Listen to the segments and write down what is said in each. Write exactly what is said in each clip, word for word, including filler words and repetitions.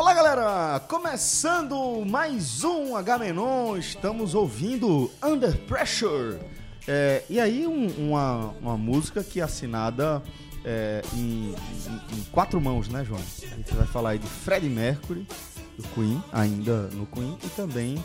Olá, galera! Começando mais um H-Menon, estamos ouvindo Under Pressure. É, e aí um, uma, uma música que é assinada é, em, em, em quatro mãos, né, João? A gente vai falar aí de Freddie Mercury, do Queen, ainda no Queen, e também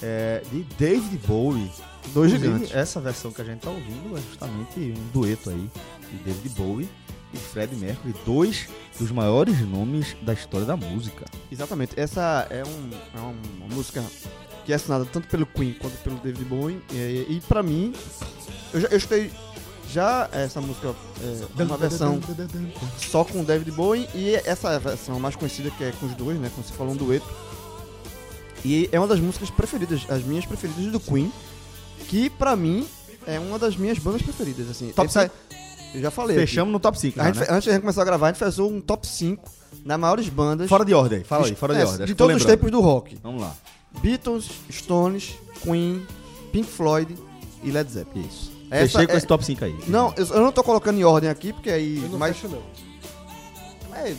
é, de David Bowie. Dois gigantes. Essa versão que a gente tá ouvindo é justamente um dueto aí de David Bowie e Freddie Mercury, dois dos maiores nomes da história da música. Exatamente. Essa é, um, é uma música que é assinada tanto pelo Queen quanto pelo David Bowie. E, e pra mim, eu já eu escutei já essa música, é, uma versão só com o David Bowie, e essa versão mais conhecida que é com os dois, né? Como se fala, um dueto. E é uma das músicas preferidas, as minhas preferidas do Queen, que pra mim é uma das minhas bandas preferidas, assim. Top cinco. Eu já falei. Fechamos aqui no top cinco. A já, gente, né? Antes de a gente começar a gravar, a gente fez um top cinco nas maiores bandas. Fora de ordem, fala aí, fora de é, ordem. De todos os tempos do rock. Vamos lá. Beatles, Stones, Queen, Pink Floyd e Led Zeppelin. Isso. Essa fechei com é... esse top cinco aí. Não, eu, eu não tô colocando em ordem aqui, porque aí... Eu não mas... fecho, não. Mas...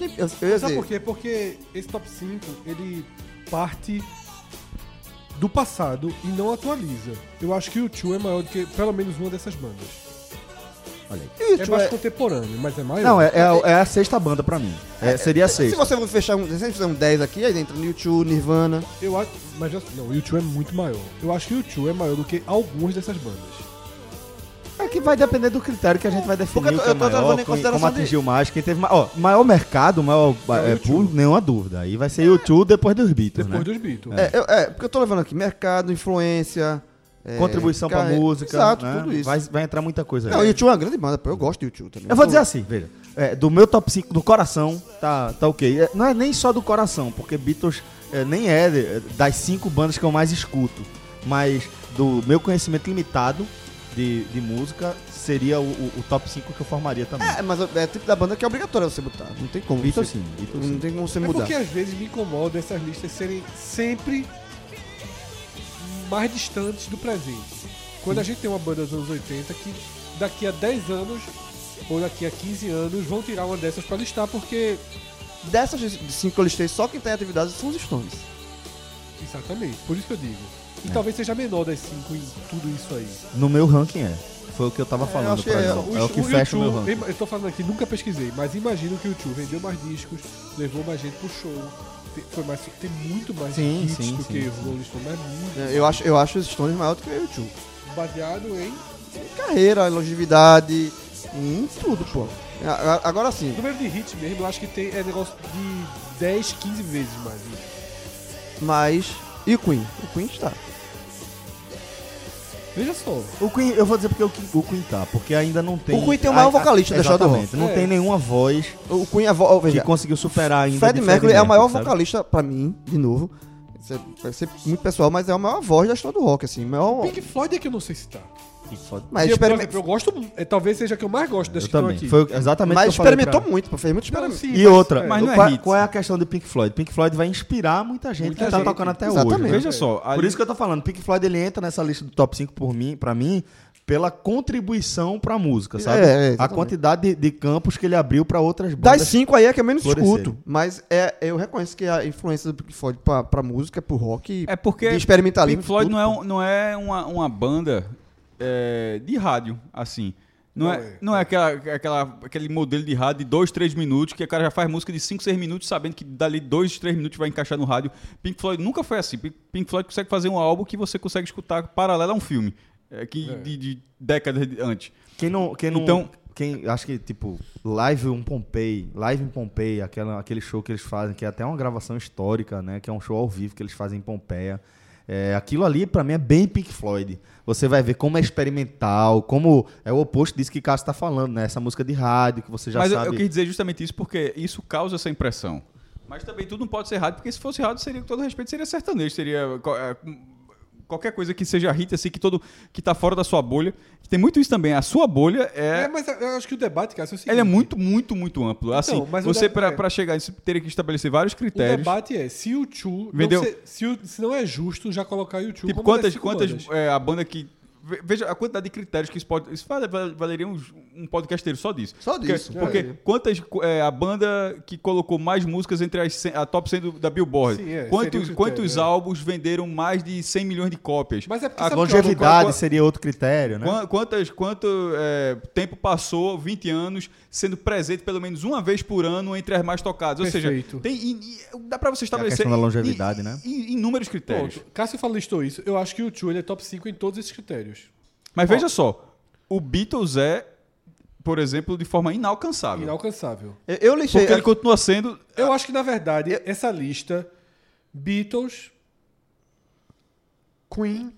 Eu, eu ia Sabe por quê? Porque esse top cinco, ele parte do passado e não atualiza. Eu acho que o U dois é maior do que pelo menos uma dessas bandas. Olha aí. É mais é... contemporâneo, mas é maior. Não, é, é, é a sexta banda pra mim. É, seria a sexta. Se você for fechar um, se fizer um dez aqui, aí entra no U dois, Nirvana. Eu acho, mas já, não, o U dois é muito maior. Eu acho que o U dois é maior do que algumas dessas bandas. É que vai depender do critério que a gente vai definir. Porque eu tô levando em consideração como atingiu mais, quem teve mais, ó, maior mercado, maior é, é, público, nenhuma dúvida. Aí vai ser o U dois depois dos Beatles, depois, né? Dos Beatles. É. É, eu, é, porque eu tô levando aqui mercado, influência, contribuição é, pra é, música, exato, né? Tudo isso. Vai, vai entrar muita coisa. Não, aí. O U dois é uma grande banda, eu gosto de U dois também. Eu vou dizer assim, veja, é, do meu top cinco do coração, tá, tá ok. É, não é nem só do coração, porque Beatles é, nem é das cinco bandas que eu mais escuto, mas do meu conhecimento limitado de, de música, seria o, o, o top cinco que eu formaria também. É, mas é tipo da banda que é obrigatória você botar, não tem como. Beatles sim, Beatles não tem como você é mudar. É porque às vezes me incomoda essas listas serem sempre... mais distantes do presente. Quando a gente tem uma banda dos anos oitenta que daqui a dez anos ou daqui a quinze anos vão tirar uma dessas pra listar, porque dessas cinco que eu listei, só quem tem atividade são os Stones. Exatamente, por isso que eu digo. E é. Talvez seja menor das cinco em tudo isso aí. No meu ranking é. Foi o que eu tava falando. É, eu pra é, é, é o que o fecha o meu ranking. Eu tô falando aqui, nunca pesquisei, mas imagino que o U dois vendeu mais discos, levou mais gente pro show. Foi mais, tem muito mais sim, hits sim, do sim, que o Rolling Stones, mas muito. É, eu, acho, eu acho os Stones maior do que o U dois. Baseado em carreira, em longevidade, em tudo, pô. Agora, agora sim. O número de hits mesmo, eu acho que tem, é negócio de dez, quinze vezes mais. Mas, e o Queen? O Queen está. Veja só. O Queen, eu vou dizer porque o Queen, o Queen tá, porque ainda não tem... O Queen tem o maior a, vocalista a, da história do rock. Não é. Tem nenhuma voz o Queen é vo- veja, que conseguiu superar ainda. Freddie Mercury é o maior, sabe? Vocalista, pra mim, de novo. Vai ser muito pessoal, mas é a maior voz da história do rock, assim. Maior... Pink Floyd é que eu não sei citar. Pink Floyd. Mas eu, experiment... exemplo, eu gosto, é, talvez seja a que eu mais gosto das eu que estão aqui. Foi exatamente mas que eu falei experimentou pra... muito, fez muito experimento. E mas, outra, é. Mas não é qual, qual é a questão do Pink Floyd? Pink Floyd vai inspirar muita gente muita que gente. Tá tocando até exatamente. Hoje. Né? Veja é. Só. Ali... Por isso que eu tô falando, Pink Floyd ele entra nessa lista do top cinco por mim, pra mim, pela contribuição pra música, sabe? É, é, a quantidade de, de campos que ele abriu pra outras bandas. Das cinco aí é que eu menos escuto, mas é, eu reconheço que a influência do Pink Floyd pra, pra música, pro rock, é porque de experimentalismo. Pink Floyd tudo, não, é um, não é uma, uma banda... É, de rádio, assim. Não, não é, é, não é aquela, aquela, aquele modelo de rádio de dois, três minutos, que o cara já faz música de cinco, seis minutos, sabendo que dali dois, três minutos vai encaixar no rádio. Pink Floyd nunca foi assim. Pink Floyd consegue fazer um álbum que você consegue escutar paralelo a um filme, é, que, é. De, de décadas antes. Quem não, quem não... Então... Quem, acho que, tipo, Live em Pompeii, Live em Pompeii, aquela, aquele show que eles fazem, que é até uma gravação histórica, né? Que é um show ao vivo que eles fazem em Pompeia. É, aquilo ali, pra mim, é bem Pink Floyd. Você vai ver como é experimental, como é o oposto disso que o Cássio tá falando, né? Essa música de rádio, que você já mas sabe... Mas eu, eu quis dizer justamente isso, porque isso causa essa impressão. Mas também tudo não pode ser rádio, porque se fosse rádio, seria, com todo respeito, seria sertanejo, seria... É, qualquer coisa que seja hit, assim, que todo que tá fora da sua bolha. Tem muito isso também. A sua bolha é... É, mas eu acho que o debate, cara, é o seguinte... Ele é muito, muito, muito amplo. Assim, então, você, deb... pra, pra chegar nisso, teria que estabelecer vários critérios. O debate é se o Chu... Se, se, se não é justo já colocar o Chu tipo, como quantas, quantas é, a banda que Veja a quantidade de critérios que isso pode... Isso valeria um, um podcasteiro só disso. Só disso. Porque, é. porque quantas... É, a banda que colocou mais músicas entre as cem, a top cem do, da Billboard. Sim, é, quantos quantos é. álbuns venderam mais de cem milhões de cópias? Mas é porque... A longevidade qual, seria outro critério, né? Quantas, quanto é, tempo passou, vinte anos, sendo presente pelo menos uma vez por ano entre as mais tocadas. Ou Perfeito. seja, tem, e, e, dá pra você estabelecer... É a questão da longevidade, e, né? E, e, inúmeros critérios. Pronto. Cássio falou isso. Eu acho que o U dois é top cinco em todos esses critérios. Mas Bom, veja só, o Beatles é, por exemplo, de forma inalcançável. Inalcançável. Eu, eu lixei, porque ele continua sendo... Eu acho que, na verdade, eu, essa lista, Beatles, Queen...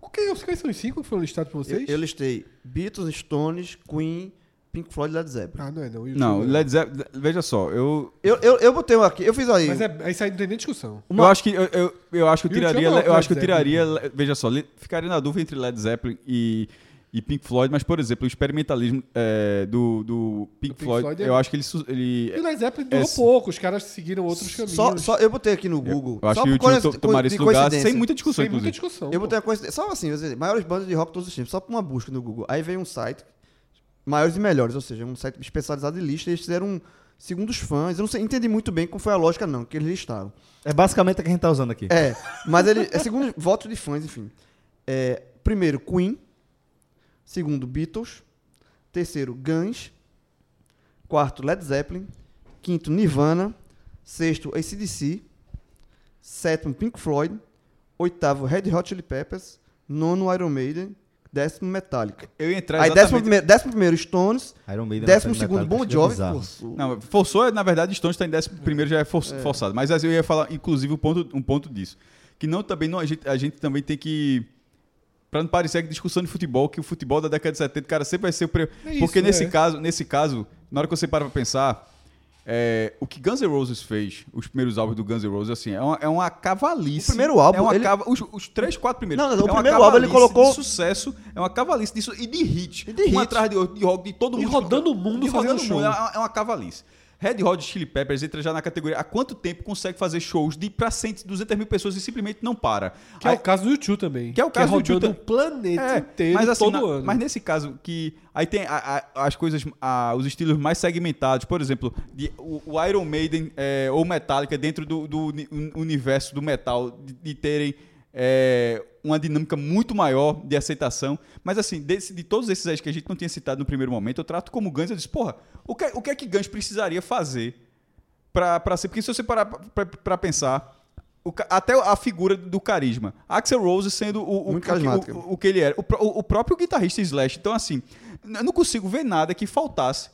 Okay, quais são os cinco que foram listados por vocês? Eu, eu listei Beatles, Stones, Queen, Pink Floyd e Led Zeppelin. Ah, não é não. Não, Led Zeppelin... Veja só, eu... Eu, eu, eu botei um aqui, eu fiz aí... Mas é, isso aí não tem nem discussão. Uma... Eu acho que eu, eu, eu acho que eu tiraria... Eu, eu acho que eu tiraria... Veja só, ficaria na dúvida entre Led Zeppelin e, e Pink Floyd, mas, por exemplo, o experimentalismo é, do, do Pink, Pink Floyd, Floyd é... eu acho que ele... ele e o Led Zeppelin durou é, pouco, os caras seguiram outros caminhos. Só, só eu botei aqui no Google... Eu, eu acho que o último tomaria esse lugar sem muita discussão, Sem muita discussão. Eu pô. botei a coincidência... Só assim, maiores bandas de rock de todos os tempos, só por uma busca no Google. Aí veio um site... Maiores e melhores, ou seja, um site especializado em listas. Eles fizeram, um, segundo os fãs, eu não sei, entendi muito bem qual foi a lógica, não, que eles listaram. É basicamente a que a gente tá usando aqui. É, mas ele, é segundo votos de fãs, enfim. É, primeiro, Queen. Segundo, Beatles. Terceiro, Guns. Quarto, Led Zeppelin. Quinto, Nirvana. Sexto, A C D C. Sétimo, Pink Floyd. Oitavo, Red Hot Chili Peppers. Nono, Iron Maiden. Décimo, Metallica. Eu ia entrar exatamente... Aí, décimo primeiro, décimo primeiro Stones. Iron Maiden, décimo segundo, Bon Jovi. Forçou. Não, forçou, na verdade, Stones está em décimo primeiro, já é, for, é forçado. Mas eu ia falar, inclusive, um ponto, um ponto disso. Que não, também, não, a, gente, a gente também tem que... Para não parecer que discussão de futebol, que o futebol da década de setenta, cara, sempre vai ser o... Pre... É isso, porque nesse, é. caso, nesse caso, na hora que você para para pensar, é, o que Guns N' Roses fez, os primeiros álbuns do Guns N' Roses, assim, é uma, é uma cavalice. O primeiro álbum, é uma ele... cava... os, os três, quatro primeiros. Não, não, não, é o primeiro álbum ele colocou de sucesso, é uma cavalice disso e de hit. E de um hit. atrás de outro, de rock, de todo mundo. E rodando o mundo, e fazendo show. Mundo. É uma cavalice. Red Hot Chili Peppers entra já na categoria há quanto tempo consegue fazer shows de pra cem, duzentas mil pessoas e simplesmente não para. Que aí, é o caso do U dois também. Que é o caso que é do U dois. Tá... planeta é, inteiro, mas assim, todo na, ano. Mas nesse caso, que aí tem a, a, as coisas, a, os estilos mais segmentados, por exemplo, de, o, o Iron Maiden é, ou Metallica dentro do, do, do universo do metal, de, de terem... É, uma dinâmica muito maior de aceitação, mas assim, desse, de todos esses aí que a gente não tinha citado no primeiro momento, eu trato como Guns, eu disse, porra, o que, o que é que Guns precisaria fazer pra, pra ser, porque se você parar pra, pra pensar, o, até a figura do carisma, Axl Rose sendo o, o, o, o, o que ele era, o, o, o próprio guitarrista Slash, então assim, eu não consigo ver nada que faltasse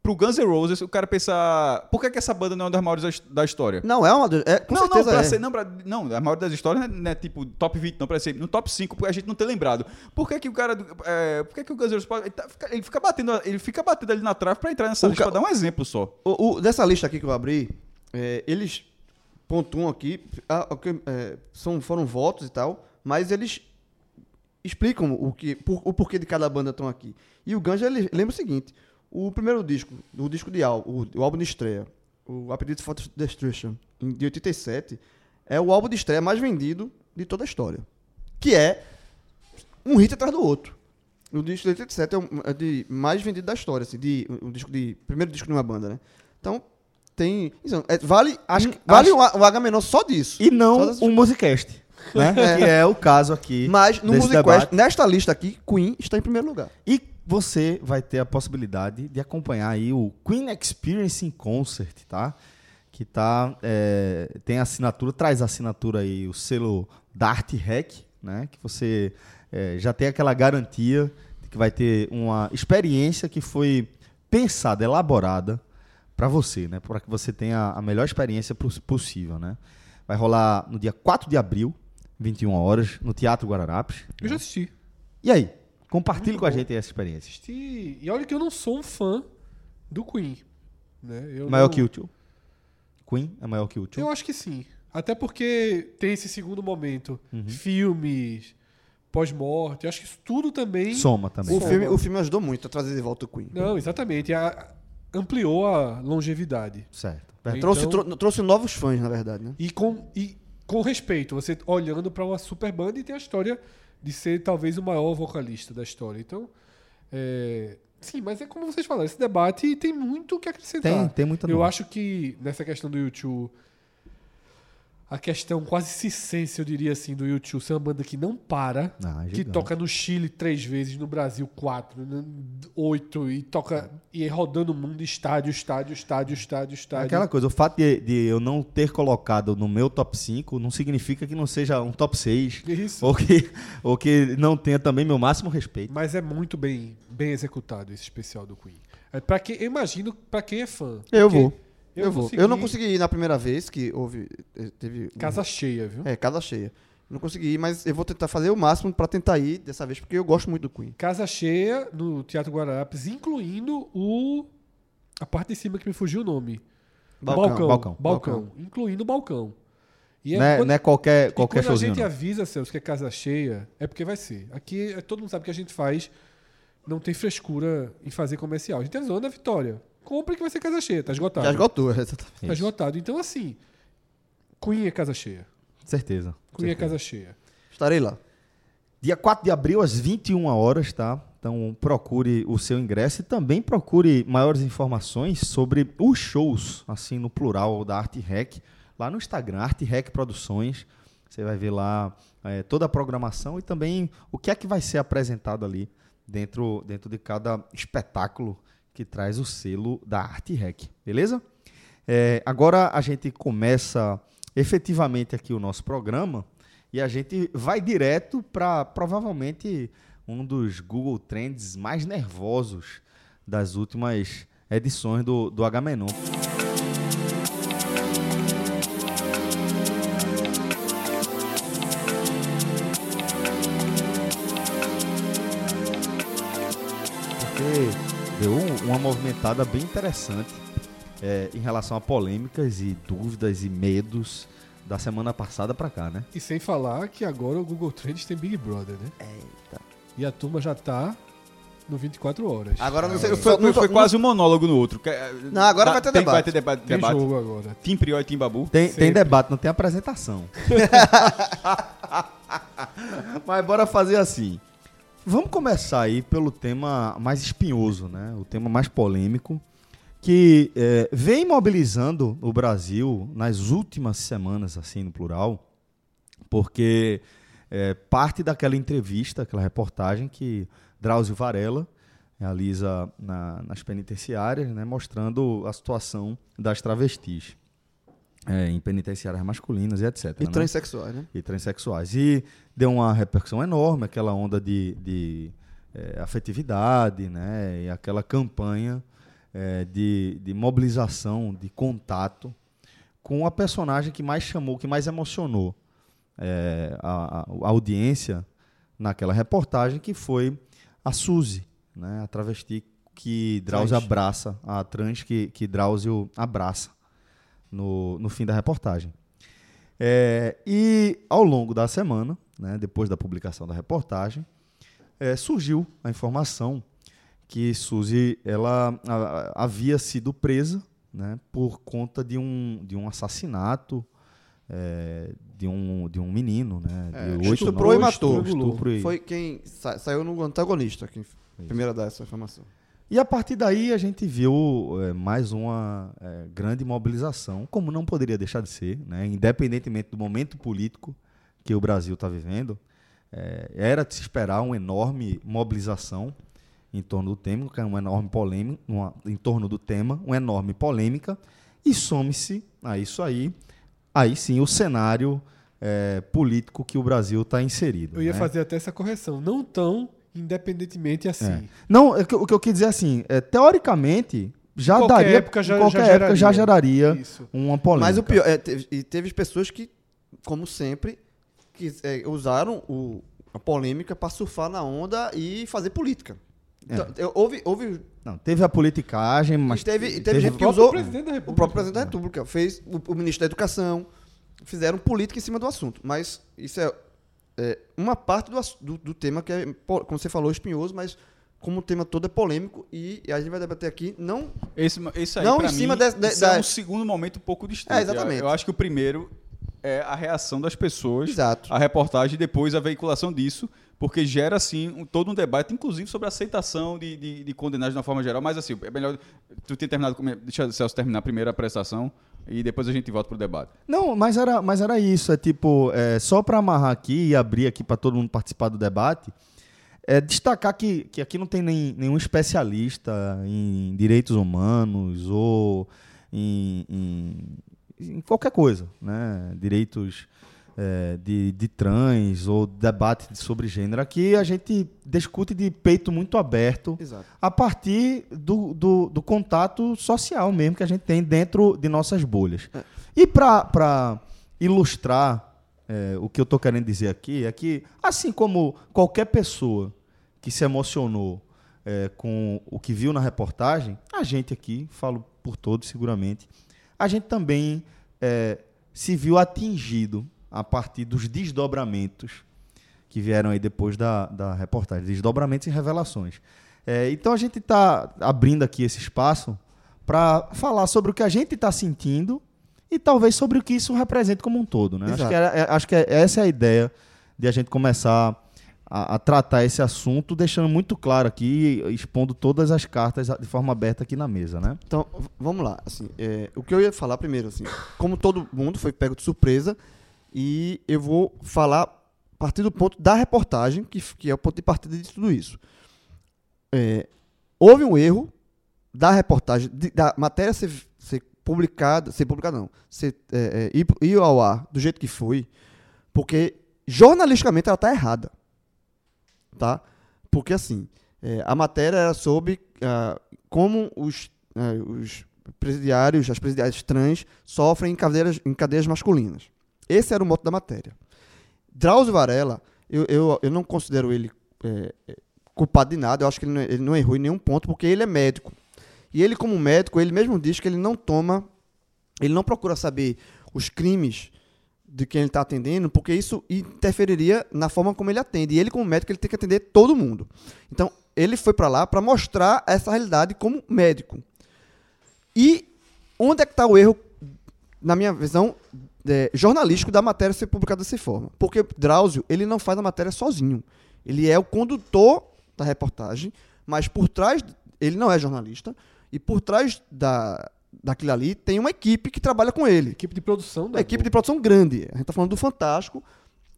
pro Guns N' Roses, o cara pensar... Por que, é que essa banda não é uma das maiores da história? Não, é uma das... É, com não, certeza não, pra é. Ser, não, pra, não, a maior das histórias não é, não é tipo top vinte, não, pra ser no top cinco, porque a gente não ter lembrado. Por que, é que o cara... É, por que, é que o Guns N' Roses... Ele, tá, ele, fica batendo, ele fica batendo ali na trave pra entrar nessa o lista, ca... pra dar um exemplo só. O, o, dessa lista aqui que eu abri, é, eles pontuam aqui, a, a, é, são, foram votos e tal, mas eles explicam o, que, por, o porquê de cada banda estão aqui. E o Guns, ele lembra o seguinte... O primeiro disco, o disco de álbum, o, o álbum de estreia, o Appetite for Destruction, de oitenta e sete, é o álbum de estreia mais vendido de toda a história. Que é um hit atrás do outro. O disco de oitenta e sete é o é de mais vendido da história, assim, de, o, disco de, o primeiro disco de uma banda, né? Então, tem... É, vale acho, vale acho, um, um H menor só disso. E não o um Musicast. Né? É. Que é o caso aqui. Mas no Musicast, nesta lista aqui, Queen está em primeiro lugar. E você vai ter a possibilidade de acompanhar aí o Queen Experience in Concert, tá? Que tá, é, tem assinatura, traz assinatura aí, o selo Dart Hack, né? Que você é, já tem aquela garantia de que vai ter uma experiência que foi pensada, elaborada para você, né? Para que você tenha a melhor experiência possível, né? Vai rolar no dia quatro de abril, vinte e uma horas, no Teatro Guararapes. Eu já assisti. E aí? Compartilhe muito com bom. A gente essa experiência. E, e olha que eu não sou um fã do Queen. Né? Eu maior não... que o U dois? Queen é maior que o U dois? Eu acho que sim. Até porque tem esse segundo momento. Uhum. Filmes, pós-morte. Eu acho que isso tudo também... Soma também. O, Soma. Filme, o filme ajudou muito a trazer de volta o Queen. Não, exatamente. A, ampliou a longevidade. Certo. Então... Trouxe, tro, trouxe novos fãs, na verdade. Né? E, com, e com respeito. Você olhando para uma super banda e tem a história... de ser talvez o maior vocalista da história. Então, é, sim, mas é como vocês falaram, esse debate tem muito o que acrescentar. Tem, tem muita Eu nova. Acho que nessa questão do U dois, a questão quase circense, eu diria assim, do U dois ser uma banda que não para, ah, é que toca no Chile três vezes, no Brasil quatro, oito, e toca e é rodando o mundo, estádio, estádio, estádio, estádio, estádio. Aquela coisa, o fato de, de eu não ter colocado no meu top cinco não significa que não seja um top seis. Isso. Ou que, ou que não tenha também meu máximo respeito. Mas é muito bem, bem executado esse especial do Queen. É pra quem, eu imagino, para quem é fã. Eu vou. Eu, eu vou. Consegui... Eu não consegui ir na primeira vez que houve. Teve... Casa cheia, viu? É, casa cheia. Não consegui ir, mas eu vou tentar fazer o máximo pra tentar ir dessa vez, porque eu gosto muito do Queen. Casa cheia no Teatro Guararapes, incluindo o. A parte de cima que me fugiu o nome. Balcão. Balcão. Balcão. balcão, balcão. Incluindo o balcão. E é, não, é, quando... não é qualquer, qualquer coisa. Quando a gente não. avisa, Celso, que é casa cheia, é porque vai ser. Aqui todo mundo sabe que a gente faz. Não tem frescura em fazer comercial. A gente tem a zona da Vitória. Compre que vai ser casa cheia, tá esgotado. Já esgotou, exatamente. Tá esgotado. Então, assim, Queen é casa cheia. Certeza. Queen é casa cheia. Estarei lá. Dia quatro de abril, às vinte e uma horas, tá? Então, procure o seu ingresso e também procure maiores informações sobre os shows, assim, no plural, da Arte Rec, lá no Instagram, Arte Rec Produções. Você vai ver lá é, toda a programação e também o que é que vai ser apresentado ali dentro, dentro de cada espetáculo que traz o selo da Arte Rec, beleza? É, agora a gente começa efetivamente aqui o nosso programa e a gente vai direto para provavelmente um dos Google Trends mais nervosos das últimas edições do, do Agamenon. Porque deu uma movimentada bem interessante é, em relação a polêmicas e dúvidas e medos da semana passada pra cá, né? E sem falar que agora o Google Trends tem Big Brother, né? Eita. E a turma já tá no vinte e quatro horas. Agora não sei, é. foi, foi, foi quase um monólogo no outro. Não, agora tá, vai ter tem, debate. Vai ter deba- tem debate. Jogo agora. Tim Prior e Tim Babu. Tem, tem debate, não tem apresentação. Mas bora fazer assim. Vamos começar aí pelo tema mais espinhoso, né? O tema mais polêmico, que é, vem mobilizando o Brasil nas últimas semanas, assim, no plural, porque é, parte daquela entrevista, aquela reportagem que Drauzio Varella realiza na, nas penitenciárias, né? Mostrando a situação das travestis é, em penitenciárias masculinas e etcétera. E né? transexuais, né? E transexuais. E deu uma repercussão enorme, aquela onda de, de é, afetividade, né? E aquela campanha é, de, de mobilização, de contato com a personagem que mais chamou, que mais emocionou é, a, a audiência naquela reportagem, que foi a Suzy, né? A travesti que Drauzio trans. abraça, a trans que, que Drauzio abraça no, no fim da reportagem. É, e ao longo da semana, né, depois da publicação da reportagem, é, surgiu a informação que Suzy ela, a, a, havia sido presa, né, por conta de um, de um assassinato é, de, um, de um menino. Né, de é, oito, estuprou nove, e matou. Estupro e... Foi quem sa- saiu no antagonista, quem primeiro a dar essa informação. E a partir daí a gente viu é, mais uma é, grande mobilização, como não poderia deixar de ser, né, independentemente do momento político que o Brasil está vivendo, é, era de se esperar uma enorme mobilização em torno do tema, uma enorme polêmica, uma, em torno do tema, uma enorme polêmica, e some-se a isso aí, aí sim, o cenário é, político que o Brasil está inserido. Eu ia né? fazer até essa correção, não tão independentemente assim. É. Não, o que eu quis dizer assim, é, teoricamente... Já qualquer daria, época já, qualquer já época geraria, já geraria uma polêmica. Mas o pior, é, teve, teve pessoas que, como sempre... que é, usaram o, a polêmica para surfar na onda e fazer política. É. Então, houve, houve... Não, teve a politicagem, mas... E teve, e teve, teve gente que usou... O próprio presidente da República. Fez o, o ministro da Educação. Fizeram política em cima do assunto. Mas isso é, é uma parte do, do, do tema que é, como você falou, espinhoso, mas como o tema todo é polêmico e a gente vai debater aqui, não... Esse, esse aí, não em mim, cima de, de, da... é um segundo momento um pouco distante. É, exatamente. Eu, eu acho que o primeiro... é, a reação das pessoas, exato, a reportagem e depois a veiculação disso, porque gera, assim, um, todo um debate, inclusive sobre a aceitação de, de, de condenados de uma forma geral. Mas, assim, é melhor... Tu tinha terminado... Deixa o Celso terminar primeiro a prestação e depois a gente volta pro debate. Não, mas era, mas era isso. É tipo, é, só para amarrar aqui e abrir aqui para todo mundo participar do debate, é destacar que, que aqui não tem nem, nenhum especialista em direitos humanos ou em, em, em qualquer coisa, né? Direitos é, de, de trans ou debate sobre gênero. Aqui a gente discute de peito muito aberto, exato, a partir do, do, do contato social mesmo que a gente tem dentro de nossas bolhas. É. E para ilustrar é, o que eu estou querendo dizer aqui é que, assim como qualquer pessoa que se emocionou é, com o que viu na reportagem, a gente aqui, falo por todos seguramente, a gente também é, se viu atingido a partir dos desdobramentos que vieram aí depois da, da reportagem, desdobramentos e revelações. É, então a gente está abrindo aqui esse espaço para falar sobre o que a gente está sentindo e talvez sobre o que isso representa como um todo, né? Acho que, era, acho que essa é a ideia de a gente começar a, a tratar esse assunto, deixando muito claro aqui, expondo todas as cartas de forma aberta aqui na mesa, né? Então, v- vamos lá. Assim, é, o que eu ia falar primeiro, assim, como todo mundo foi pego de surpresa, e eu vou falar a partir do ponto da reportagem, que, que é o ponto de partida de tudo isso. É, houve um erro da reportagem, de, da matéria ser, ser publicada, ser publicada não, ser, é, é, ir, ir ao ar do jeito que foi, porque jornalisticamente ela está errada. Tá? Porque assim, é, a matéria era sobre ah, como os, ah, os presidiários, as presidiárias trans sofrem em cadeias, em cadeias masculinas. Esse era o mote da matéria. Drauzio Varella, eu, eu, eu não considero ele é, culpado de nada, eu acho que ele não, ele não errou em nenhum ponto, porque ele é médico. E ele, como médico, ele mesmo diz que ele não toma, ele não procura saber os crimes de quem ele está atendendo, porque isso interferiria na forma como ele atende. E ele, como médico, ele tem que atender todo mundo. Então, ele foi para lá para mostrar essa realidade como médico. E onde é que está o erro, na minha visão, é, jornalístico da matéria ser publicada dessa forma? Porque Drauzio, ele não faz a matéria sozinho. Ele é o condutor da reportagem, mas por trás, ele não é jornalista, e por trás da... daquilo ali, tem uma equipe que trabalha com ele. Equipe de produção. Da é, equipe de produção grande. A gente está falando do Fantástico,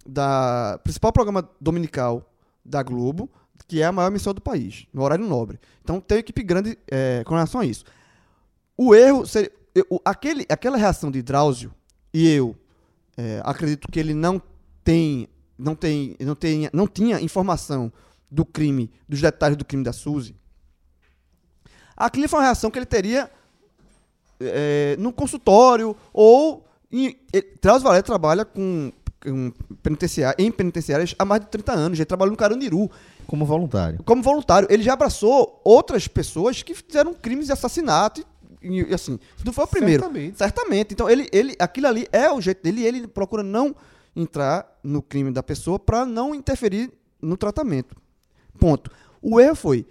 da principal programa dominical da Globo, que é a maior emissora do país, no horário nobre. Então, tem uma equipe grande é, com relação a isso. O erro seria... Eu, aquele, aquela reação de Drauzio, e eu é, acredito que ele não tem, não tem, não tem, não tinha informação do crime, dos detalhes do crime da Suzy. Aquilo foi uma reação que ele teria... É, no consultório, ou em, ele, Drauzio Varella trabalha com, com penitenciário, em penitenciárias há mais de trinta anos, já trabalhou no Carandiru. Como voluntário. Como voluntário. Ele já abraçou outras pessoas que fizeram crimes de assassinato, e, e assim, não foi o primeiro. Certamente. Certamente. Então, ele, ele, aquilo ali é o jeito dele, ele procura não entrar no crime da pessoa para não interferir no tratamento. Ponto. O erro foi,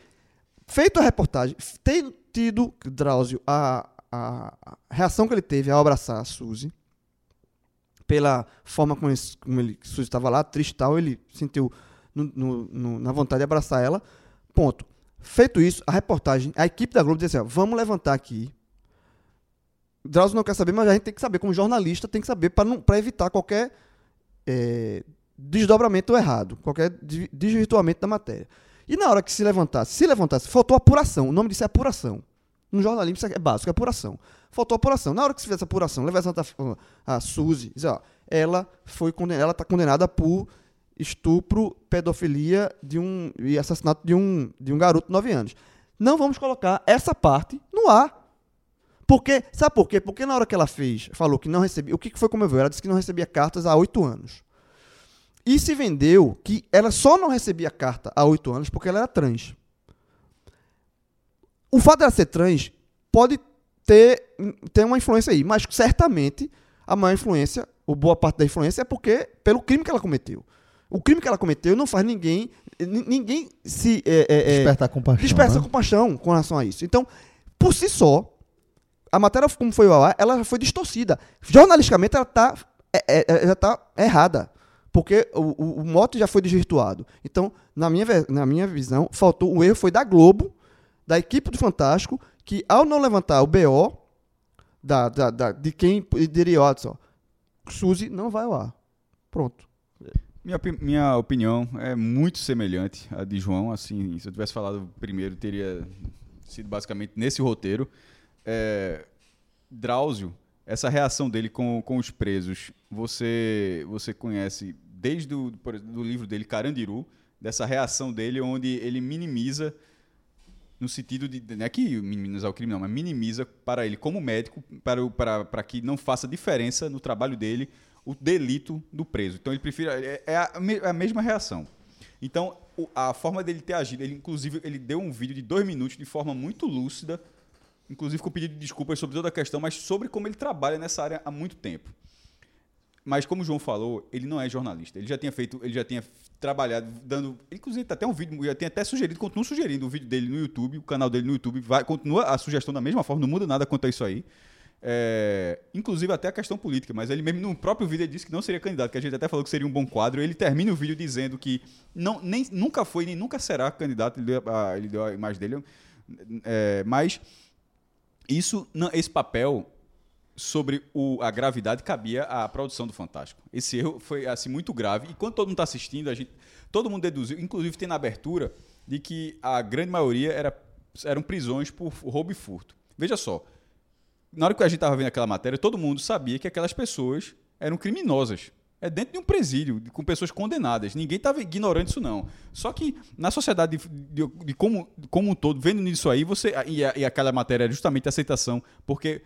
feito a reportagem, ter tido Drauzio a a reação que ele teve ao abraçar a Suzy, pela forma como, ele, como ele, Suzy estava lá, triste e tal, ele sentiu no, no, no, na vontade de abraçar ela. Ponto. Feito isso, a reportagem, a equipe da Globo disse assim, ó, vamos levantar aqui. Drauzio não quer saber, mas a gente tem que saber, como jornalista, tem que saber para evitar qualquer é, desdobramento errado, qualquer desvirtuamento da matéria. E na hora que se levantasse, se levantasse, faltou apuração, o nome disso é apuração. No jornalismo isso é básico, é apuração. Faltou apuração. Na hora que se fizesse apuração, levasse a, a Suzy, dizer, ó, ela foi condenada, ela está condenada por estupro, pedofilia de um, e assassinato de um, de um garoto de nove anos. Não vamos colocar essa parte no ar. Porque, sabe por quê? Porque na hora que ela fez, falou que não recebia, o que foi como eu vi? Ela disse que não recebia cartas há oito anos. E se vendeu que ela só não recebia carta há oito anos porque ela era trans. O fato dela ser trans pode ter, ter uma influência aí, mas certamente a maior influência, ou boa parte da influência, é porque pelo crime que ela cometeu. O crime que ela cometeu não faz ninguém, n- ninguém se... É, é, despertar compaixão. Despertar, né? Compaixão com relação a isso. Então, por si só, a matéria como foi ao ar, ela foi distorcida. Jornalisticamente, ela está é, é, já está errada, porque o, o, o mote já foi desvirtuado. Então, na minha, na minha visão, faltou o erro foi da Globo, da equipe do Fantástico, que ao não levantar o B O da, da, da, de quem diria, ó, Suzy não vai lá. Pronto. Minha, minha opinião é muito semelhante à de João. Assim, se eu tivesse falado primeiro, teria sido basicamente nesse roteiro. É, Drauzio, essa reação dele com, com os presos, você, você conhece desde o do livro dele, Carandiru, dessa reação dele onde ele minimiza, no sentido de, não é que minimizar o crime não, mas minimiza para ele como médico, para, o, para, para que não faça diferença no trabalho dele o delito do preso. Então ele prefere, é, é, a, é a mesma reação. Então a forma dele ter agido, ele inclusive ele deu um vídeo de dois minutos de forma muito lúcida, inclusive com pedido de desculpas sobre toda a questão, mas sobre como ele trabalha nessa área há muito tempo. Mas como o João falou, ele não é jornalista. Ele já tinha feito, ele já tinha trabalhado, dando, inclusive até um vídeo, já tinha até sugerido, continua sugerindo o vídeo dele no YouTube, o canal dele no YouTube, vai, continua a sugestão da mesma forma, não muda nada quanto a isso aí. É, inclusive até a questão política, mas ele mesmo no próprio vídeo ele disse que não seria candidato, que a gente até falou que seria um bom quadro. Ele termina o vídeo dizendo que não, nem, nunca foi nem nunca será candidato, ele deu a, ele deu a imagem dele, é, mas isso, esse papel sobre o, a gravidade cabia à produção do Fantástico. Esse erro foi assim, muito grave, e quando todo mundo está assistindo, a gente, todo mundo deduziu, inclusive tem na abertura, de que a grande maioria era, eram prisões por roubo e furto. Veja só, na hora que a gente estava vendo aquela matéria, todo mundo sabia que aquelas pessoas eram criminosas. É dentro de um presídio, com pessoas condenadas. Ninguém estava ignorando isso, não. Só que na sociedade, de, de, de como, como um todo, vendo nisso aí, você, e, a, e aquela matéria é justamente a aceitação, porque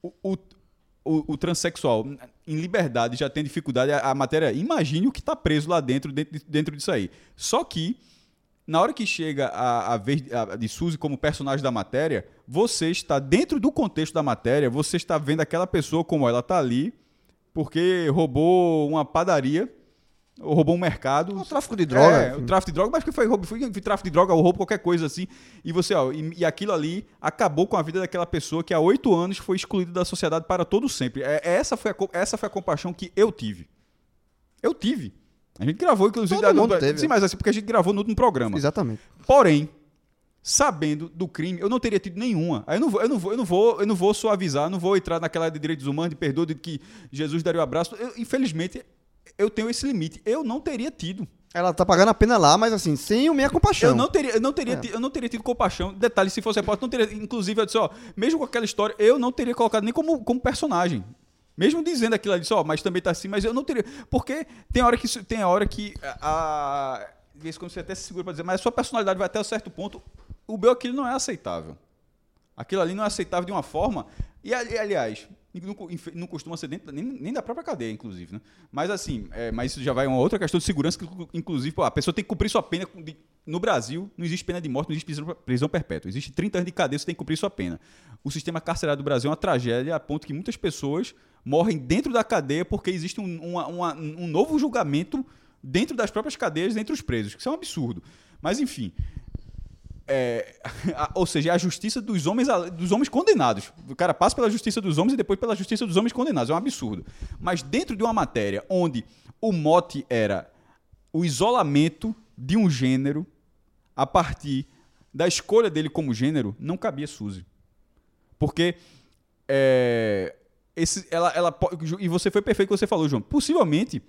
o, o, o, o transexual em liberdade já tem dificuldade. A, a matéria, imagine o que está preso lá dentro, dentro, dentro disso aí. Só que na hora que chega a, a vez a, de Suzy como personagem da matéria, você está dentro do contexto da matéria, você está vendo aquela pessoa como ela está ali, porque roubou uma padaria, ou roubou um mercado. O tráfico de droga. É, o tráfico de droga, mas que foi roubo, foi tráfico de droga, ou roubo, qualquer coisa assim. E, você, ó, e, e aquilo ali acabou com a vida daquela pessoa que há oito anos foi excluída da sociedade para todo sempre. É, essa, foi a, essa foi a compaixão que eu tive. Eu tive. A gente gravou, inclusive... Todo da, mundo da, teve. Sim, mas assim, porque a gente gravou no último programa. Exatamente. Porém, sabendo do crime, eu não teria tido nenhuma. Aí eu não vou, eu não vou, eu não vou, eu não vou suavizar, não vou entrar naquela de direitos humanos, de perdoa, de que Jesus daria o abraço. Eu, infelizmente, eu tenho esse limite. Eu não teria tido. Ela tá pagando a pena lá, mas assim, sem a minha compaixão. Eu não teria, eu não teria, é. tido, eu não teria tido compaixão. Detalhe, se fosse repórter, não teria... Inclusive, eu disse, ó, mesmo com aquela história, eu não teria colocado nem como, como personagem. Mesmo dizendo aquilo ali, ó, mas também tá assim, mas eu não teria... Porque tem hora que... Tem hora que a, de vez em quando você até se segura pra dizer, mas a sua personalidade vai até um certo ponto. O B O aquilo não é aceitável. Aquilo ali não é aceitável de uma forma... E, aliás, não, não costuma ser dentro, nem, nem da própria cadeia, inclusive, né? Mas assim, é, mas isso já vai uma outra questão de segurança, que inclusive, pô, a pessoa tem que cumprir sua pena. De, no Brasil, não existe pena de morte, não existe prisão, prisão perpétua. Existe trinta anos de cadeia, você tem que cumprir sua pena. O sistema carcerário do Brasil é uma tragédia, a ponto que muitas pessoas morrem dentro da cadeia porque existe um, uma, uma, um novo julgamento dentro das próprias cadeias, entre os presos. Isso é um absurdo. Mas, enfim... É, a, ou seja, a justiça dos homens, dos homens condenados. O cara passa pela justiça dos homens e depois pela justiça dos homens condenados. É um absurdo. Mas dentro de uma matéria onde o mote era o isolamento de um gênero a partir da escolha dele como gênero, não cabia Suzy. Porque é, esse, ela, ela, e você foi perfeito que você falou, João. Possivelmente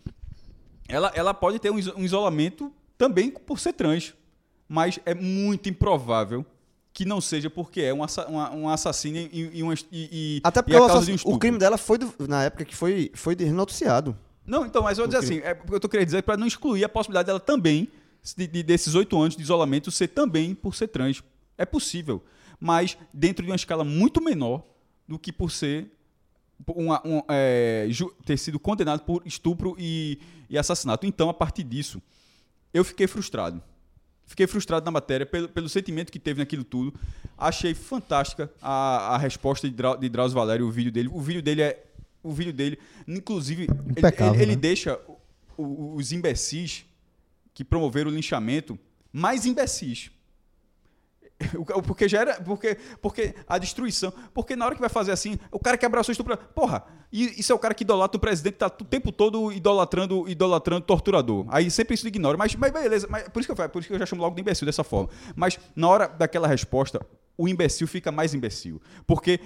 ela, ela pode ter um isolamento também por ser trans. Mas é muito improvável que não seja, porque é um assassino e, e, e, e até porque e a causa de um estupro. O crime dela foi, do, na época que foi, foi noticiado. Não, então, mas eu vou dizer assim, é, eu estou querendo dizer para não excluir a possibilidade dela também, de, de, desses oito anos de isolamento, ser também por ser trans. É possível, mas dentro de uma escala muito menor do que por ser... Uma, um, é, ju, ter sido condenado por estupro e, e assassinato. Então, a partir disso, eu fiquei frustrado. Fiquei frustrado na matéria, pelo, pelo sentimento que teve naquilo tudo. Achei fantástica a, a resposta de, Drau, de Drauzio Varella, o vídeo dele. O vídeo dele é... O vídeo dele... Inclusive, impecável, ele, ele, né? Ele deixa o, o, os imbecis que promoveram o linchamento mais imbecis. Porque já era. Porque, porque a destruição. Porque na hora que vai fazer assim, o cara que abraçou estupro. Porra, isso é o cara que idolatra o presidente, tá o tempo todo idolatrando, idolatrando torturador. Aí sempre isso ignora. Mas, mas beleza, mas, por, isso que eu, por isso que eu já chamo logo de imbecil dessa forma. Mas na hora daquela resposta, o imbecil fica mais imbecil. Porque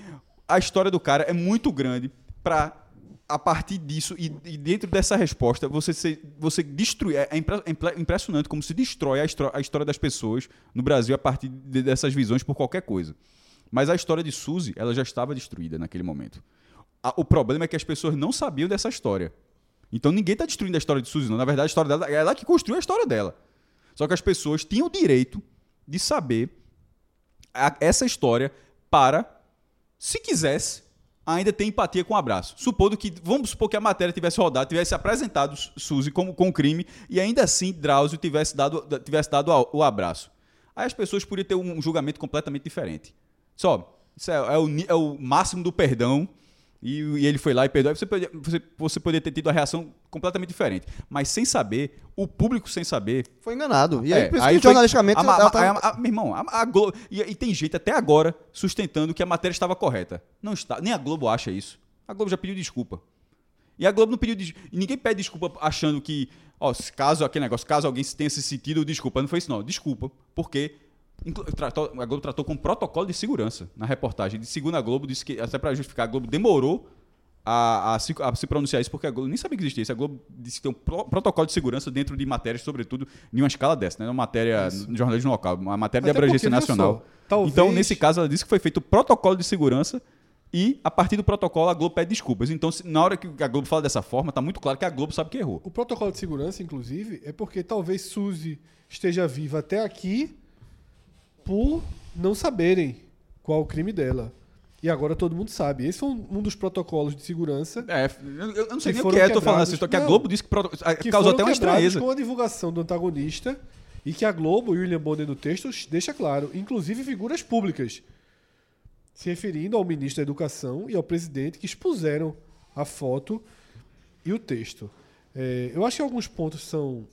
a história do cara é muito grande pra. A partir disso e, e dentro dessa resposta, você, se, você destruir... É, impre, é impressionante como se destrói a, estro, a história das pessoas no Brasil a partir de, dessas visões por qualquer coisa. Mas a história de Suzy, ela já estava destruída naquele momento. A, o problema é que as pessoas não sabiam dessa história. Então ninguém está destruindo a história de Suzy, não. Na verdade, a história dela, ela que construiu a história dela. Só que as pessoas tinham o direito de saber a, essa história para, se quisesse, ainda tem empatia com o um abraço. Supondo que, vamos supor que a matéria tivesse rodado, tivesse apresentado Suzy como, com crime e ainda assim Drauzio tivesse dado, tivesse dado a, o abraço. Aí as pessoas podiam ter um julgamento completamente diferente. Só, isso é, é, o, é o máximo do perdão e, e ele foi lá e perdoou. Você, você, você poderia ter tido a reação completamente diferente. Mas sem saber, o público sem saber... Foi enganado. E aí, é, por isso aí que foi, jornalisticamente... A, a, tá... a, a, meu irmão, a, a Globo... E, e tem gente até agora sustentando que a matéria estava correta. Não está. Nem a Globo acha isso. A Globo já pediu desculpa. E a Globo não pediu... Des... E ninguém pede desculpa achando que... Ó, caso aquele negócio, caso alguém tenha se sentido, desculpa. Não foi isso, não. Desculpa. Porque... Tratou, a Globo tratou com um protocolo de segurança na reportagem. De segundo a Globo, disse que, até para justificar, a Globo demorou a, a, se, a se pronunciar isso, porque a Globo nem sabia que existia isso. A Globo disse que tem um pro, protocolo de segurança dentro de matérias, sobretudo em uma escala dessa, né? Uma matéria isso. Jornalismo local, uma matéria até de abrangência nacional. Talvez... Então, nesse caso, ela disse que foi feito o protocolo de segurança e, a partir do protocolo, a Globo pede desculpas. Então, se, na hora que a Globo fala dessa forma, está muito claro que a Globo sabe que errou. O protocolo de segurança, inclusive, é porque talvez Suzy esteja viva até aqui por não saberem qual o crime dela. E agora todo mundo sabe. Esse foi um dos protocolos de segurança. É, eu não sei nem o que é, eu tô falando assim, só que a Globo disse que, proto... que causou até uma estranheza. Com a divulgação do antagonista, e que a Globo e o William Bonner no texto deixa claro, inclusive figuras públicas, se referindo ao ministro da Educação e ao presidente, que expuseram a foto e o texto. É, eu acho que alguns pontos são...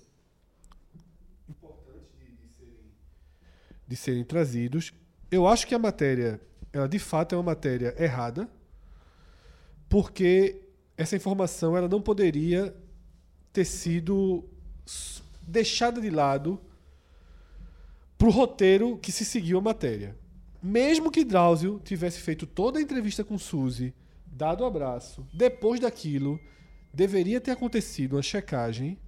de serem trazidos. Eu acho que a matéria, ela de fato é uma matéria errada, porque essa informação ela não poderia ter sido deixada de lado para o roteiro que se seguiu a matéria. Mesmo que Drauzio tivesse feito toda a entrevista com Suzy, dado o abraço, depois daquilo, deveria ter acontecido uma checagem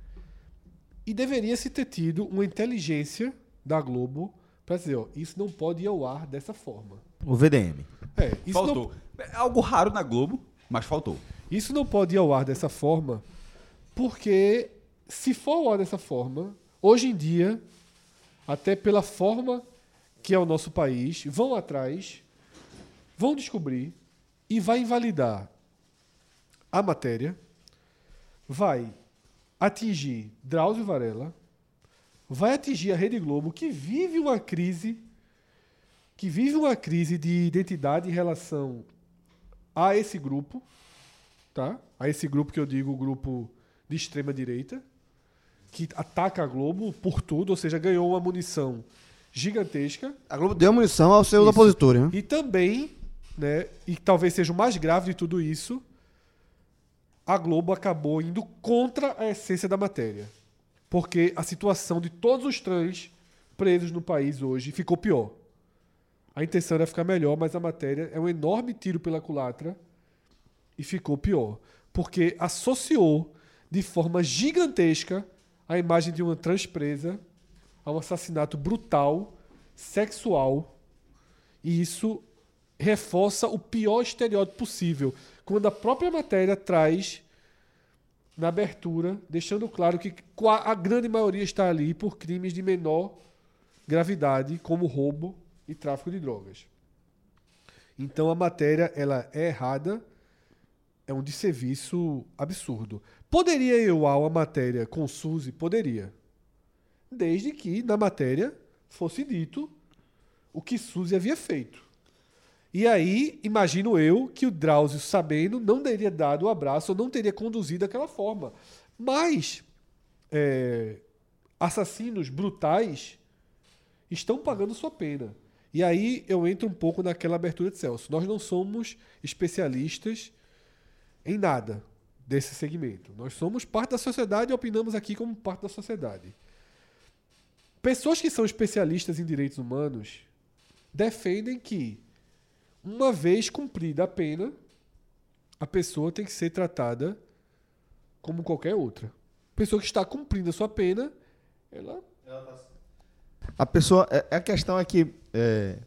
e deveria se ter tido uma inteligência da Globo para dizer, ó, isso não pode ir ao ar dessa forma. O V D M. É, isso faltou. Não... É algo raro na Globo, mas faltou. Isso não pode ir ao ar dessa forma, porque se for ao ar dessa forma, hoje em dia, até pela forma que é o nosso país, vão atrás, vão descobrir e vai invalidar a matéria, vai atingir Drauzio Varella, vai atingir a Rede Globo, que vive uma crise, que vive uma crise de identidade em relação a esse grupo, tá? A esse grupo que eu digo, o grupo de extrema direita, que ataca a Globo por tudo, ou seja, ganhou uma munição gigantesca. A Globo deu munição aos seus opositores, né? E também, né, e talvez seja o mais grave de tudo isso, a Globo acabou indo contra a essência da matéria. Porque a situação de todos os trans presos no país hoje ficou pior. A intenção era ficar melhor, mas a matéria é um enorme tiro pela culatra e ficou pior. Porque associou de forma gigantesca a imagem de uma trans presa a um assassinato brutal, sexual, e isso reforça o pior estereótipo possível. Quando a própria matéria traz... na abertura, deixando claro que a grande maioria está ali por crimes de menor gravidade, como roubo e tráfico de drogas. Então, a matéria ela é errada, é um desserviço absurdo. Poderia eu ao a matéria com Suzy? Poderia. Desde que, na matéria, fosse dito o que Suzy havia feito. E aí, imagino eu que o Drauzio, sabendo, não teria dado o abraço ou não teria conduzido daquela forma. Mas é, assassinos brutais estão pagando sua pena. E aí eu entro um pouco naquela abertura de Celso. Nós não somos especialistas em nada desse segmento. Nós somos parte da sociedade e opinamos aqui como parte da sociedade. Pessoas que são especialistas em direitos humanos defendem que, uma vez cumprida a pena, a pessoa tem que ser tratada como qualquer outra. A pessoa que está cumprindo a sua pena, ela... ela tá... A pessoa... A questão é que... É...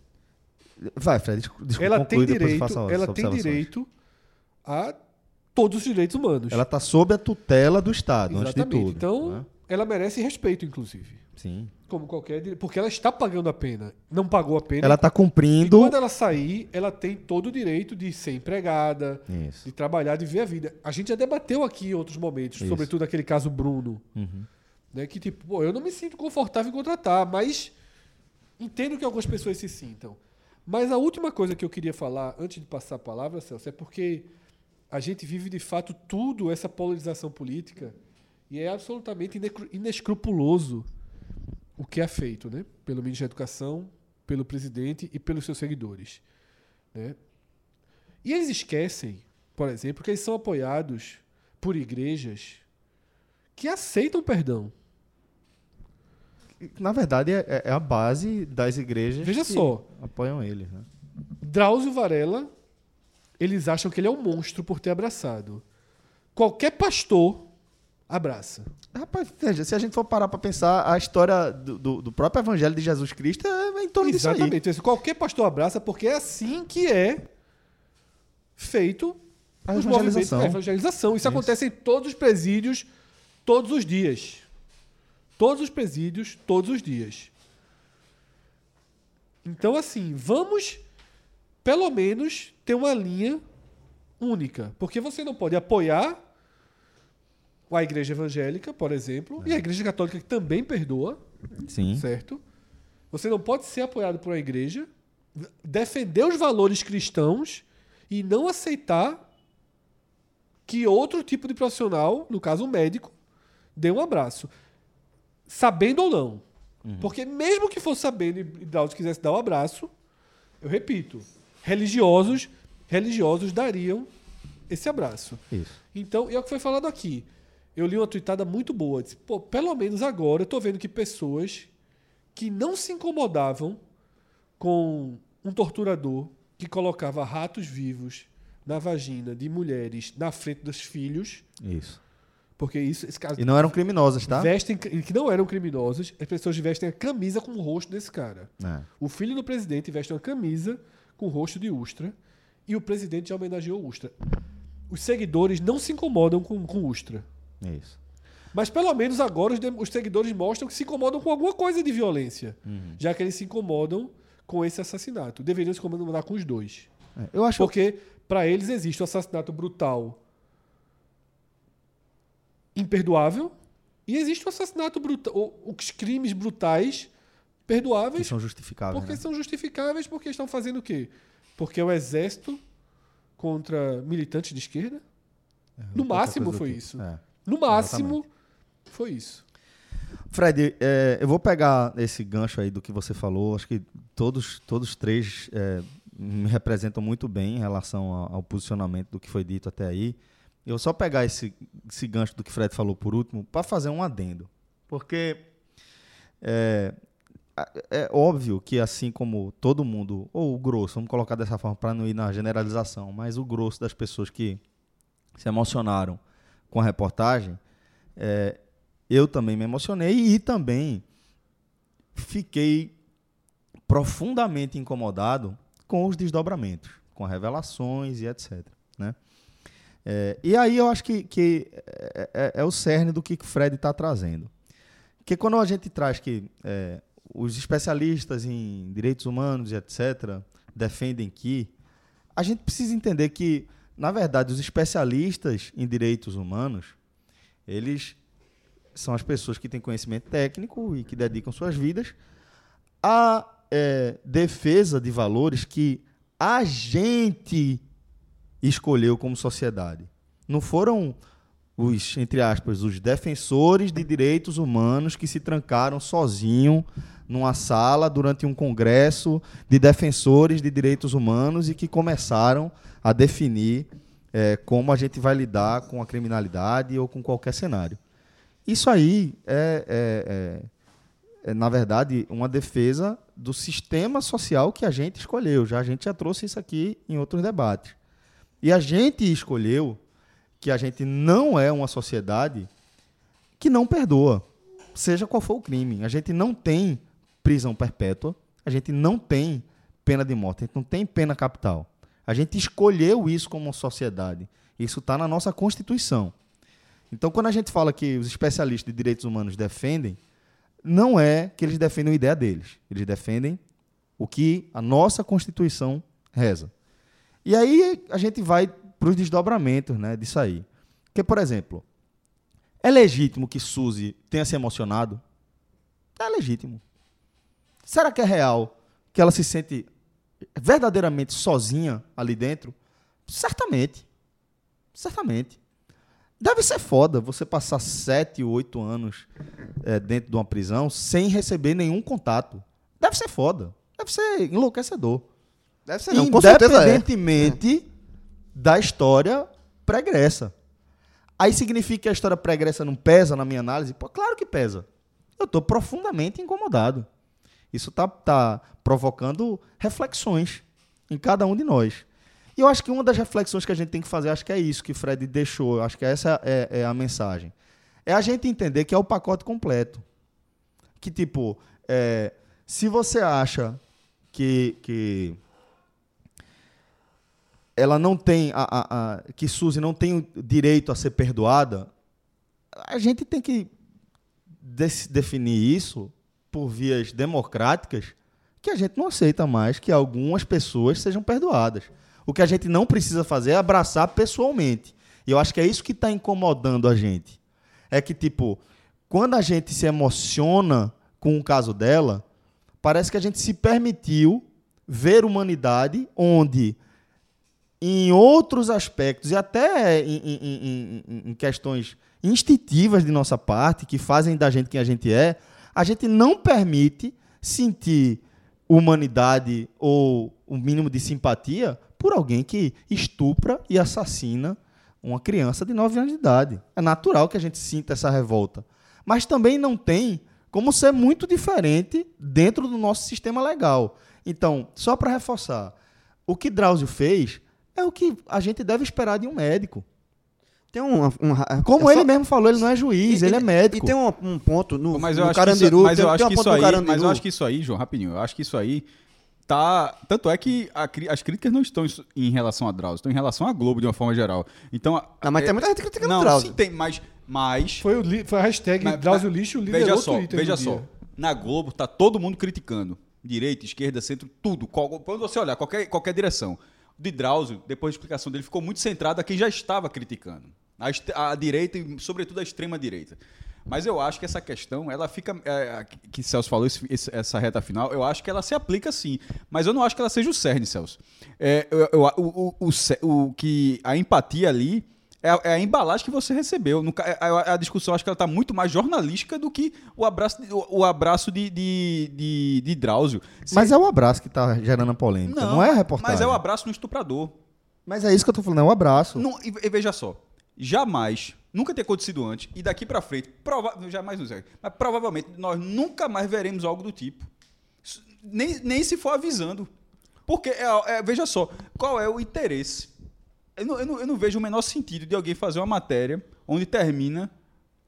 Vai, Fred, desculpa, ela conclui, tem direito, depois faça ela tem direito a todos os direitos humanos. Ela está sob a tutela do Estado, exatamente, antes de tudo. Então, né? Ela merece respeito, inclusive. Sim. Como qualquer... Porque ela está pagando a pena. Não pagou a pena. Ela está cumprindo... E quando ela sair, ela tem todo o direito de ser empregada, isso, de trabalhar, de ver a vida. A gente já debateu aqui em outros momentos, isso, sobretudo naquele caso Bruno. Uhum. Né, que tipo, pô, eu não me sinto confortável em contratar, mas entendo que algumas pessoas se sintam. Mas a última coisa que eu queria falar, antes de passar a palavra, Celso, é porque a gente vive, de fato, tudo essa polarização política e é absolutamente inescrupuloso o que é feito, né, pelo Ministro da Educação, pelo presidente e pelos seus seguidores, né? E eles esquecem, por exemplo, que eles são apoiados por igrejas que aceitam perdão. Na verdade, é, é a base das igrejas. Veja que só, apoiam ele, né? Drauzio Varella, eles acham que ele é um monstro por ter abraçado. Qualquer pastor abraça. Rapaz, se a gente for parar para pensar, a história do, do, do próprio evangelho de Jesus Cristo é em torno disso aí. Exatamente. Qualquer pastor abraça, porque é assim que é feito a evangelização. A evangelização. Isso, Isso acontece em todos os presídios, todos os dias. Todos os presídios, todos os dias. Então, assim, vamos, pelo menos, ter uma linha única. Porque você não pode apoiar a igreja evangélica, por exemplo, é, e a igreja católica, que também perdoa, sim, certo? Você não pode ser apoiado por uma igreja, defender os valores cristãos e não aceitar que outro tipo de profissional, no caso um médico, dê um abraço. Sabendo ou não. Uhum. Porque mesmo que fosse sabendo e Drauzio quisesse dar um abraço, eu repito, religiosos, religiosos dariam esse abraço. Isso. Então, e é o que foi falado aqui. Eu li uma tweetada muito boa. Disse, pô, pelo menos agora eu tô vendo que pessoas que não se incomodavam com um torturador que colocava ratos vivos na vagina de mulheres na frente dos filhos... Isso. Porque isso, esse caso, e não eram criminosas, tá? Vestem, que não eram criminosas, as pessoas vestem a camisa com o rosto desse cara. É. O filho do presidente veste uma camisa com o rosto de Ustra e o presidente já homenageou Ustra. Os seguidores não se incomodam com, com Ustra. Isso. Mas pelo menos agora os, de, os seguidores mostram que se incomodam com alguma coisa de violência, uhum, já que eles se incomodam com esse assassinato. Deveriam se incomodar com os dois. É. Eu acho porque que... para eles existe o assassinato brutal imperdoável e existe o assassinato brutal, os crimes brutais perdoáveis, que são justificáveis, porque, né, são justificáveis, porque estão fazendo o quê? Porque é o exército contra militantes de esquerda, é, no máximo foi tipo. isso é. no máximo Exatamente. foi isso Fred, é, eu vou pegar esse gancho aí do que você falou. Acho que todos, todos três é, me representam muito bem em relação ao, ao posicionamento do que foi dito até aí. Eu só pegar esse, esse gancho do que o Fred falou por último para fazer um adendo. Porque é, é óbvio que, assim como todo mundo, ou o grosso, vamos colocar dessa forma para não ir na generalização, mas o grosso das pessoas que se emocionaram com a reportagem, é, eu também me emocionei e também fiquei profundamente incomodado com os desdobramentos, com as revelações e et cetera, né? É, e aí eu acho que, que é, é, é o cerne do que o Fred está trazendo. Porque quando a gente traz que é, os especialistas em direitos humanos e et cetera defendem que... A gente precisa entender que, na verdade, os especialistas em direitos humanos, eles são as pessoas que têm conhecimento técnico e que dedicam suas vidas à é, defesa de valores que a gente... escolheu como sociedade. Não foram os, entre aspas, os defensores de direitos humanos que se trancaram sozinhos numa sala durante um congresso de defensores de direitos humanos e que começaram a definir é, como a gente vai lidar com a criminalidade ou com qualquer cenário. Isso aí é, é, é, é na verdade, uma defesa do sistema social que a gente escolheu. Já, a gente já trouxe isso aqui em outros debates. E a gente escolheu que a gente não é uma sociedade que não perdoa, seja qual for o crime. A gente não tem prisão perpétua, a gente não tem pena de morte, a gente não tem pena capital. A gente escolheu isso como sociedade. Isso está na nossa Constituição. Então, quando a gente fala que os especialistas de direitos humanos defendem, não é que eles defendem a ideia deles. Eles defendem o que a nossa Constituição reza. E aí a gente vai para os desdobramentos, né, disso aí. Porque, por exemplo, é legítimo que Suzy tenha se emocionado? É legítimo. Será que é real que ela se sente verdadeiramente sozinha ali dentro? Certamente. Certamente. Deve ser foda você passar sete, oito anos é, dentro de uma prisão sem receber nenhum contato. Deve ser foda. Deve ser enlouquecedor. Deve ser, não, com certeza é. Independentemente da história pregressa. Aí significa que a história pregressa não pesa na minha análise? Pô, claro que pesa. Eu estou profundamente incomodado. Isso está tá provocando reflexões em cada um de nós. E eu acho que uma das reflexões que a gente tem que fazer, acho que é isso que o Fred deixou, eu acho que essa é, é a mensagem, é a gente entender que é o pacote completo. Que, tipo, é, se você acha que, que ela não tem, a, a, a, que Suzy não tem o direito a ser perdoada, a gente tem que des- definir isso por vias democráticas, que a gente não aceita mais que algumas pessoas sejam perdoadas. O que a gente não precisa fazer é abraçar pessoalmente. E eu acho que é isso que está incomodando a gente. É que, tipo, quando a gente se emociona com o caso dela, parece que a gente se permitiu ver humanidade onde, em outros aspectos, e até em, em, em, em questões instintivas de nossa parte, que fazem da gente quem a gente é, a gente não permite sentir humanidade ou um mínimo de simpatia por alguém que estupra e assassina uma criança de nove anos de idade. É natural que a gente sinta essa revolta. Mas também não tem como ser muito diferente dentro do nosso sistema legal. Então, só para reforçar, o que Drauzio fez é o que a gente deve esperar de um médico. Tem um, um, como é ele só, mesmo falou, ele não é juiz, e, ele é médico. E tem um, um ponto no Carandiru. Mas eu acho que isso aí, João, rapidinho, eu acho que isso aí... Tá, tanto é que a, as críticas não estão em relação a Drauzio, estão em relação à Globo de uma forma geral. Então, não, mas é, tem muita gente criticando o Drauzio. Sim, tem, mas, mas... Foi, o li, foi a hashtag mas, Drauzio Lixo liderou veja só, o Twitter. Veja só, dia. Na Globo tá todo mundo criticando. Direita, esquerda, centro, tudo. Qual, quando você olhar, qualquer, qualquer direção. De Drauzio, depois da explicação dele, ficou muito centrado a quem já estava criticando. A, a direita e, sobretudo, a extrema-direita. Mas eu acho que essa questão, ela fica... É, que Celso falou, esse, essa reta final, eu acho que ela se aplica sim. Mas eu não acho que ela seja o cerne, Celso. É, eu, eu, o, o, o, o que a empatia ali é a, é a embalagem que você recebeu. No, a, a discussão, acho que ela está muito mais jornalística do que o abraço, o, o abraço de, de, de, de Drauzio. Se... Mas é o abraço que está gerando a polêmica, não, não é a reportagem. Mas é o abraço no estuprador. Mas é isso que eu estou falando, é o abraço. Não, e, e veja só, jamais... Nunca ter acontecido antes, e daqui para frente, prova- jamais não sei, mas provavelmente nós nunca mais veremos algo do tipo. Nem, nem se for avisando. Porque, é, é, veja só, qual é o interesse? Eu não, eu, não, eu não vejo o menor sentido de alguém fazer uma matéria onde termina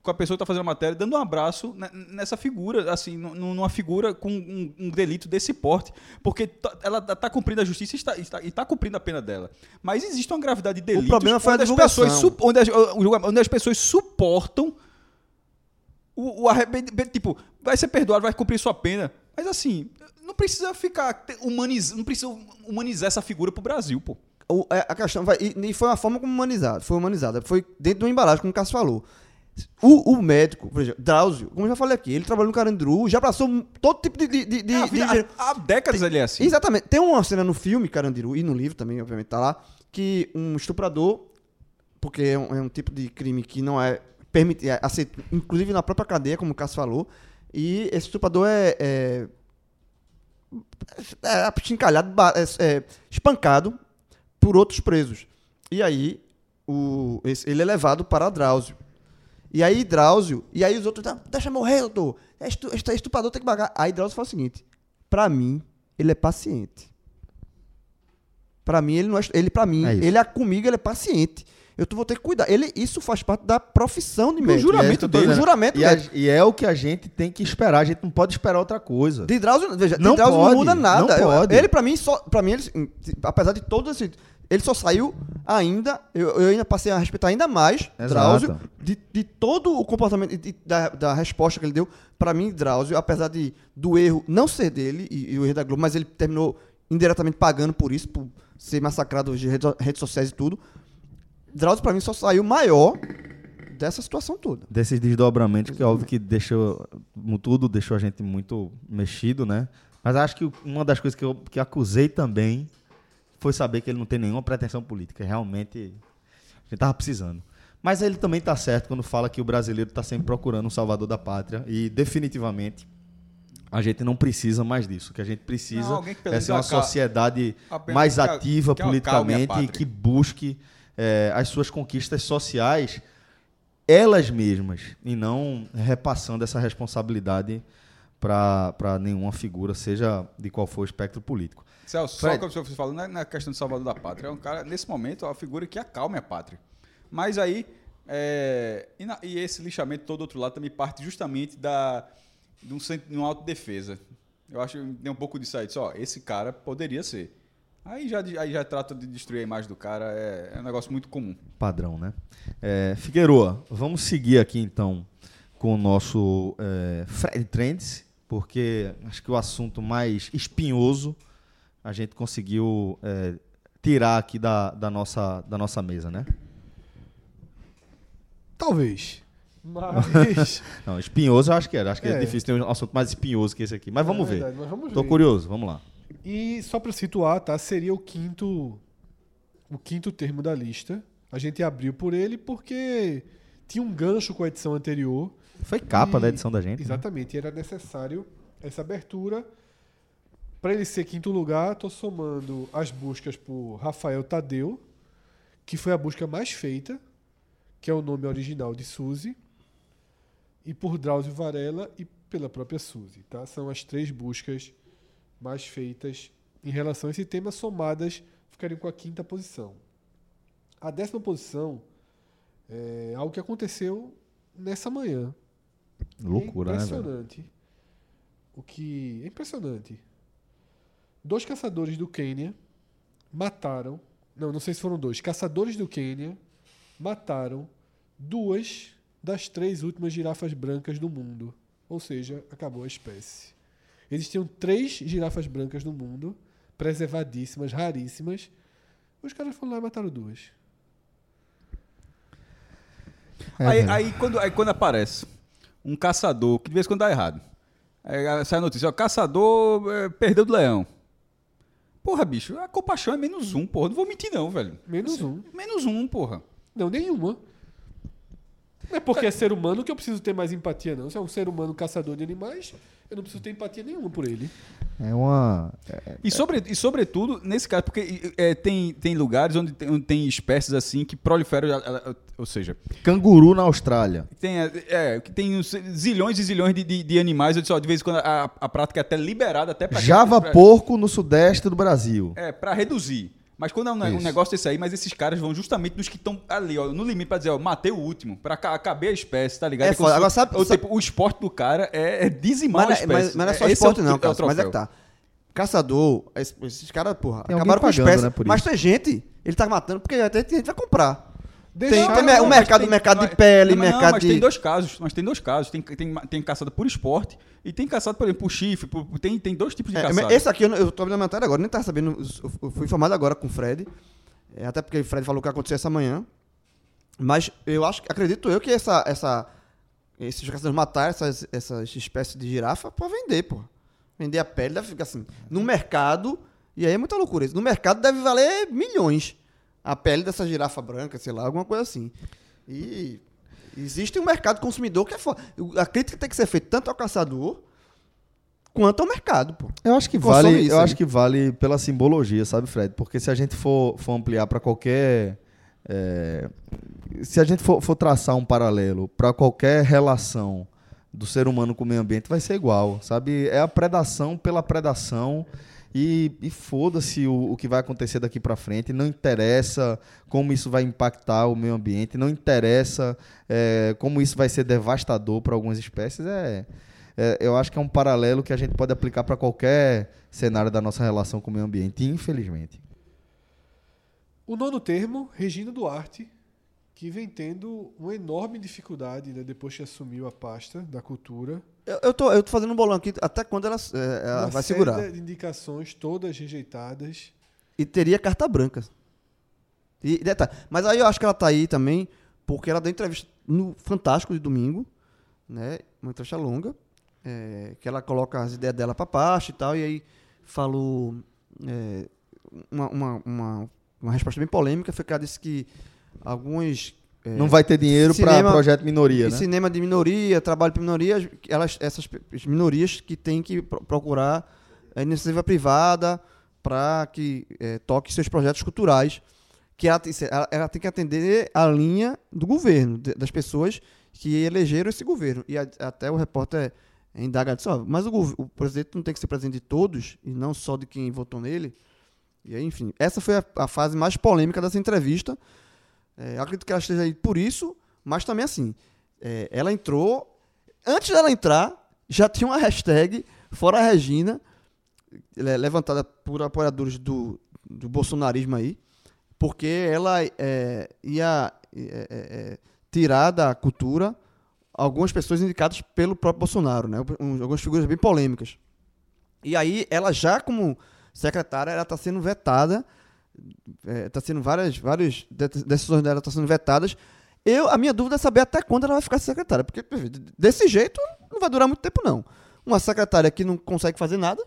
com a pessoa que está fazendo a matéria dando um abraço nessa figura, assim, numa figura com um, um delito desse porte, porque t- ela está cumprindo a justiça e está, está, está cumprindo a pena dela. Mas existe uma gravidade de delitos o problema foi onde, a as pessoas su- onde, as, onde as pessoas suportam o, o arrependimento. Tipo, vai ser perdoado, vai cumprir sua pena. Mas assim, não precisa ficar humaniz- não precisa humanizar essa figura para o Brasil, pô. O, a questão vai, e, e foi uma forma como humanizada, foi humanizada, foi dentro de uma embalagem, como o Cássio falou. O, o médico, por exemplo, Drauzio, como eu já falei aqui, ele trabalhou no Carandiru, já passou todo tipo de... de, de, é, de, de... Há, há décadas ele é assim. Exatamente. Tem uma cena no filme Carandiru, e no livro também, obviamente, tá lá, que um estuprador porque é um, é um tipo de crime que não é permitido, é aceito, inclusive na própria cadeia, como o Cássio falou, e esse estuprador é, é, é achincalhado, é, é, espancado por outros presos. E aí o, esse, ele é levado para Drauzio. E aí Drauzio, e aí os outros, deixa morrer, doutor, é estuprador, tem que pagar. Aí Drauzio fala o seguinte, pra mim, ele é paciente. Pra mim, ele não é, ele pra mim, é ele é comigo, ele é paciente. Eu vou ter que cuidar. Ele, isso faz parte da profissão de médico. O juramento é dele. O juramento e, a, e é o que a gente tem que esperar. A gente não pode esperar outra coisa. De Drauzio, veja, não, de Drauzio pode, não muda nada. Não pode. Eu, ele, pra mim, só, pra mim ele, apesar de todos esses... Ele só saiu ainda... Eu, eu ainda passei a respeitar ainda mais. Exato. Drauzio. De, de todo o comportamento, de, da, da resposta que ele deu, pra mim, Drauzio, apesar de, do erro não ser dele, e, e o erro da Globo, mas ele terminou indiretamente pagando por isso, por ser massacrado nas redes, redes sociais e tudo... Drauzio, pra mim, só saiu maior dessa situação toda. Desses desdobramentos, que é óbvio que deixou tudo, deixou a gente muito mexido, né? Mas acho que uma das coisas que eu que acusei também foi saber que ele não tem nenhuma pretensão política. Realmente, a gente tava precisando. Mas ele também tá certo quando fala que o brasileiro tá sempre procurando um salvador da pátria e, definitivamente, a gente não precisa mais disso. O que a gente precisa não, é ser uma sociedade mais ativa politicamente e que busque... É, as suas conquistas sociais elas mesmas e não repassando essa responsabilidade para nenhuma figura, seja de qual for o espectro político. Celso, Fred, só o que o senhor falou, não é na questão do salvador da pátria, é um cara, nesse momento, é uma figura que acalma a pátria. Mas aí, é, e, na, e esse lixamento todo outro lado também parte justamente da, de, um, de uma autodefesa. Eu acho que tem um pouco disso aí, só esse cara poderia ser. Aí já, aí já trata de destruir a imagem do cara, é, é um negócio muito comum. Padrão, né? É, Figueroa, vamos seguir aqui então com o nosso é, Fred Trends, porque acho que o assunto mais espinhoso a gente conseguiu é, tirar aqui da, da, nossa, da nossa mesa, né? Talvez. Mas... Não, espinhoso eu acho que era. Acho que é, é difícil ter um assunto mais espinhoso que esse aqui. Mas vamos é verdade, ver. Mas vamos Tô ver. curioso, vamos lá. E só para situar, tá? Seria o quinto, o quinto termo da lista. A gente abriu por ele porque tinha um gancho com a edição anterior. Foi capa e, da edição da gente. Exatamente. Né? E era necessário essa abertura. Para ele ser quinto lugar, estou somando as buscas por Rafael Tadeu, que foi a busca mais feita, que é o nome original de Suzy, e por Drauzio Varella e pela própria Suzy. Tá? São as três buscas mais feitas em relação a esse tema, somadas, ficariam com a quinta posição. A décima posição é algo que aconteceu nessa manhã. Loucura, é impressionante, né, velho? O que é impressionante. Dois caçadores do Quênia mataram... Não, não sei se foram dois. Caçadores do Quênia mataram duas das três últimas girafas brancas do mundo. Ou seja, acabou a espécie. Existiam três girafas brancas no mundo, preservadíssimas, raríssimas. Os caras foram lá e mataram duas. É, aí, é. Aí, quando, aí quando aparece um caçador, que de vez em quando dá errado, aí sai a notícia, ó, caçador é, perdeu do leão. Porra, bicho, a compaixão é menos um, porra. Não vou mentir não, velho. Menos um. Menos um, porra. Não, nenhuma. Não é porque é ser humano que eu preciso ter mais empatia, não. Se é um ser humano caçador de animais, eu não preciso ter empatia nenhuma por ele. É uma... É, e, sobre, é... e, sobretudo, nesse caso, porque é, tem, tem lugares onde tem, onde tem espécies assim que proliferam, ou seja... Canguru na Austrália. Tem, é, tem uns zilhões e zilhões de, de, de animais, onde só de vez em quando a, a prática é até liberada, até para... Java pra, porco no sudeste do Brasil. É, para reduzir. Mas quando é um, um negócio desse aí, mas esses caras vão justamente nos que estão ali, ó, no limite, pra dizer, ó, matei o último, pra acabar a espécie, tá ligado? É, é foda. Agora, sabe, o, sabe... Tipo, o esporte do cara é, é dizimar mas, a espécie. Mas, mas não é só é, esporte, é o, não, cara. É mas é que tá. Caçador, esses caras, porra, tem acabaram com a espécie. Né, mas tem gente, ele tá matando, porque até tem gente que vai comprar. Deixaram, tem, tem não, o mercado, tem, mercado não, de pele, não, mercado não, mas de... Mas tem dois casos, mas tem dois casos. Tem, tem, tem caçada por esporte e tem caçada, por exemplo, por chifre. Por, tem, tem dois tipos de é, caçada. Esse aqui, eu, eu tô me lamentando agora, nem tava sabendo, eu fui informado agora com o Fred, até porque o Fred falou que aconteceu essa manhã, mas eu acho, acredito eu que essa, essa, esses caçadores mataram essas, essas espécies de girafa pra vender, pô. Vender a pele, deve ficar assim, no mercado, e aí é muita loucura isso, no mercado deve valer milhões. a pele dessa girafa branca, sei lá, alguma coisa assim. E existe um mercado consumidor que é foda. A crítica tem que ser feita tanto ao caçador quanto ao mercado, pô. Eu acho que vale, isso, eu acho que vale pela simbologia, sabe, Fred? Porque se a gente for, for ampliar para qualquer... É, se a gente for, for traçar um paralelo para qualquer relação do ser humano com o meio ambiente, vai ser igual, sabe? É a predação pela predação e, e foda-se o, o que vai acontecer daqui para frente, não interessa como isso vai impactar o meio ambiente, não interessa é, como isso vai ser devastador para algumas espécies. É, é, eu acho que é um paralelo que a gente pode aplicar para qualquer cenário da nossa relação com o meio ambiente, infelizmente. O nono termo, Regina Duarte, que vem tendo uma enorme dificuldade, né, depois que assumiu a pasta da cultura. Eu, eu, tô, eu tô fazendo um bolão aqui até quando ela, é, ela vai segurar. Uma série de indicações, todas rejeitadas. E teria carta branca. E, detalhe, mas aí eu acho que ela tá aí também, porque ela deu entrevista no Fantástico de domingo, né, uma entrevista longa, é, que ela coloca as ideias dela pra pasta e tal, e aí falou é, uma... uma, uma Uma resposta bem polêmica foi que ela disse que alguns... É, não vai ter dinheiro para projeto de minoria, né? Cinema de minoria, trabalho de minoria, elas, essas minorias que têm que procurar a iniciativa privada para que é, toque seus projetos culturais, que ela, ela, ela tem que atender a linha do governo, de, das pessoas que elegeram esse governo. E a, até o repórter indaga, disse, oh, mas o, o presidente não tem que ser presidente de todos, e não só de quem votou nele? E aí, enfim, essa foi a, a fase mais polêmica dessa entrevista. É, eu acredito que ela esteja aí por isso, mas também assim, é, ela entrou... Antes dela entrar, já tinha uma hashtag Fora Regina, levantada por apoiadores do, do bolsonarismo aí, porque ela é, ia é, é, tirar da cultura algumas pessoas indicadas pelo próprio Bolsonaro, né? Um, algumas figuras bem polêmicas. E aí, ela já como... secretária, ela está sendo vetada, está é, sendo várias, várias decisões dela estão sendo vetadas. Eu, a minha dúvida é saber até quando ela vai ficar secretária, porque desse jeito não vai durar muito tempo, não. Uma secretária que não consegue fazer nada,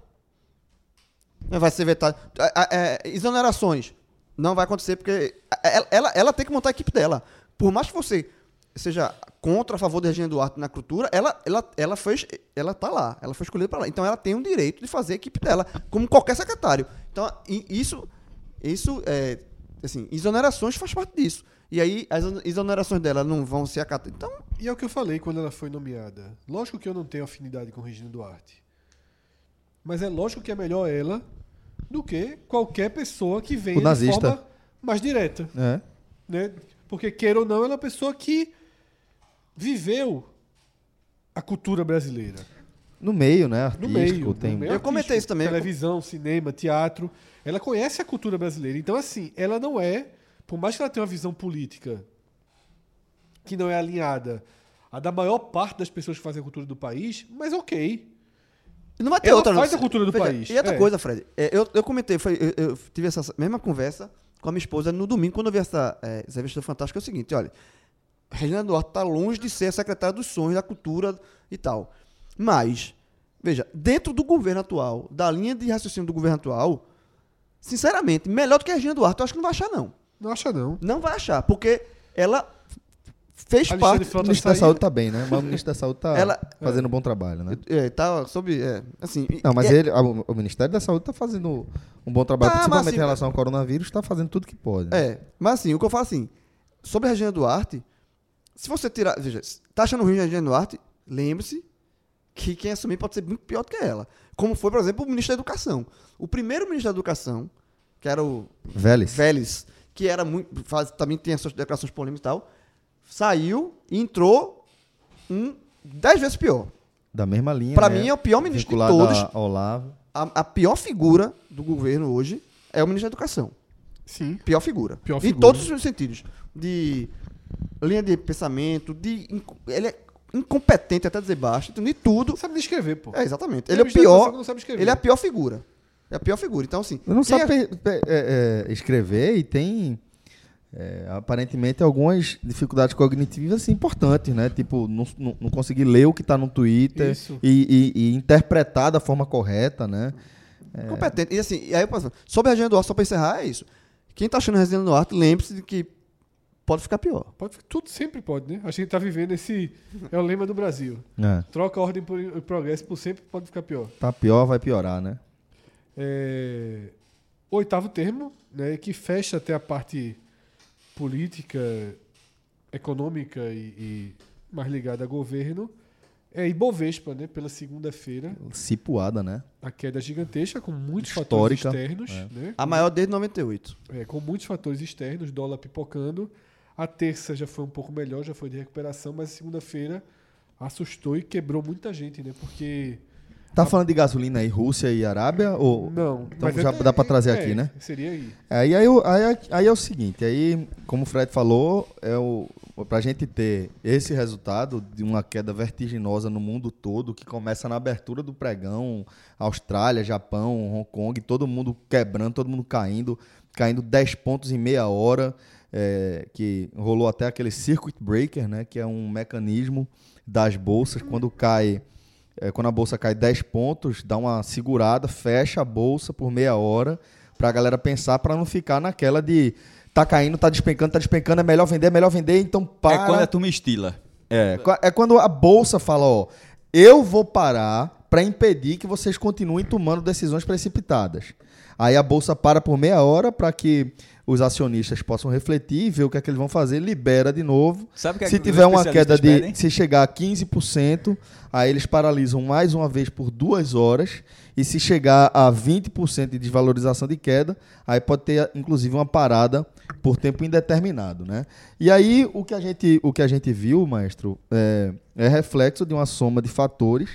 vai ser vetada. É, é, exonerações não vai acontecer, porque ela, ela, ela tem que montar a equipe dela. Por mais que você seja contra, a favor da Regina Duarte na cultura, ela, ela, ela, fez, ela tá lá, ela foi escolhida para lá. Então, ela tem o direito de fazer a equipe dela, como qualquer secretário. Então, isso, isso é, assim, exonerações faz parte disso. E aí, as exonerações dela não vão ser acatadas. Então... E é o que eu falei quando ela foi nomeada. Lógico que eu não tenho afinidade com Regina Duarte. Mas é lógico que é melhor ela do que qualquer pessoa que venha de forma mais direta. É. Né? Porque, queira ou não, ela é uma pessoa que viveu a cultura brasileira. No meio, né? Artístico, no meio, tem... no meio eu comentei isso também. Televisão, cinema, teatro. Ela conhece a cultura brasileira. Então, assim, ela não é... Por mais que ela tenha uma visão política que não é alinhada à da maior parte das pessoas que fazem a cultura do país, mas ok. Não vai ter ela outra, faz não. a cultura do Fred, país. E outra é. coisa, Fred. Eu, eu comentei, eu, eu tive essa mesma conversa com a minha esposa no domingo, quando eu vi essa, essa revista fantástica, é o seguinte, olha... Regina Duarte está longe de ser a secretária dos sonhos, da cultura e tal. Mas, veja, dentro do governo atual, da linha de raciocínio do governo atual, sinceramente, melhor do que a Regina Duarte, eu acho que não vai achar, não. Não acha, não. Não vai achar, porque ela fez a parte... O ministro da Saúde está bem, né? Mas o ministro da Saúde está ela... fazendo um bom trabalho, né? Está é, sob... É, assim, não, mas é... ele, o Ministério da Saúde está fazendo um bom trabalho, tá, principalmente assim, em relação ao coronavírus, está fazendo tudo que pode. Né? É, mas assim, o que eu falo assim, sobre a Regina Duarte... Se você tirar... Veja, tá achando ruim a Regina Duarte, lembre-se que quem assumir pode ser muito pior do que ela. Como foi, por exemplo, o ministro da Educação. O primeiro ministro da Educação, que era o... Vélez. Vélez, que era muito... Faz, também tem as suas declarações polêmicas e tal. Saiu e entrou um dez vezes pior. Da mesma linha. Para né? mim é o pior ministro de todos. A, Olavo. A, a pior figura do governo hoje é o ministro da Educação. Sim. Pior figura. Pior figura. Em todos os sentidos. De... linha de pensamento, de inc... ele é incompetente até dizer baixo, de tudo. Não sabe nem escrever, pô. É, exatamente. Ele é, pior, não sabe ele é a pior figura. É a pior figura. Então, assim... Ele não sabe é... Pe- pe- é, escrever e tem, é, aparentemente, algumas dificuldades cognitivas assim, importantes, né? Tipo, não, não, não conseguir ler o que está no Twitter e, e, e interpretar da forma correta, né? Incompetente. É... E assim, aí eu posso... sobre a agenda do só para encerrar, é isso. Quem tá achando Resenha no Ar, lembre-se de que pode ficar pior. Pode, tudo sempre pode, né? A gente tá vivendo esse... É o lema do Brasil. É. Troca a ordem por progresso por sempre, pode ficar pior. Tá pior, vai piorar, né? É... Oitavo termo, né, que fecha até a parte política, econômica e, e mais ligada a governo, é Ibovespa, né, pela segunda-feira. Cipuada, né? A queda gigantesca, com muitos Histórica, fatores externos. É. Né, a com, maior desde noventa e oito. É, com muitos fatores externos, dólar pipocando. A terça já foi um pouco melhor, já foi de recuperação, mas segunda-feira assustou e quebrou muita gente, né, porque... Tá falando de gasolina aí, Rússia e Arábia? Ou... Não. Então já é, dá para trazer é, aqui, né? Seria aí. Aí, aí, aí. aí é o seguinte, aí, como o Fred falou, é o, pra gente ter esse resultado de uma queda vertiginosa no mundo todo, que começa na abertura do pregão, Austrália, Japão, Hong Kong, todo mundo quebrando, todo mundo caindo, caindo dez pontos em meia hora, é, que rolou até aquele circuit breaker, né, que é um mecanismo das bolsas, quando cai... É, quando a bolsa cai dez pontos, dá uma segurada, fecha a bolsa por meia hora para a galera pensar, para não ficar naquela de tá caindo, tá despencando, tá despencando, é melhor vender, é melhor vender, então para. É quando a turma estila. É, é quando a bolsa fala, ó, eu vou parar para impedir que vocês continuem tomando decisões precipitadas. Aí a bolsa para por meia hora para que os acionistas possam refletir, ver o que é que eles vão fazer, libera de novo. Sabe que se tiver uma queda de... Pedem? Se chegar a quinze por cento, aí eles paralisam mais uma vez por duas horas. E se chegar a vinte por cento de desvalorização de queda, aí pode ter, inclusive, uma parada por tempo indeterminado, né? E aí, o que a gente, o que a gente viu, maestro, é, é reflexo de uma soma de fatores,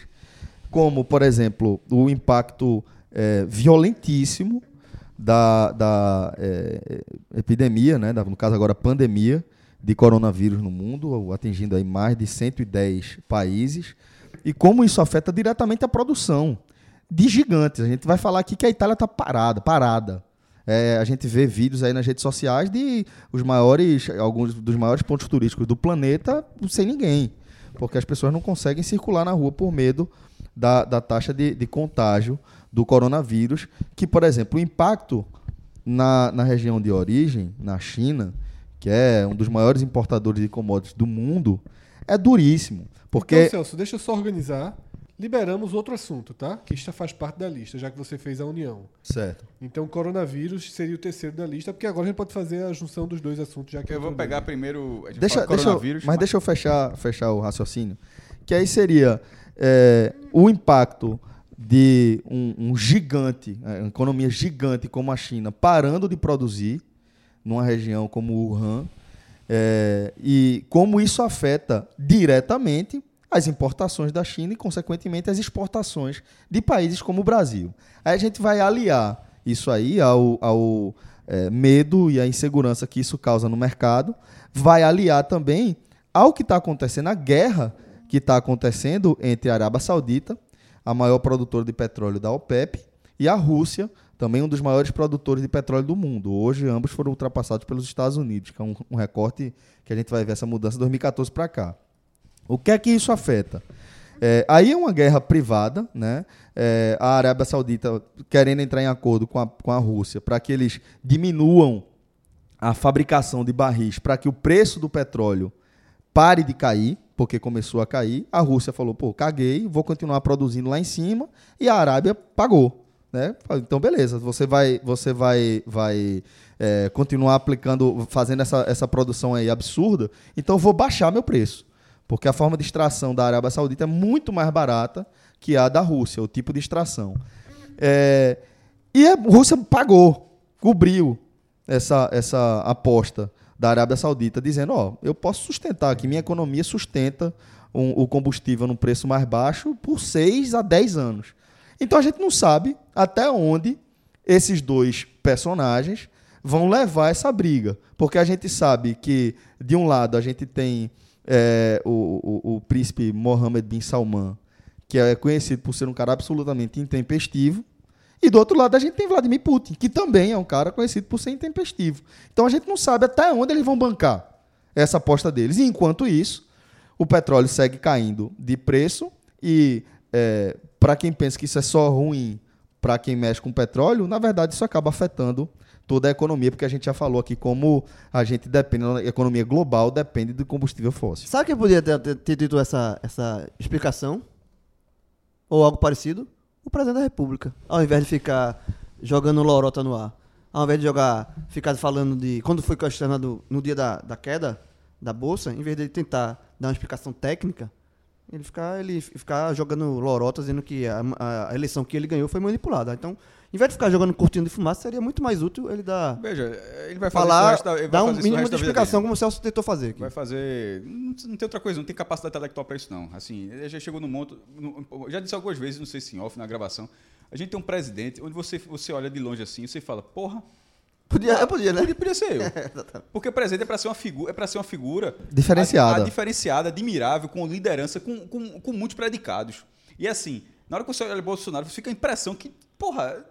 como, por exemplo, o impacto é, violentíssimo da, da é, epidemia, né? No caso agora pandemia de coronavírus no mundo, atingindo aí mais de cento e dez países, e como isso afeta diretamente a produção de gigantes. A gente vai falar aqui que a Itália está parada, parada. É, a gente vê vídeos aí nas redes sociais de os maiores, alguns dos maiores pontos turísticos do planeta sem ninguém, porque as pessoas não conseguem circular na rua por medo da, da taxa de, de contágio do coronavírus, que, por exemplo, o impacto na, na região de origem, na China, que é um dos maiores importadores de commodities do mundo, é duríssimo. Porque... Então, Celso, deixa eu só organizar. Liberamos outro assunto, tá? Que isto faz parte da lista, já que você fez a união. Certo. Então, coronavírus seria o terceiro da lista, porque agora a gente pode fazer a junção dos dois assuntos. Já que eu vou pegar primeiro... A gente deixa, deixa coronavírus, eu, mas, mas deixa eu fechar, fechar o raciocínio, que aí seria é, o impacto... de um, um gigante, uma economia gigante como a China, parando de produzir numa região como Wuhan, é, e como isso afeta diretamente as importações da China e, consequentemente, as exportações de países como o Brasil. Aí a gente vai aliar isso aí ao, ao é, medo e à insegurança que isso causa no mercado, vai aliar também ao que está acontecendo, a guerra que está acontecendo entre a Arábia Saudita, a maior produtora de petróleo da OPEP, e a Rússia, também um dos maiores produtores de petróleo do mundo. Hoje, ambos foram ultrapassados pelos Estados Unidos, que é um, um recorte que a gente vai ver essa mudança de dois mil e catorze para cá. O que é que isso afeta? É, aí é uma guerra privada, né? É, a Arábia Saudita querendo entrar em acordo com a, com a Rússia para que eles diminuam a fabricação de barris para que o preço do petróleo pare de cair, porque começou a cair. A Rússia falou, pô, caguei, vou continuar produzindo lá em cima, e a Arábia pagou, né? Então, beleza, você vai, você vai, vai é, continuar aplicando, fazendo essa, essa produção aí absurda, então vou baixar meu preço, porque a forma de extração da Arábia Saudita é muito mais barata que a da Rússia, o tipo de extração. É, e a Rússia pagou, cobriu essa, essa aposta da Arábia Saudita, dizendo, ó, eu posso sustentar aqui, minha economia sustenta um, o combustível num preço mais baixo por seis a dez anos. Então a gente não sabe até onde esses dois personagens vão levar essa briga, porque a gente sabe que, de um lado, a gente tem é, o, o, o príncipe Mohammed bin Salman, que é conhecido por ser um cara absolutamente intempestivo, e do outro lado a gente tem Vladimir Putin, que também é um cara conhecido por ser intempestivo. Então a gente não sabe até onde eles vão bancar essa aposta deles. E enquanto isso, o petróleo segue caindo de preço e é, para quem pensa que isso é só ruim para quem mexe com petróleo, na verdade isso acaba afetando toda a economia, porque a gente já falou aqui como a gente depende, a economia global depende do combustível fóssil. Sabe quem podia ter, ter, ter tido essa, essa explicação? Ou algo parecido? O presidente da República. Ao invés de ficar jogando lorota no ar, ao invés de jogar, ficar falando de... Quando foi questionado no dia da, da queda da Bolsa, em vez de tentar dar uma explicação técnica, ele ficar, ele ficar jogando lorota, dizendo que a, a eleição que ele ganhou foi manipulada. Então, em vez de ficar jogando cortina de fumaça, seria muito mais útil ele dar... Veja, ele vai falar, dar um mínimo de explicação, como o Celso tentou fazer aqui. Vai fazer... Não, não tem outra coisa, não tem capacidade intelectual para isso, não. Assim, ele já chegou num monte... Já disse algumas vezes, não sei se em off, na gravação, a gente tem um presidente onde você, você olha de longe assim e você fala, porra... Podia, ah, podia, né? Podia, podia ser eu. É, porque o presidente é para ser uma figura, é para ser uma figura diferenciada, a, a diferenciada, admirável, com liderança, com, com, com muitos predicados. E assim, na hora que você olha Bolsonaro, você fica a impressão que, porra,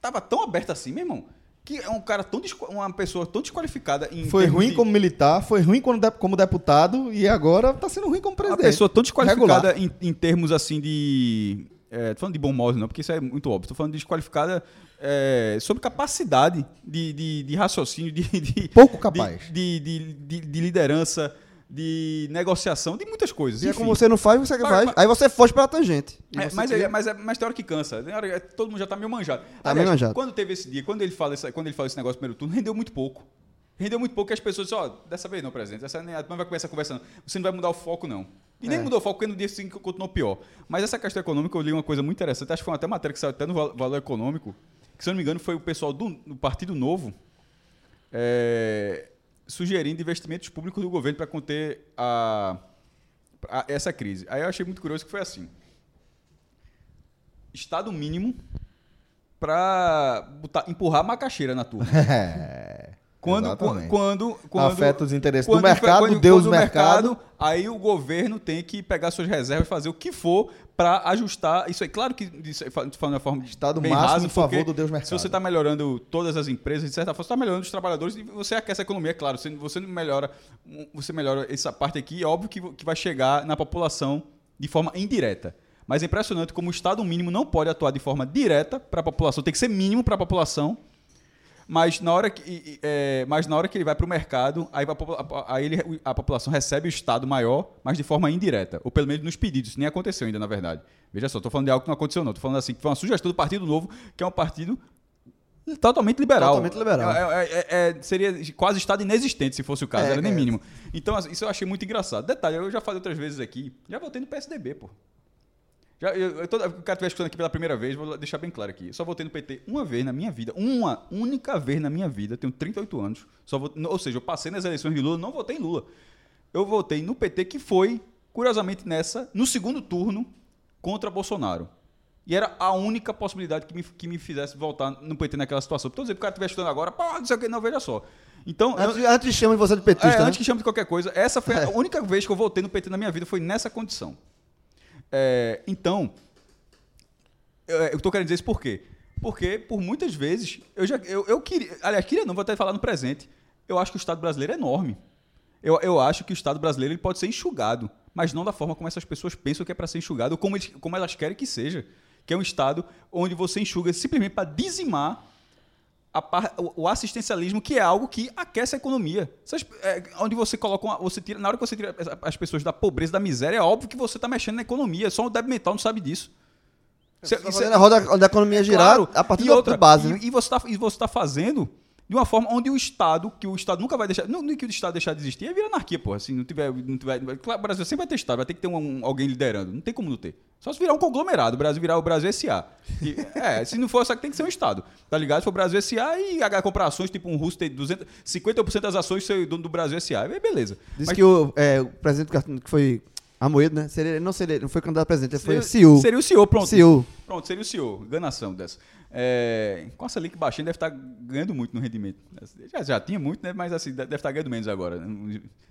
tava tão aberto assim, meu irmão, que é um cara tão desqu- uma pessoa tão desqualificada em foi ruim de... como militar, foi ruim como, de- como deputado e agora tá sendo ruim como presidente. Uma pessoa tão desqualificada em, em termos assim de É, tô falando de bom modo não, porque isso é muito óbvio. Tô falando de desqualificada é, sobre capacidade de, de, de raciocínio, de, de pouco capaz, de, de, de, de, de liderança, de negociação, de muitas coisas. E é como você não faz, você mas, faz. Mas, aí você foge para a tangente. É, mas, é, mas, é, mas tem hora que cansa. Tem hora, todo mundo já tá meio manjado. Tá Aliás, meio manjado. Quando teve esse dia, quando ele fala, essa, quando ele fala esse negócio no primeiro turno, rendeu muito pouco. Rendeu muito pouco que as pessoas disseram, ó, oh, dessa vez não, presidente, dessa nem a vai começar a conversa não. Você não vai mudar o foco, não. E nem é. mudou o foco, porque no dia seguinte continuou pior. Mas essa questão econômica, eu li uma coisa muito interessante. Acho que foi até matéria que saiu até no Valor Econômico, que, se eu não me engano, foi o pessoal do, do Partido Novo é, sugerindo investimentos públicos do governo para conter a, a, essa crise. Aí eu achei muito curioso que foi assim. Estado mínimo para empurrar a macaxeira na turma. Quando, quando, quando, quando afeta os interesses quando, do mercado, quando, quando, Deus quando o mercado, mercado. Aí o governo tem que pegar suas reservas e fazer o que for para ajustar isso aí. Claro que isso falando de uma forma Estado bem máximo rasa, em favor do Deus mercado. Se você está melhorando todas as empresas, de certa forma, você está melhorando os trabalhadores e você aquece a economia, é claro. Você, você melhora, você melhora essa parte aqui, é óbvio que, que vai chegar na população de forma indireta. Mas é impressionante como o Estado mínimo não pode atuar de forma direta para a população. Tem que ser mínimo para a população. Mas na, hora que, é, mas na hora que ele vai para o mercado, aí, a, aí ele, a população recebe o Estado maior, mas de forma indireta, ou pelo menos nos pedidos. Isso nem aconteceu ainda, na verdade. Veja só, estou falando de algo que não aconteceu, não. Estou falando assim, que foi uma sugestão do Partido Novo, que é um partido totalmente liberal. Totalmente liberal. É, é, é, seria quase Estado inexistente, se fosse o caso, é, era nem é. mínimo. Então, isso eu achei muito engraçado. Detalhe, eu já falei outras vezes aqui, já votei no P S D B, pô. Já, eu, eu tô, o cara estiver escutando aqui pela primeira vez, vou deixar bem claro aqui. Eu só votei no P T uma vez na minha vida, uma única vez na minha vida, tenho trinta e oito anos, só votei, ou seja, eu passei nas eleições de Lula, não votei em Lula. Eu votei no P T, que foi, curiosamente, nessa, no segundo turno, contra Bolsonaro. E era a única possibilidade que me, que me fizesse voltar no P T naquela situação. Porque eu dizia, o cara estiver estudando agora, pá, não sei o que, não, veja só. Então, antes, eu, antes que chame você de petista, é, né? Antes que chame de qualquer coisa, essa foi é. a única vez que eu votei no P T na minha vida, foi nessa condição. É, então, eu estou querendo dizer isso por quê? Porque, por muitas vezes, eu já eu, eu queria... Aliás, queria não, vou até falar no presente. Eu acho que o Estado brasileiro é enorme. Eu, eu acho que o Estado brasileiro ele pode ser enxugado, mas não da forma como essas pessoas pensam que é para ser enxugado, ou como, eles, como elas querem que seja. Que é um Estado onde você enxuga simplesmente para dizimar a par, o, o assistencialismo, que é algo que aquece a economia. Essas, é, onde você coloca uma, você tira, na hora que você tira as pessoas da pobreza, da miséria, é óbvio que você está mexendo na economia. Só um débil mental não sabe disso. Você está fazendo a roda da economia girar, claro, a partir da outra base. E, né? e você está tá fazendo de uma forma onde o Estado, que o Estado nunca vai deixar... Não, não que o Estado deixar de existir, aí vira anarquia, porra. Assim, não tiver, não tiver, claro, o Brasil sempre vai ter Estado, vai ter que ter um, um, alguém liderando. Não tem como não ter. Só se virar um conglomerado, o Brasil virar o Brasil S A. E, é, se não for, só que tem que ser um Estado. Tá ligado? Se for o Brasil S A e a comprar ações, tipo um russo tem duzentos, cinquenta por cento das ações ser dono do Brasil S A. Aí beleza. Diz Mas, que o, é, o presidente que foi Amoedo, né? Seria, não, seria, não foi candidato a presidente, seria, foi C E O. Seria o C E O, pronto. C E O. Pronto, seria o C E O. Enganação dessa. É, com essa link baixinha deve estar ganhando muito no rendimento. Já, já tinha muito, né? Mas assim, deve estar ganhando menos agora.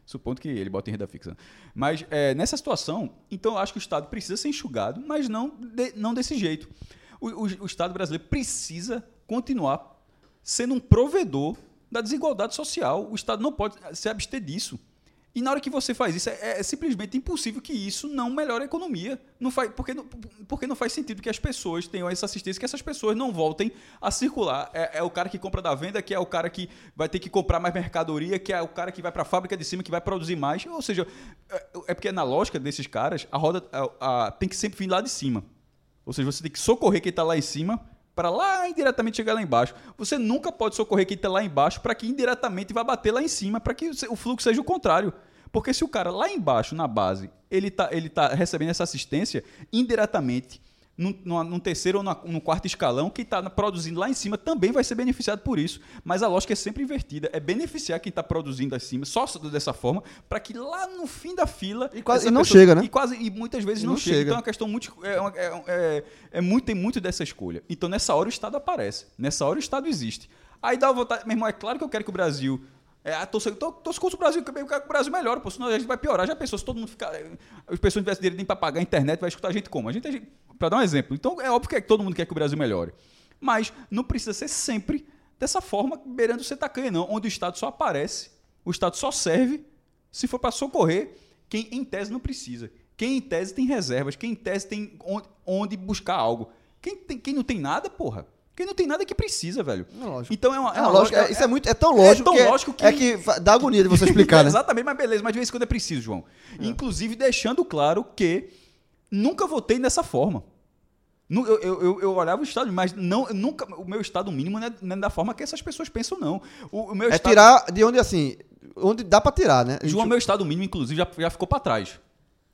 Supondo que ele bota em renda fixa. Mas é, nessa situação, então eu acho que o Estado precisa ser enxugado, mas não, de, não desse jeito. O, o, o Estado brasileiro precisa continuar sendo um provedor da desigualdade social. O Estado não pode se abster disso. E na hora que você faz isso, é, é simplesmente impossível que isso não melhore a economia. Não faz, porque, não, porque não faz sentido que as pessoas tenham essa assistência, que essas pessoas não voltem a circular. É, é o cara que compra da venda, que é o cara que vai ter que comprar mais mercadoria, que é o cara que vai para a fábrica de cima, que vai produzir mais. Ou seja, é, é porque na lógica desses caras, a roda a, a, tem que sempre vir lá de cima. Ou seja, você tem que socorrer quem está lá em cima para lá indiretamente chegar lá embaixo. Você nunca pode socorrer quem está lá embaixo para que indiretamente vá bater lá em cima, para que o fluxo seja o contrário. Porque se o cara lá embaixo, na base, ele está ele tá recebendo essa assistência, indiretamente, num, num terceiro ou num quarto escalão, quem está produzindo lá em cima também vai ser beneficiado por isso. Mas a lógica é sempre invertida. É beneficiar quem está produzindo acima, só dessa forma, para que lá no fim da fila... E quase e não pessoa, chega, né? E, quase, e muitas vezes não, não chega. chega. Então é uma questão muito... É, é, é, é muito tem muito dessa escolha. Então nessa hora o Estado aparece. Nessa hora o Estado existe. Aí dá uma vontade... Meu irmão, é claro que eu quero que o Brasil... É, tô, tô, tô com o Brasil, que o Brasil melhora, pô, senão a gente vai piorar. Já pensou, se todo mundo ficar. As pessoas não tivessem dinheiro nem para pagar a internet, vai escutar a gente como? A gente, a gente para dar um exemplo. Então é óbvio que todo mundo quer que o Brasil melhore. Mas não precisa ser sempre dessa forma, beirando ser tacanha, não. Onde o Estado só aparece, o Estado só serve se for para socorrer quem em tese não precisa. Quem em tese tem reservas, quem em tese tem onde, onde buscar algo. Quem, tem, quem não tem nada, porra. Porque não tem nada que precisa, velho. É então é uma, é uma é, lógica. É, isso é, é muito, é tão lógico. É tão que lógico que... É que dá agonia de você explicar, né? Exatamente, mas beleza. Mas de vez em quando é preciso, João. É. Inclusive, deixando claro que nunca votei dessa forma. Eu, eu, eu, eu olhava o Estado, mas não, nunca, o meu Estado mínimo não é, não é da forma que essas pessoas pensam, não. O, o meu é estado... tirar de onde, assim, onde dá pra tirar, né? João, gente... meu Estado mínimo, inclusive, já, já ficou pra trás.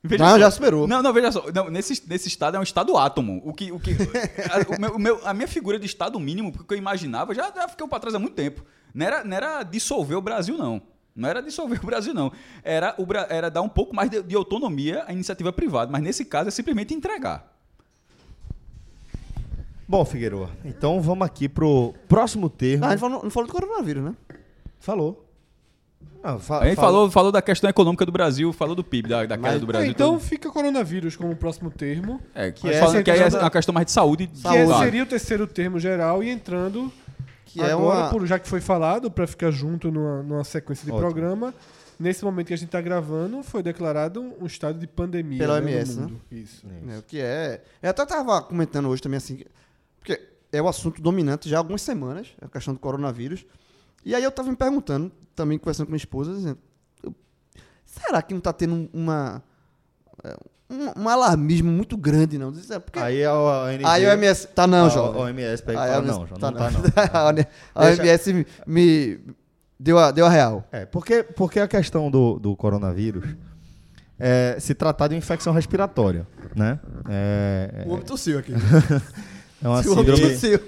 Veja não, só. Já superou. Não, não, veja só. Não, nesse, nesse estado é um estado átomo. O que, o que, a, o meu, o meu, a minha figura de estado mínimo, porque eu imaginava, já, já ficou para trás há muito tempo. Não era, não era dissolver o Brasil, não. Não era dissolver o Brasil, não. Era, o, era dar um pouco mais de, de autonomia à iniciativa privada. Mas nesse caso é simplesmente entregar. Bom, Figueiredo, então vamos aqui pro próximo termo. Ah, a gente falou, não falou do coronavírus, né? Falou. Não, fa- Aí falou, falou, falou da questão econômica do Brasil, falou do P I B, da, da queda do Brasil. Então todo. Fica coronavírus como o próximo termo. É, que, que, é, que, que é uma questão mais de saúde. Que saúde. Seria o terceiro termo geral e entrando, que agora, é uma... por, já que foi falado, para ficar junto numa, numa sequência de Ótimo. Programa, nesse momento que a gente está gravando, foi declarado um estado de pandemia. Pela O M S, né? Mundo. Né? Isso. É, o que é... Eu até estava comentando hoje também, assim, porque é o assunto dominante já há algumas semanas, a questão do coronavírus. E aí eu estava me perguntando, também conversando com minha esposa, dizendo, eu, será que não está tendo uma, uma, um alarmismo muito grande, não? Porque aí a O M S... Aí a O M S... Tá não, João. A O M S pega e fala, não, João, não tá não. A O M S me, me deu, a, deu a real. É, porque, porque a questão do, do coronavírus é se tratar de uma infecção respiratória, né? É, o homem tossiu aqui. É uma síndrome...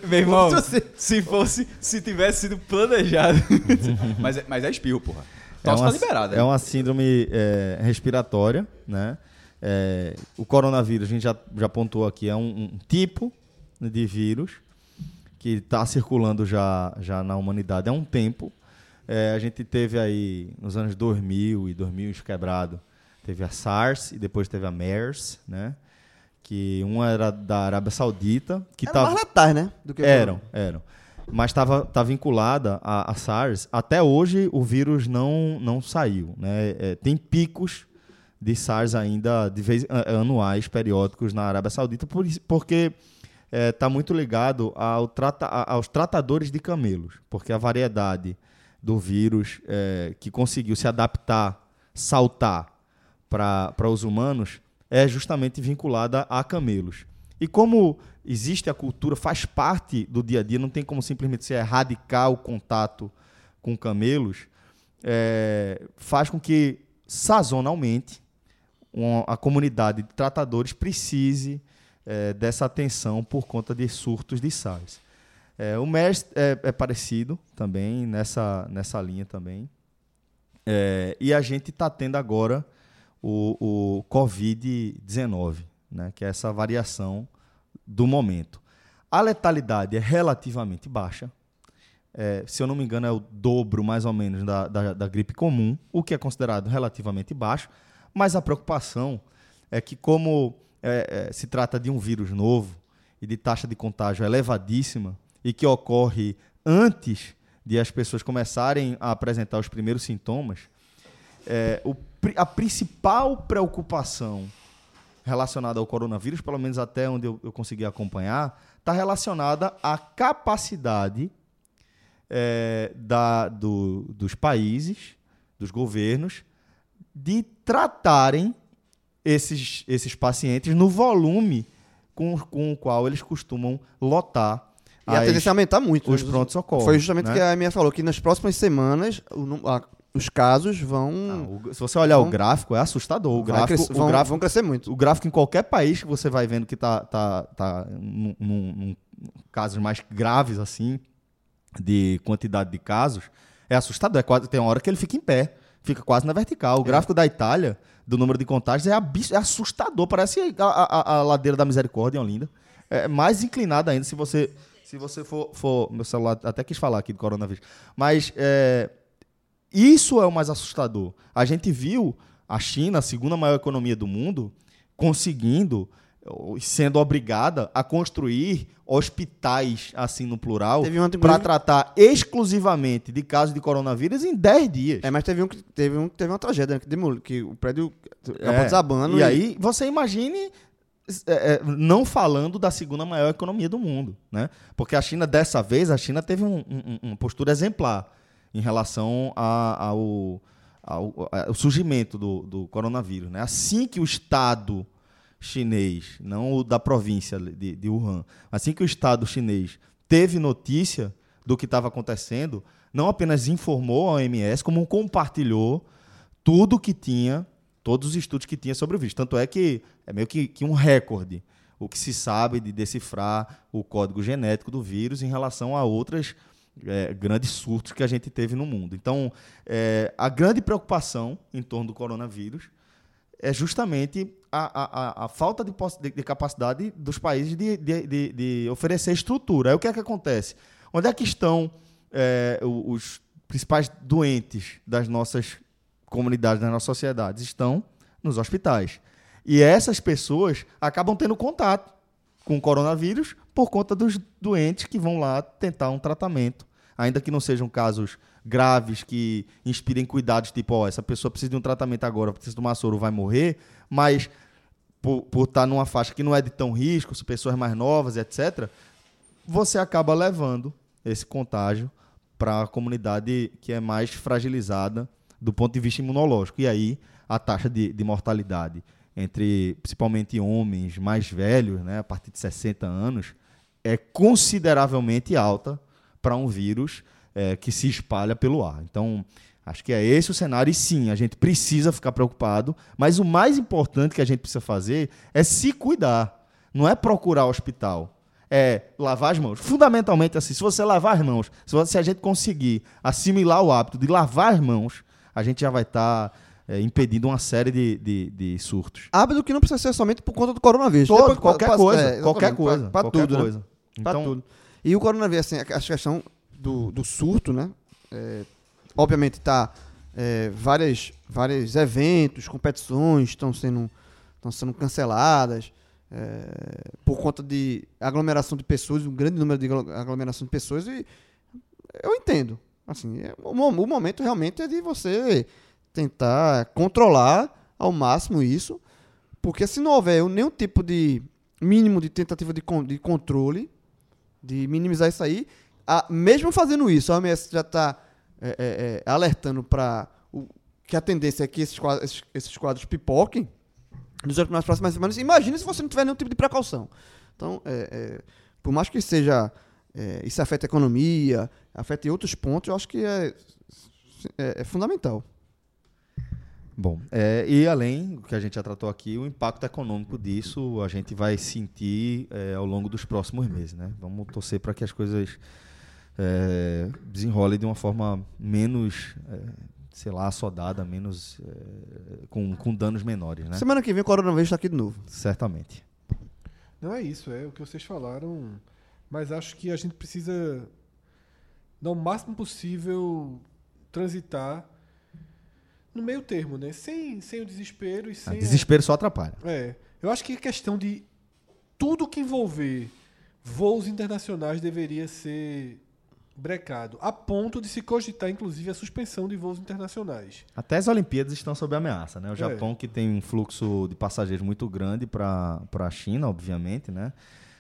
Meu irmão, se fosse, se tivesse sido planejado. mas, é, mas é espirro, porra. Então é uma, tá liberado, é, é uma síndrome é, respiratória, né? É, o coronavírus, a gente já, já apontou aqui, é um, um tipo de vírus que está circulando já, já na humanidade há um tempo. É, a gente teve aí, nos anos dois mil e dois mil quebrado, teve a SARS e depois teve a MERS, né? Que uma era da Arábia Saudita. Que era tava... mais letais, né? Do que eram, eram. Mas estava tá vinculada à SARS. Até hoje o vírus não, não saiu. Né? É, tem picos de SARS ainda de vez, anuais, periódicos na Arábia Saudita, por, porque está é, muito ligado ao trata, aos tratadores de camelos. Porque a variedade do vírus é, que conseguiu se adaptar, saltar para os humanos, é justamente vinculada a camelos. E como existe a cultura, faz parte do dia a dia, não tem como simplesmente se erradicar o contato com camelos, é, faz com que, sazonalmente, uma, a comunidade de tratadores precise é, dessa atenção por conta de surtos de SARS. É, o MERS é, é parecido também, nessa, nessa linha também. É, e a gente está tendo agora O, o covid dezenove, né, que é essa variação do momento. A letalidade é relativamente baixa. É, se eu não me engano, é o dobro, mais ou menos, da, da, da gripe comum, o que é considerado relativamente baixo. Mas a preocupação é que, como é, é, se trata de um vírus novo e de taxa de contágio elevadíssima e que ocorre antes de as pessoas começarem a apresentar os primeiros sintomas, é, o, a principal preocupação relacionada ao coronavírus, pelo menos até onde eu, eu consegui acompanhar, está relacionada à capacidade é, da, do, dos países, dos governos, de tratarem esses, esses pacientes no volume com, com o qual eles costumam lotar. E as, a tendência a aumentar muito. Os prontos-socorros. Foi justamente o né? que a minha falou, que nas próximas semanas o, a, os casos vão... Ah, o, se você olhar vão, o gráfico, é assustador. O gráfico, crescer, o vão, gráfico vão crescer muito. O gráfico em qualquer país que você vai vendo que está tá, tá, num, num, casos mais graves, assim, de quantidade de casos, é assustador. É quase, tem uma hora que ele fica em pé, fica quase na vertical. O gráfico é. da Itália, do número de contágios, é, abis, é assustador. Parece a, a, a Ladeira da Misericórdia em Olinda. É mais inclinada ainda se você... Se você for, for... Meu celular até quis falar aqui do coronavírus. Mas é, isso é o mais assustador. A gente viu a China, a segunda maior economia do mundo, conseguindo, sendo obrigada a construir hospitais, assim no plural, para tratar exclusivamente de casos de coronavírus em dez dias. É, mas teve um que teve, um, teve uma tragédia, né? que, demol... que o prédio acabou é, desabando. E, e aí você imagine... É, não falando da segunda maior economia do mundo, né? Porque a China, dessa vez, a China teve um, um, uma postura exemplar em relação a, ao, ao, ao surgimento do, do coronavírus, né? Assim que o Estado chinês, não o da província de, de Wuhan, assim que o Estado chinês teve notícia do que estava acontecendo, não apenas informou a O M S, como compartilhou tudo que tinha, todos os estudos que tinha sobre o vírus. Tanto é que é meio que, que um recorde o que se sabe de decifrar o código genético do vírus em relação a outras é, grandes surtos que a gente teve no mundo. Então, é, a grande preocupação em torno do coronavírus é justamente a, a, a falta de, poss- de, de capacidade dos países de, de, de, de oferecer estrutura. Aí o que é que acontece? Onde é que estão é, os principais doentes das nossas comunidades, das nossas sociedades? Estão nos hospitais. E essas pessoas acabam tendo contato com o coronavírus por conta dos doentes que vão lá tentar um tratamento, ainda que não sejam casos graves que inspirem cuidados, tipo, ó, essa pessoa precisa de um tratamento agora, precisa tomar soro, vai morrer, mas por, por estar numa faixa que não é de tão risco, se pessoas mais novas, etcétera, você acaba levando esse contágio para a comunidade que é mais fragilizada do ponto de vista imunológico. E aí a taxa de, de mortalidade entre, principalmente, homens mais velhos, né, a partir de sessenta anos, é consideravelmente alta para um vírus é, que se espalha pelo ar. Então, acho que é esse o cenário. E sim, a gente precisa ficar preocupado, mas o mais importante que a gente precisa fazer é se cuidar. Não é procurar hospital, é lavar as mãos. Fundamentalmente assim, se você lavar as mãos, se, você, se a gente conseguir assimilar o hábito de lavar as mãos, a gente já vai estar tá, é, impedindo uma série de, de, de surtos. Hábito que não precisa ser somente por conta do coronavírus. Todo, Depois, qualquer, pra, coisa, é, qualquer coisa. Para tudo. Coisa. Né? Então, pra tudo. E o coronavírus, assim, a questão do, do surto, né? É, obviamente, tá, é, várias, vários eventos, competições estão sendo, estão sendo canceladas é, por conta de aglomeração de pessoas, um grande número de aglomeração de pessoas. E eu entendo. Assim, é, o, o momento realmente é de você tentar controlar ao máximo isso, porque se não houver nenhum tipo de mínimo de tentativa de, con- de controle, de minimizar isso aí, a, mesmo fazendo isso, a O M S já está é, é, alertando para que a tendência é que esses quadros, esses, esses quadros pipoquem nos, nas próximas semanas. Imagina se você não tiver nenhum tipo de precaução. Então, é, é, por mais que seja... É, isso afeta a economia, afeta em outros pontos, eu acho que é, é, é fundamental. Bom, é, e além do que a gente já tratou aqui, o impacto econômico disso a gente vai sentir é, ao longo dos próximos meses, né? Vamos torcer para que as coisas é, desenrolem de uma forma menos, é, sei lá, assodada, menos, é, com, com danos menores, né? Semana que vem o coronavírus está aqui de novo. Certamente. Não é isso, é o que vocês falaram... Mas acho que a gente precisa, no máximo possível, transitar no meio termo, né? Sem, sem o desespero e sem... Ah, desespero a... só atrapalha. É. Eu acho que a questão de tudo que envolver voos internacionais deveria ser brecado, a ponto de se cogitar, inclusive, a suspensão de voos internacionais. Até as Olimpíadas estão sob ameaça, né? O Japão, é. que tem um fluxo de passageiros muito grande para a China, obviamente, né?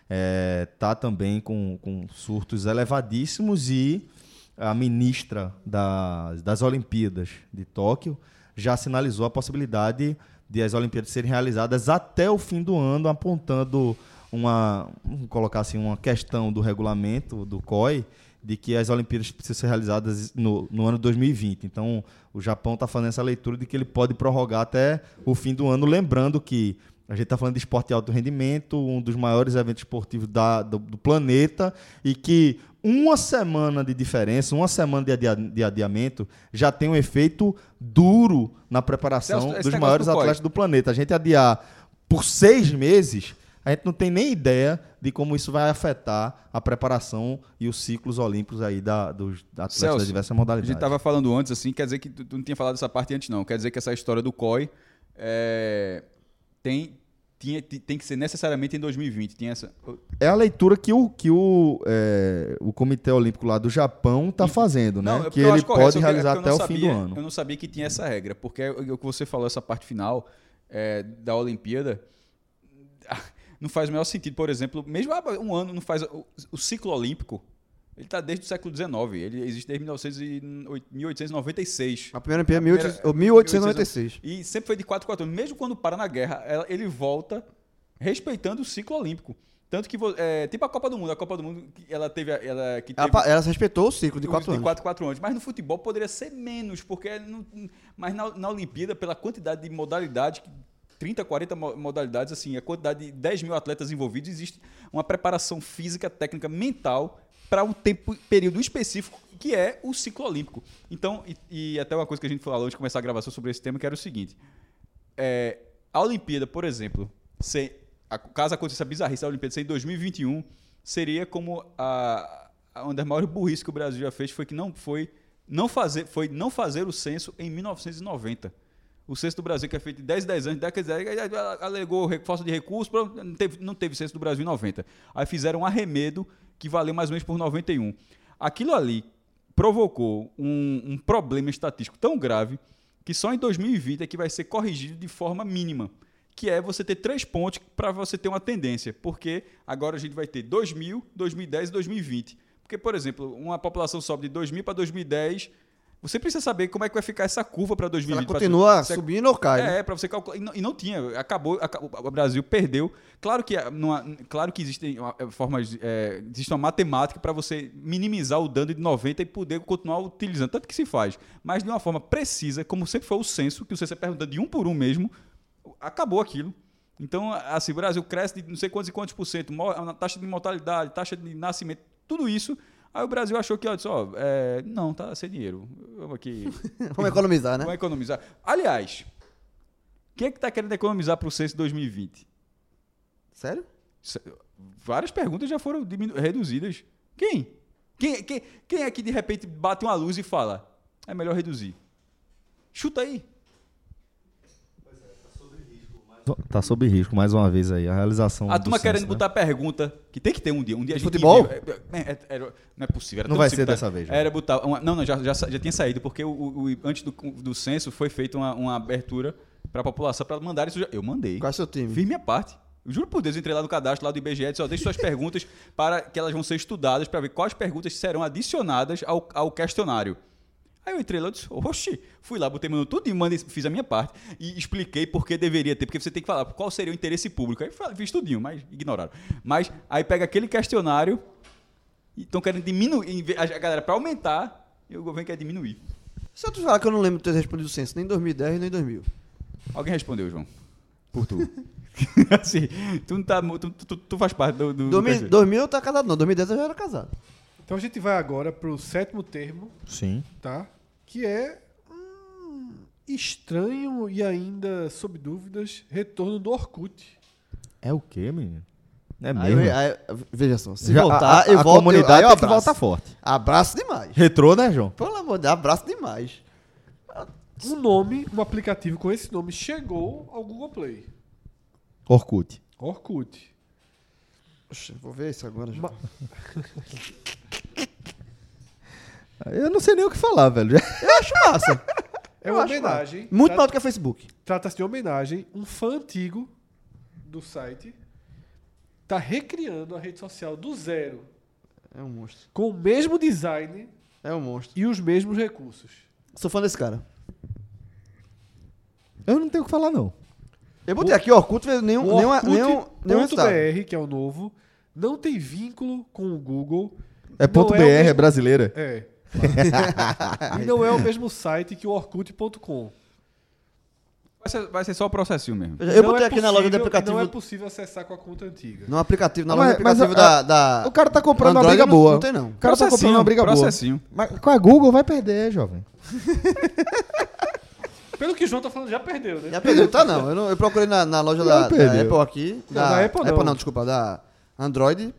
É, tá também com, com surtos elevadíssimos, e a ministra da, das Olimpíadas de Tóquio já sinalizou a possibilidade de as Olimpíadas serem realizadas até o fim do ano, apontando uma, vamos colocar assim, uma questão do regulamento do C O I, de que as Olimpíadas precisam ser realizadas no, no ano dois mil e vinte. Então, o Japão está fazendo essa leitura de que ele pode prorrogar até o fim do ano, lembrando que a gente está falando de esporte de alto rendimento, um dos maiores eventos esportivos da, do, do planeta, e que uma semana de diferença, uma semana de, adia, de adiamento, já tem um efeito duro na preparação esse dos maiores do atletas do planeta. A gente adiar por seis meses... A gente não tem nem ideia de como isso vai afetar a preparação e os ciclos olímpicos aí da, dos atletas, Celso, das diversas modalidades. A gente estava falando antes, assim, quer dizer que tu não tinha falado dessa parte antes, não. Quer dizer que essa história do C O I é, tem, tinha, tem que ser necessariamente em dois mil e vinte. Tem essa... É a leitura que o, que o, é, o Comitê Olímpico lá do Japão está fazendo, né? Não, que ele pode realizar até o fim do ano. Eu não sabia que tinha essa regra, porque o que você falou, essa parte final é, da Olimpíada... Não faz o menor sentido, por exemplo, mesmo um ano não faz... O ciclo olímpico, ele está desde o século dezenove, ele existe desde mil oitocentos e noventa e seis. A primeira Olimpíada é mil oitocentos e noventa e seis. E sempre foi de quatro em quatro anos. Mesmo quando para na guerra, ele volta respeitando o ciclo olímpico. Tanto que, é, tipo a Copa do Mundo, a Copa do Mundo, ela teve... Ela, que teve ela, ela respeitou o ciclo de quatro anos. quatro, quatro anos. Mas no futebol poderia ser menos, porque... Não, mas na, na Olimpíada, pela quantidade de modalidades... que trinta, quarenta modalidades, assim, a quantidade de dez mil atletas envolvidos, existe uma preparação física, técnica, mental para um tempo, período específico, que é o ciclo olímpico. Então, e, e até uma coisa que a gente falou antes de começar a gravação sobre esse tema, que era o seguinte, é, a Olimpíada, por exemplo, se, a, caso aconteça a bizarrice, a Olimpíada ser em dois mil e vinte e um, seria como a, a uma das maiores burrice que o Brasil já fez, foi que não foi não fazer, foi não fazer o censo em mil novecentos e noventa. O censo do Brasil, que é feito de dez em dez anos, dez, dez, alegou falta de recursos, não teve, não teve censo do Brasil em noventa. Aí fizeram um arremedo que valeu mais ou menos por noventa e um. Aquilo ali provocou um, um problema estatístico tão grave que só em dois mil e vinte é que vai ser corrigido de forma mínima, que é você ter três pontos para você ter uma tendência, porque agora a gente vai ter dois mil, dois mil e dez e dois mil e vinte. Porque, por exemplo, uma população sobe de dois mil para dois mil e dez... Você precisa saber como é que vai ficar essa curva para dois mil e vinte. Ela continua você... subindo ou cai? É, né? É para você calcular. E não, e não tinha. Acabou, acabou. O Brasil perdeu. Claro que, numa, claro que existem formas. É, existe uma matemática para você minimizar o dano de noventa e poder continuar utilizando. Tanto que se faz. Mas de uma forma precisa, como sempre foi o censo, que você se pergunta de um por um mesmo, acabou aquilo. Então, assim, o Brasil cresce de não sei quantos e quantos por cento, taxa de mortalidade, taxa de nascimento, tudo isso. Aí o Brasil achou que, ó, disse, ó é, não, tá sem dinheiro. Vamos aqui. Vamos economizar, né? Vamos economizar. Aliás, quem é que tá querendo economizar pro censo dois mil e vinte? Sério? Várias perguntas já foram diminu- reduzidas. Quem? Quem, quem? Quem é que de repente bate uma luz e fala, é melhor reduzir? Chuta aí. Pois é, tá sob risco. Mais... Tá sob risco, mais uma vez aí, a realização a do A turma querendo, né? Botar pergunta, que tem que ter um dia. Um dia a gente futebol? Era, era, não é possível. Era não vai possível, ser tá? dessa vez. Era botar uma, não, não, já, já, já tinha saído, porque o, o, o, antes do, do censo foi feita uma, uma abertura para a população para mandar isso. Já, eu mandei. Qual é o seu time? Fiz minha parte. Eu juro por Deus, entrei lá no cadastro, lá do I B G E, disse, ó, deixe suas perguntas para que elas vão ser estudadas, para ver quais perguntas serão adicionadas ao, ao questionário. Aí eu entrei lá e disse, oxi, fui lá, botei meu tudo e mandei, fiz a minha parte e expliquei por que deveria ter, porque você tem que falar qual seria o interesse público. Aí fiz tudinho, mas ignoraram. Mas aí pega aquele questionário e estão querendo diminuir, a galera para aumentar e o governo quer diminuir. Se eu te falar que eu não lembro de ter respondido o censo, nem em dois mil e dez, nem em dois mil. Alguém respondeu, João? Por tu. Assim, tu, não tá, tu, tu, tu faz parte do... do dois mil, dois mil eu estava casado, não, dois mil e dez eu já era casado. Então a gente vai agora para o sétimo termo, sim, tá? Que é hum, estranho e ainda, sob dúvidas, retorno do Orkut. É o quê, menino? É mesmo? Aí, aí, veja só, se já, voltar, a, eu a volto, comunidade eu, eu tem que voltar forte. Abraço demais. Retrô, né, João? Pelo amor de Deus, abraço demais. Um nome, um aplicativo com esse nome chegou ao Google Play. Orkut. Orkut. Oxe, vou ver isso agora, João. Ma... Eu não sei nem o que falar, velho. Eu acho massa. É uma homenagem. Muito Trata... mal do que é Facebook. Trata-se de homenagem. Um fã antigo do site tá recriando a rede social do zero. É um monstro. Com o mesmo design. É um monstro. E os mesmos recursos. Sou fã desse cara. Eu não tenho o que falar, não. Eu botei o... aqui, Orkut, nenhum, o Orkut, nenhum, nenhum .br, que é o novo, não tem vínculo com o Google. É ponto .br, é, mesmo... é brasileira. É. E não é o mesmo site que o Orkut ponto com. Vai ser, vai ser só o processinho mesmo. Eu não botei é aqui possível, na loja de aplicativo. Não é possível acessar com a conta antiga. No aplicativo, na loja mas, de aplicativo mas, da, da... O cara tá comprando Android, uma briga boa. Não, não tem, não. O cara tá comprando uma briga processinho. boa. Mas com a Google vai perder, jovem. Pelo que o João tá falando, já perdeu, né? Já perdeu, tá não. Eu, não, eu procurei na, na loja da, da Apple aqui. Da, não, da Apple, não. Apple não, desculpa, da Android.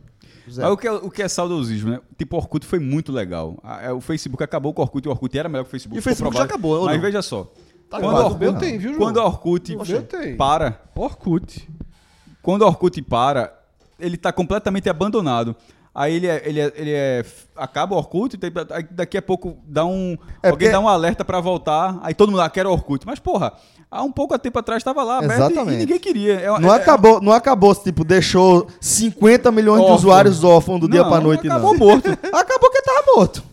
Mas o que, é, o que é saudosismo, né? Tipo, o Orkut foi muito legal. A, a, o Facebook acabou com o Orkut, e o Orkut era melhor que o Facebook. E o Facebook provado, já acabou, mas não? Veja só. Tá quando o Orkut, tem, viu, João? Quando o Orkut para... Orkut. Quando o Orkut para, ele tá completamente abandonado. Aí ele, é, ele, é, ele é, acaba o Orkut, daqui a pouco dá um, é alguém porque... dá um alerta pra voltar, aí todo mundo lá quer o Orkut. Mas, porra, há um pouco de tempo atrás estava lá aberto e, e ninguém queria. É, não, é, acabou, não acabou, tipo, deixou cinquenta milhões órfão. de usuários órfãos do não, dia pra noite, não. Acabou morto. Acabou que tava morto.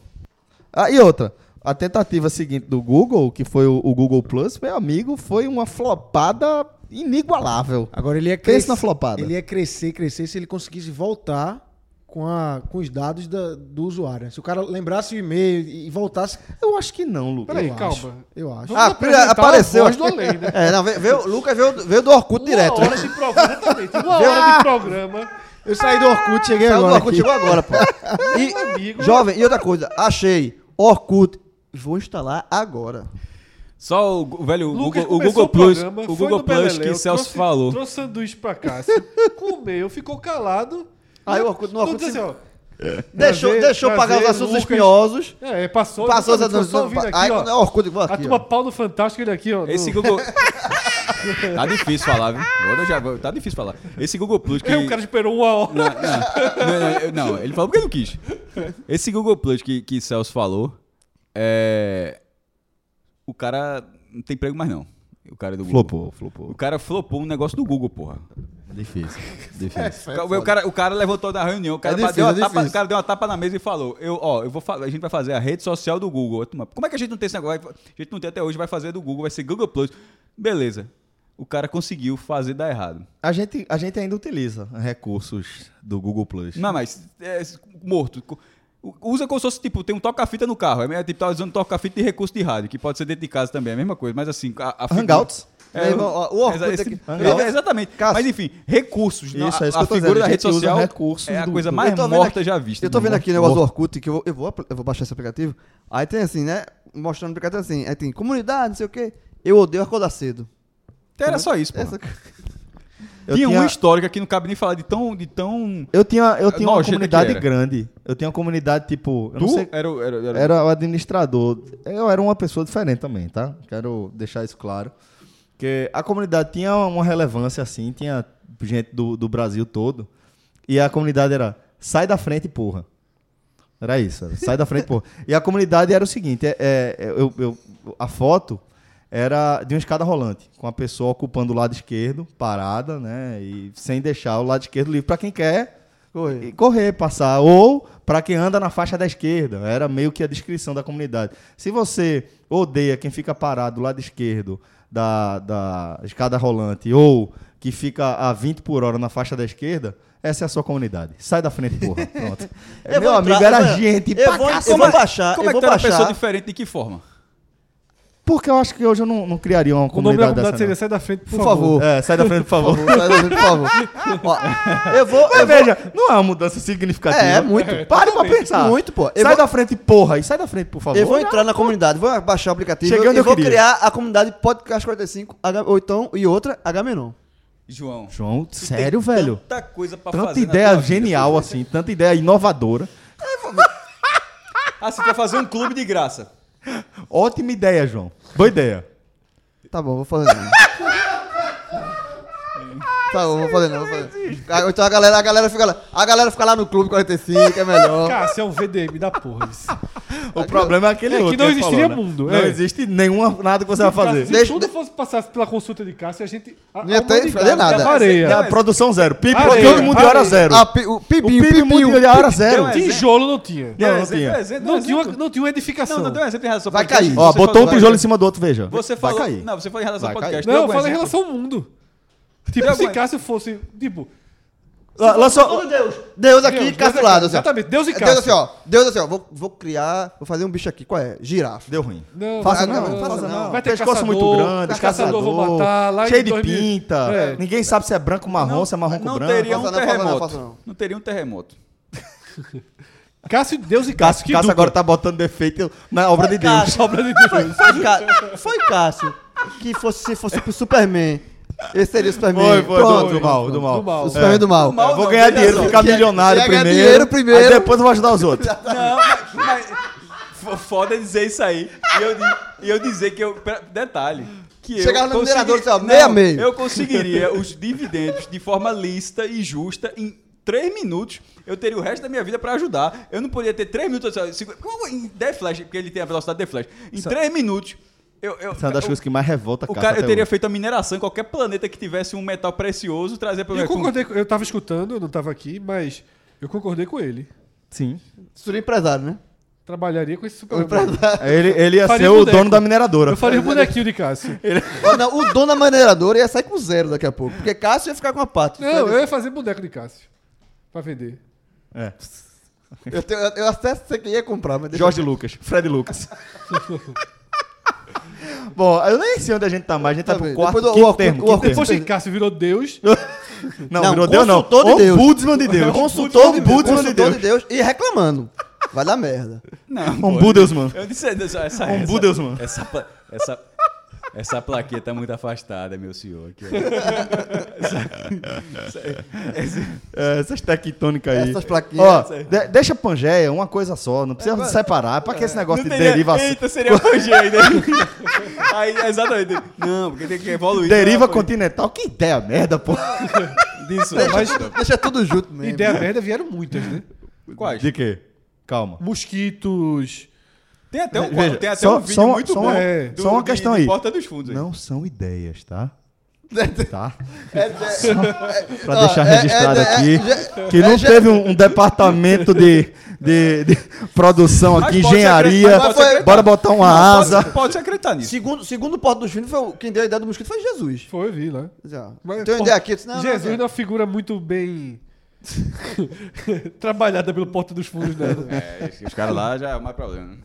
Ah, e outra, a tentativa seguinte do Google, que foi o, o Google Plus, meu amigo, foi uma flopada inigualável. Agora ele ia crescer. Pensa na flopada. Ele ia crescer, crescer, se ele conseguisse voltar... Com, a, com os dados da, do usuário. Se o cara lembrasse o e-mail e voltasse... Eu acho que não, Lucas. Peraí, calma. Eu acho. Ah, apareceu. A voz do além, né? É, não, veio, veio, Lucas veio, veio do Orkut uma direto. Hora de programa, uma hora de programa. Eu saí do Orkut, cheguei Saiu agora. Saiu do Orkut, chegou agora, pô. E, amigo, jovem, e outra coisa. Achei Orkut. Vou instalar agora. Só o velho Lucas, Google, o Google Plus, o, programa, o Google Plus Beleleu, que o Celso trouxe, falou. Trouxe sanduíche pra cá. Comeu, ficou calado... Aí o Orkut, no Orkut, assim, ó, deixou, prazer, deixou prazer, pagar os assuntos Lucas, espinhosos. É, passou. Passou os assuntos espinhosos. Aí o Orkut, vou aqui. A turma pau no Fantástico, ele aqui, ó. Esse no... Google... tá difícil falar, viu? Já... Tá difícil falar. Esse Google Plus que... É, o cara esperou uma hora. Não, não, não, não, ele falou porque ele não quis. Esse Google Plus que, que Celso falou, é... o cara não tem emprego mais, não. O cara do Google. Flopou, flopou. O cara flopou um negócio do Google, porra. Difícil, difícil. É, o, cara, o cara levantou da reunião, o cara, é difícil, bateu é tapa, o cara deu uma tapa na mesa e falou: eu, ó, eu vou, a gente vai fazer a rede social do Google. Como é que a gente não tem esse negócio? A gente não tem até hoje, vai fazer do Google, vai ser Google Plus. Beleza. O cara conseguiu fazer dar errado. A gente, a gente ainda utiliza recursos do Google Plus. Não, mas é morto. Usa como se fosse, tipo, tem um toca-fita no carro. É tipo, tá usando toca-fita de recurso de rádio, que pode ser dentro de casa também, é a mesma coisa. Mas assim, a, a fita, Hangouts? É, é, o, o Orkut esse, aqui. É, exatamente. Cássio. Mas enfim, recursos. Não, isso, é isso a, a figura dizendo. da rede social é a do, coisa mais morta aqui, já vista. Eu tô vendo aqui o negócio do Orkut, que eu vou, eu, vou, eu vou baixar esse aplicativo. Aí tem assim, né? Mostrando o aplicativo assim. Aí tem comunidade, não sei o quê. Eu odeio acordar cedo. Então, era só isso, pô. Essa... Eu tinha, tinha uma histórica que não cabe nem falar de tão... De tão... Eu tinha, eu tinha não, uma comunidade grande. Eu tinha uma comunidade, tipo... Eu tu não sei, era, era, era... era o administrador. Eu era uma pessoa diferente também, tá? Quero deixar isso claro. Porque a comunidade tinha uma relevância, assim. Tinha gente do, do Brasil todo. E a comunidade era... Sai da frente, porra. Era isso. Era, sai da frente, porra. E a comunidade era o seguinte. É, é, eu, eu, a foto... era de uma escada rolante, com a pessoa ocupando o lado esquerdo, parada, né? E sem deixar o lado esquerdo livre para quem quer correr. correr, passar. Ou para quem anda na faixa da esquerda. Era meio que a descrição da comunidade. Se você odeia quem fica parado do lado esquerdo da, da escada rolante ou que fica a vinte por hora na faixa da esquerda, essa é a sua comunidade. Sai da frente, porra. Pronto. É, meu amigo, entrar, era eu gente. Eu vou, eu vou baixar. Como eu é vou que tá uma pessoa diferente? De que forma? Porque eu acho que hoje eu não, não criaria uma comunidade, comunidade dessa. Seria, sai da frente, por, por favor. favor. É, sai da frente, por favor. Sai da frente, por favor. Ó, eu vou, eu veja, vou... não é uma mudança significativa. É, é muito. É, Pare pra pensar. Muito, pô. Eu sai vou... da frente, porra. E sai da frente, por favor. Eu vou entrar na comunidade, vou baixar o aplicativo. Cheguei onde eu, eu vou queria. criar a comunidade Podcast quarenta e cinco, H... ou então, e outra, H-Menon. João. João, sério, velho? Tanta coisa pra tanta fazer. Tanta ideia genial, vida, assim. Tanta ideia inovadora. Ah, você quer fazer um clube de graça. Ótima ideia, João. Boa ideia. Tá bom, vou fazer. Tá, eu vou fazer não, vou fazer. A, então a galera, a galera fica lá. A galera fica lá no Clube quarenta e cinco, é melhor. Cássio é um V D M da porra. Isso. O problema é aquele é outro. Que não existiria falou, mundo. Né? Não é. existe nenhuma nada que você vai fazer. Se tudo fosse passar pela consulta de Cássio, a gente. A, não ia ter que fazer nada. Areia. A produção zero. Pipo, todo mundo de hora zero. Ah, pi, o pipinho mundo de hora zero. Tijolo não tinha. Não, não tinha. Não tinha, não tinha uma edificação. Não, não deu exemplo em relação ao podcast. Vai cair. Ó, botou um tijolo em cima do outro, veja. Você falou. Não, você falou em relação ao podcast. Não, eu falei em relação ao mundo. Tipo, se Cássio fosse, tipo... Lançou... Oh, Deus. Deus aqui Deus, Cássio Deus lado. Assim, exatamente, Deus e Cássio. Deus assim, ó. Deus assim, ó. Vou, vou criar... Vou fazer um bicho aqui. Qual é? Girafa. Deu ruim. Não, faça não, não, faça não. Vai ter pescoço caçador, muito grande, caçador, caçador vou matar, lá cheio de pinta. É. Ninguém sabe se é branco marrom, não, se é marrom com branco. Teria um não, terremoto. Faça não. não teria um terremoto. Cássio, Deus e Cássio. Cássio, Cássio agora tá botando defeito na obra de Deus. Obra de Deus. Foi Cássio que se fosse pro Superman... Esse seria o Superman. Foi, foi, Pronto, do, do mal, do mal. Do mal. O Superman é. do mal. mal vou não, ganhar dinheiro, razão. Ficar milionário primeiro. Dinheiro primeiro. Aí depois eu vou ajudar os outros. Não, mas, mas foda dizer isso aí. E eu, e eu dizer que eu... Detalhe. Que Chegar eu no minerador e falar, meia meio. Eu conseguiria os dividendos de forma lícita e justa em três minutos. Eu teria o resto da minha vida pra ajudar. Eu não poderia ter três minutos... Em The Flash, porque ele tem a velocidade de The Flash. Em três minutos... Eu, eu, Essa é uma das o, coisas que mais revolta o cara. Eu teria hoje. feito a mineração em qualquer planeta que tivesse um metal precioso, trazer para o meu. Eu concordei com, eu tava escutando, eu não tava aqui, mas eu concordei com ele. Sim. Seria empresário, né? Trabalharia com esse super. Ele, ele ia faria ser o, o dono da mineradora. Eu faria o bonequinho de Cássio. Ele... Oh, não, o dono da mineradora ia sair com zero daqui a pouco, porque Cássio ia ficar com a pata. Não, eu ia fazer boneco de Cássio para vender. É. Eu, tenho, eu até sei que ia comprar, mas Jorge Lucas, Fred Lucas. Bom, eu nem sei onde a gente tá mais, a gente tá, tá pro quarto, depois, quinto o, termo. O, o, depois que Cássio virou Deus... Não, não, virou Deus não. Consultor de Deus. Ombudsman de Deus. Consultor de Deus. Consultor de Deus e reclamando. Vai dar merda. Não, Ombudsman. Eu disse essa... essa Ombudsman. Essa, essa, essa, essa plaquinha tá muito afastada, meu senhor. Aqui, essa, essa, é, essas tectônicas aí. Essas plaquinhas. Ó, de, deixa a Pangeia uma coisa só, não precisa é, separar. Pra que é, esse negócio de teria, derivação? Eita, seria a Pangeia, né? Aí, exatamente. Não, porque tem que evoluir. Deriva não, continental, que ideia merda, pô. Disso, deixa, mas deixa tudo junto mesmo. Ideia merda vieram muitas, né? Quais? De quê? Calma. Mosquitos. Tem até um, Veja, tem até só, um vídeo só, muito só, bom. É, do, só uma questão de, aí. Porta dos fundos aí. Não são ideias, tá? Tá? É, só pra ó, deixar é, registrado é, aqui é, que não é, teve um, um departamento de, de, de produção aqui, engenharia. Foi, bora botar uma não, asa. Pode, pode acreditar nisso. Segundo, segundo o Porto dos Fundos, foi, quem deu a ideia do mosquito foi Jesus. Foi, eu vi lá. Mas, Tem uma ideia aqui. Disse, não, Jesus não, não. é uma figura muito bem. Trabalhada pelo Porto dos Fundos, né? É, os caras lá já é mais problema.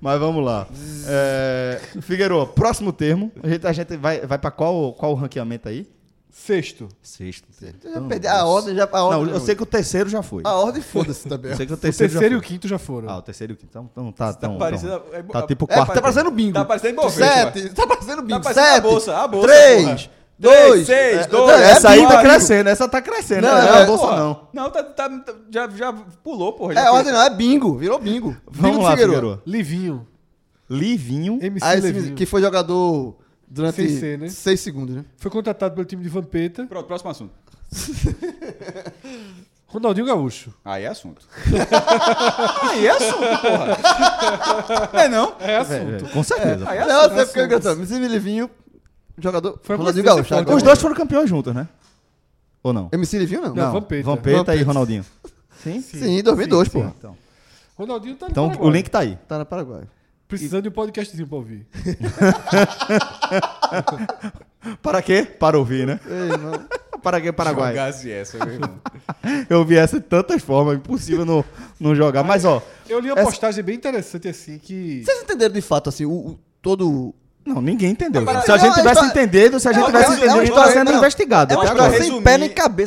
Mas vamos lá. É, Figueiredo, próximo termo. A gente, a gente vai, vai pra qual, qual o ranqueamento aí? Sexto. Sexto. Sexto. Eu já perdi a ordem já. A ordem não, eu sei que o terceiro já foi. A ordem foda-se também. Eu sei que o terceiro, o terceiro e o quinto já foram. Ah, o terceiro e o quinto. Então, então tá, tá, tão, parecendo, tão, é, tá tipo é, quarto. Tá parecendo bingo. Tá parecendo bingo. Sete. Tá parecendo bingo. Tá Sete. A bolsa. A bolsa. Três. Porra. Dois, seis, dois. É, essa é aí tá amigo. crescendo, essa tá crescendo. Não, não, não é a bolsa porra, não. Não, tá, tá, tá, já, já pulou, porra. Já é ordem não, é bingo, virou bingo. Vamos bingo lá, Figueiredo. Livinho. Livinho? M C ah, Livinho. Que foi jogador durante C C, né? seis segundos, né? Foi contratado pelo time de Vampeta. Pronto, próximo assunto. Ronaldinho Gaúcho. Aí é assunto. Aí é assunto, porra. É não? É assunto. É, é, com certeza. É, aí é não, assunto. Não, porque eu engraçado. Me disse Livinho... Jogador foi Ronaldinho Gaúcho. Os dois foram campeões juntos, né? Ou não? M C Livinho não. Não, Vampeta. Vampeta e Ronaldinho. Sim? Sim, em dois mil e dois, pô. Então. Ronaldinho tá no então, Paraguai. Então o link tá aí. Tá no Paraguai. Precisando e... de um podcastzinho pra ouvir. Para quê? Para ouvir, né? Ei, mano. Para quê, Paraguai? Jogasse essa, meu irmão. Eu vi essa de tantas formas, impossível não, não jogar. Mas, ó... Eu li uma essa... postagem bem interessante, assim, que... Vocês entenderam, de fato, assim, o, o todo... Não, ninguém entendeu. Mas, se a gente tivesse entendido, se a gente tivesse entendido, a gente estava sendo investigado.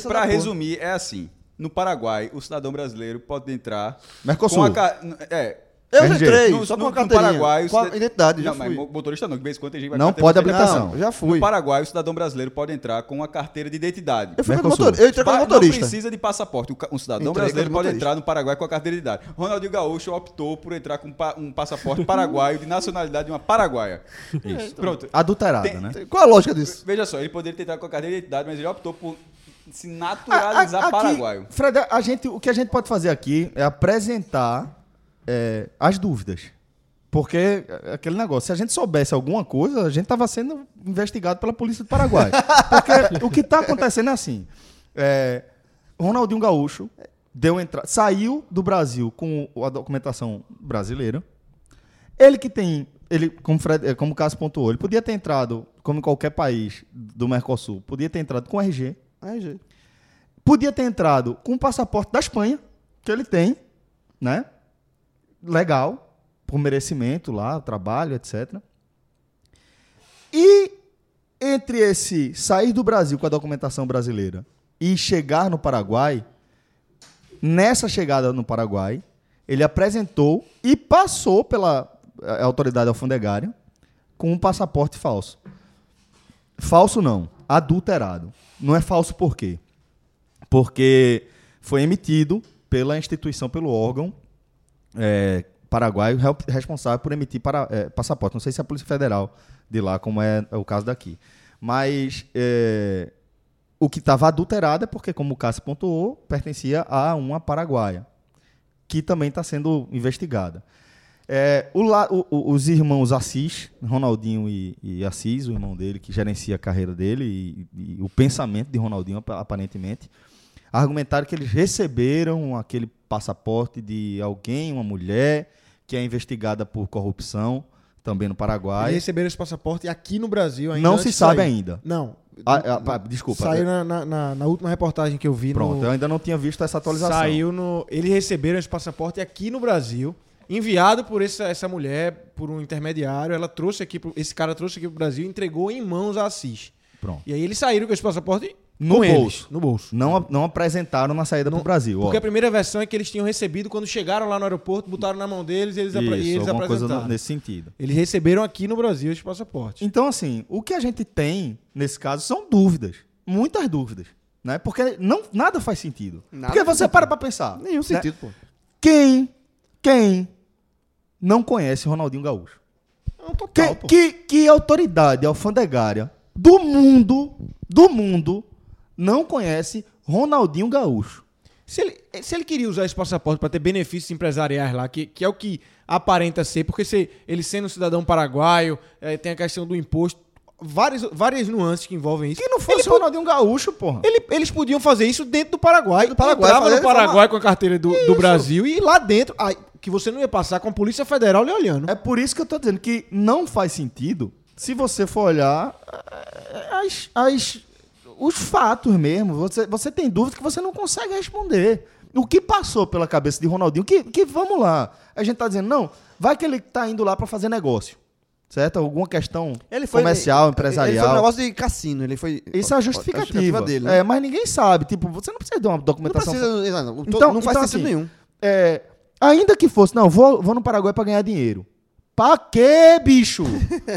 Para resumir, é assim. No Paraguai, o cidadão brasileiro pode entrar... Mercosul. Com a, é, eu já entrei, no, só com a carteirinha. No Paraguai... Com a identidade, já não, fui. Mas motorista não, de vez em quando tem gente vai... Não pode habilitação, não, já fui. No Paraguai, o cidadão brasileiro pode entrar com a carteira de identidade. Eu fui com motorista. Eu entrei como motorista. Não precisa de passaporte. Um cidadão entrei brasileiro pode motorista. entrar no Paraguai com a carteira de identidade. Ronaldinho Gaúcho optou por entrar com um passaporte paraguaio de nacionalidade de uma paraguaia. Isso. Pronto. Adulterada, né? Tem, qual a lógica disso? Veja só, ele poderia ter entrado com a carteira de identidade, mas ele optou por... se naturalizar a, a, aqui, paraguaio. Fred, a gente, o que a gente pode fazer aqui é apresentar é, as dúvidas. Porque aquele negócio, se a gente soubesse alguma coisa, a gente estava sendo investigado pela polícia do Paraguai. Porque o que está acontecendo é assim, é, Ronaldinho Gaúcho deu entra- saiu do Brasil com a documentação brasileira. Ele que tem, ele, como, Fred, como o Cássio pontuou, ele podia ter entrado, como em qualquer país do Mercosul, podia ter entrado com R G. R G. Podia ter entrado com o passaporte da Espanha, que ele tem, né? Legal. Por merecimento lá, trabalho, etcétera. E entre esse sair do Brasil com a documentação brasileira e chegar no Paraguai, nessa chegada no Paraguai, ele apresentou e passou pela autoridade alfandegária com um passaporte falso. Falso não, adulterado. Não é falso por quê? Porque foi emitido pela instituição, pelo órgão, é, Paraguai, responsável por emitir para, é, passaporte. Não sei se é a Polícia Federal de lá, como é o caso daqui. Mas é, o que estava adulterado é porque, como o Cássio pontuou, pertencia a uma paraguaia, que também está sendo investigada. É, o, o, os irmãos Assis, Ronaldinho e, e Assis, o irmão dele, que gerencia a carreira dele e, e o pensamento de Ronaldinho, aparentemente, argumentaram que eles receberam aquele passaporte de alguém, uma mulher, que é investigada por corrupção, também no Paraguai. Eles receberam esse passaporte aqui no Brasil ainda. Não se sabe ainda. Não. Ah, ah, desculpa. Saiu na, na, na última reportagem que eu vi. Pronto, no... eu ainda não tinha visto essa atualização. Saiu no... Eles receberam esse passaporte aqui no Brasil, enviado por essa, essa mulher, por um intermediário. Ela trouxe aqui, pro... esse cara trouxe aqui pro Brasil e entregou em mãos a Assis. Pronto. E aí eles saíram com esse passaporte... No bolso. Eles, no bolso. Não, não apresentaram na saída para o Brasil. Porque ó. A primeira versão é que eles tinham recebido quando chegaram lá no aeroporto, botaram na mão deles e eles, isso, apra- e eles apresentaram. Coisa nesse sentido. Eles receberam aqui no Brasil esse passaporte. Então, assim, o que a gente tem nesse caso são dúvidas. Muitas dúvidas. Né? Porque não, nada faz sentido. Nada porque você sentido. Para para pensar. Nenhum né? sentido, pô. Quem, quem não conhece Ronaldinho Gaúcho? É um total, que, que, que autoridade alfandegária do mundo, do mundo... não conhece Ronaldinho Gaúcho. Se ele, se ele queria usar esse passaporte para ter benefícios empresariais lá, que, que é o que aparenta ser, porque se ele sendo um cidadão paraguaio, é, tem a questão do imposto, várias, várias nuances que envolvem isso. Que não fosse ele o Ronaldinho Gaúcho, porra. Ele, eles podiam fazer isso dentro do Paraguai. Ele entrava no Paraguai com a carteira do, do Brasil e lá dentro, aí, que você não ia passar com a Polícia Federal lhe olhando. É por isso que eu tô dizendo que não faz sentido se você for olhar as... as os fatos mesmo, você, você tem dúvidas que você não consegue responder. O que passou pela cabeça de Ronaldinho? Que, que vamos lá, a gente tá dizendo, não, vai que ele tá indo lá para fazer negócio, certo? Alguma questão ele foi, comercial, ele, empresarial. Ele foi um negócio de cassino, ele foi... Isso é a justificativa, a justificativa dele, né? É, mas ninguém sabe, tipo, você não precisa de uma documentação... Não, precisa, não, então, não faz então, sentido assim, nenhum. É, ainda que fosse, não, vou, vou no Paraguai para ganhar dinheiro. Pra quê, bicho?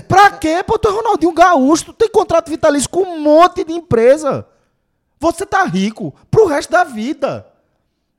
Pra quê? Pô, tu é Ronaldinho Gaúcho, tu tem contrato vitalício com um monte de empresa. Você tá rico pro resto da vida.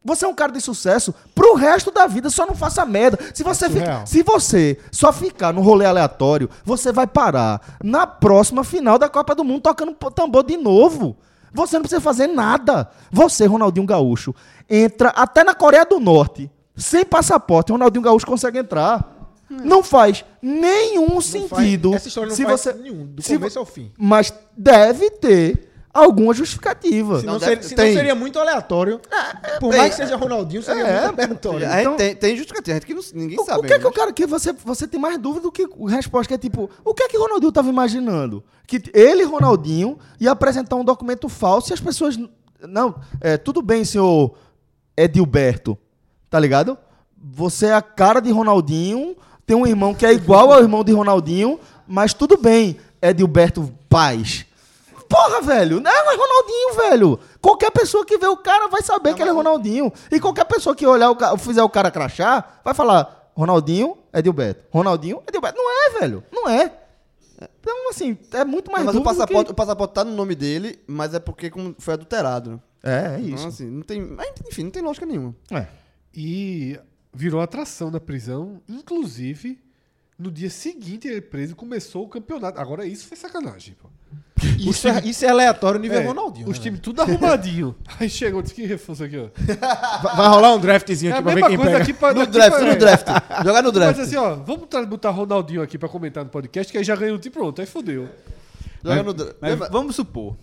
Você é um cara de sucesso pro resto da vida, só não faça merda. Se você, é fica, se você só ficar no rolê aleatório, você vai parar na próxima final da Copa do Mundo tocando tambor de novo. Você não precisa fazer nada. Você, Ronaldinho Gaúcho, entra até na Coreia do Norte, sem passaporte, Ronaldinho Gaúcho consegue entrar. Não faz nenhum não sentido. Faz, essa história não se faz você, nenhum, do começo vo- ao fim. Mas deve ter alguma justificativa. Senão, não deve, seria, senão seria muito aleatório. É, por é, mais é, que seja Ronaldinho, seria é, muito aleatório. É, então, tem, tem justificativa, que não, ninguém o, sabe. O que é que o cara que você, você tem mais dúvida do que a resposta que é tipo, o que é que Ronaldinho estava imaginando? Que ele, Ronaldinho, ia apresentar um documento falso e as pessoas... Não, é, tudo bem, senhor Edilberto, tá ligado? Você é a cara de Ronaldinho... Tem um irmão que é igual ao irmão de Ronaldinho, mas tudo bem, é Edilberto Paz. Porra, velho, não é Ronaldinho, velho. Qualquer pessoa que vê o cara vai saber não, que ele é Ronaldinho. E qualquer pessoa que olhar o cara, fizer o cara crachar, vai falar, Ronaldinho é Edilberto. Ronaldinho é Edilberto. Não é, velho, não é. Então, assim, é muito mais não, mas dúvida o passaporte, que... o passaporte tá no nome dele, mas é porque foi adulterado. É, é isso. Então, assim, não tem... Enfim, não tem lógica nenhuma. É. E... virou atração da prisão, inclusive no dia seguinte ele preso começou o campeonato. Agora isso foi sacanagem, pô. Isso, time... é, isso é aleatório nível é, Ronaldinho. Os né, times tudo arrumadinho. Aí chegou, disse que reforço aqui, ó. Vai, vai rolar um draftzinho é aqui pra ver quem pega. Pra, no, draft, pra, no draft, no draft. Jogar no draft. Mas assim, ó, vamos botar Ronaldinho aqui pra comentar no podcast, que aí já ganhou o time pronto, aí fodeu. Mas, no... mas vamos supor.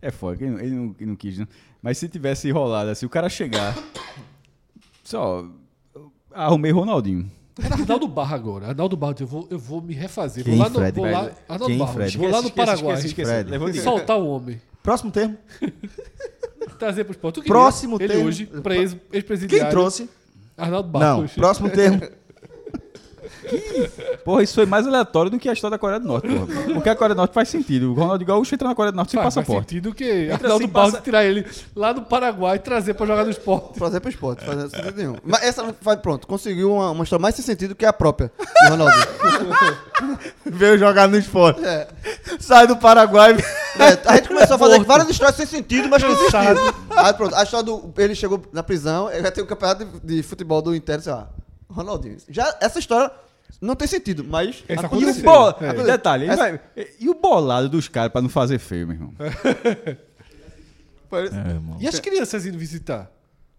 É foda, ele não, ele não, ele não quis, né? Mas se tivesse rolado assim, o cara chegar. Só. Arrumei Ronaldinho. Era Arnaldo Barra agora. Arnaldo Barra, eu vou, eu vou me refazer. Vou lá no, Fred, vou lá, Arnaldo Barra, Fred? Vou lá no Paraguai. Esquece, esquece, esquece. Levante, soltar o homem. Próximo termo. Trazer para os pontos. Próximo ele termo. Hoje, preso, ex-presidiário. Quem trouxe? Arnaldo Barra. Não, hoje. Próximo termo. Porra, isso foi mais aleatório do que a história da Coreia do Norte, porra. Porque a Coreia do Norte faz sentido. O Ronaldinho Gaúcho entra na Coreia do Norte sem faz, passaporte. Faz sentido que Arnaldo Barros passa... tirar ele lá do Paraguai e trazer pra jogar no esporte. Trazer pro esporte, fazer sentido nenhum. Mas essa, pronto, conseguiu uma, uma história mais sem sentido que a própria do Ronaldinho. Veio jogar no esporte. É. Sai do Paraguai. É, a gente começou a fazer várias histórias sem sentido, mas que existiram. Aí pronto, a história do... Ele chegou na prisão, já tem o campeonato de, de futebol do Inter, sei lá. Ronaldinho. Já essa história... Não tem sentido, mas... E o, bol... é. Detalhe, essa... vai... e o bolado dos caras pra não fazer feio, meu irmão? é, irmão. E as crianças indo visitar?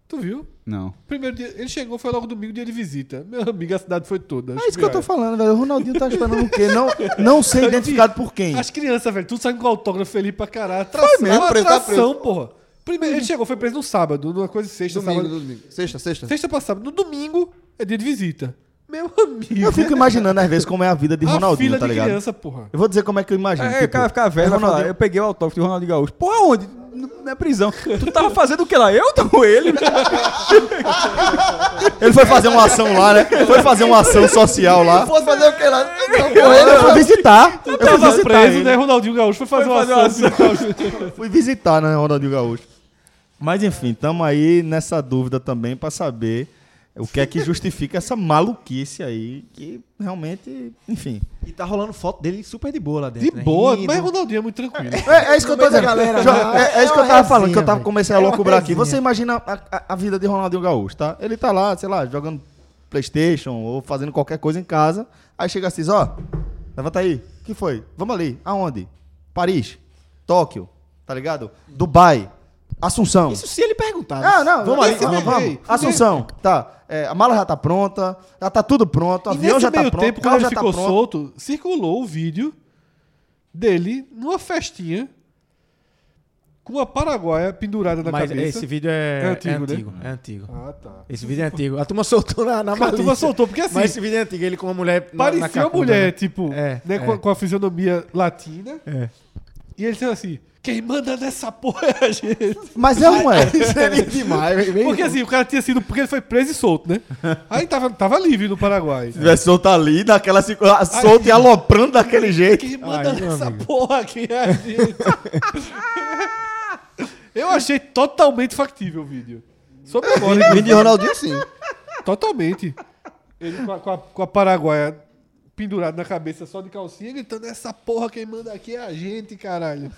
Tu viu? Não. Primeiro dia, ele chegou, foi logo domingo, dia de visita. Meu amigo, a cidade foi toda. É isso que eu tô falando, velho. O Ronaldinho tá esperando o quê? Não, não sei identificado por quem. As crianças, velho, tudo saindo com autógrafo feliz pra caralho. Atração, foi mesmo, atração, tá preso. Porra. Primeiro, ele chegou, foi preso no sábado, numa coisa de sexta, domingo, sábado. Domingo. Sexta, sexta. Sexta pra sábado. No domingo, é dia de visita. Meu amigo. Eu fico imaginando, às vezes, como é a vida de a Ronaldinho, tá ligado? Fila de criança, porra. Eu vou dizer como é que eu imagino. É, tipo, o cara fica velho, Ronaldinho... Eu peguei o autógrafo de Ronaldinho Gaúcho. Porra, onde? Na prisão. Tu tava fazendo o que lá? Eu tô com ele. Ele foi fazer uma ação lá, né? Foi fazer uma ação social lá. Foi fazer o que lá? Eu tô com ele. Eu fui visitar. Tu eu tava fui visitar preso, ele. Né, Ronaldinho Gaúcho? Foi fazer, foi fazer uma ação. Uma ação. Fui visitar, né, Ronaldinho Gaúcho. Mas, enfim, tamo aí nessa dúvida também pra saber... O que é que justifica essa maluquice aí, que realmente, enfim. E tá rolando foto dele super de boa lá dentro. De né? boa, rindo. Mas Ronaldinho é muito tranquilo. É, é isso que eu tô dizendo, galera. É, é isso que eu tava falando, que eu tava comecei a loucubrar aqui. Você imagina a, a, a vida de Ronaldinho Gaúcho, tá? Ele tá lá, sei lá, jogando PlayStation ou fazendo qualquer coisa em casa. Aí chega assim, ó, levanta aí. O que foi? Vamos ali. Aonde? Paris, Tóquio, tá ligado? Dubai. Assunção. Isso se ele perguntar. Ah, não, vamos aí, vamos, vamos. Assunção, tá. É, a mala já tá pronta, já tá tudo pronto, o avião já tá pronto. E nesse meio tempo, quando ele ficou solto, circulou o vídeo dele numa festinha com uma paraguaia pendurada na cabeça. Mas esse vídeo é, é antigo, é antigo, né? É antigo. Ah, tá. Esse vídeo é antigo. A turma soltou na, na malícia. A turma soltou, porque assim... Mas esse vídeo é antigo, ele com uma mulher na, parecia na cacuda, uma mulher, né? Tipo, é, né? É. Com, a, com a fisionomia latina. É. E ele dizendo assim... Quem manda nessa porra é a gente. Mas é um é. Isso é demais. Porque assim, o cara tinha sido... Porque ele foi preso e solto, né? Aí tava, tava livre no Paraguai. Se tivesse solto ali, daquela solto e aloprando daquele jeito. Quem manda ai, nessa porra aqui é a gente. Eu achei totalmente factível o vídeo. Sobre agora. O vídeo de Ronaldinho, sim. Totalmente. Ele com a, com a, com a paraguaia... pendurado na cabeça só de calcinha, gritando essa porra, quem manda aqui é a gente, caralho.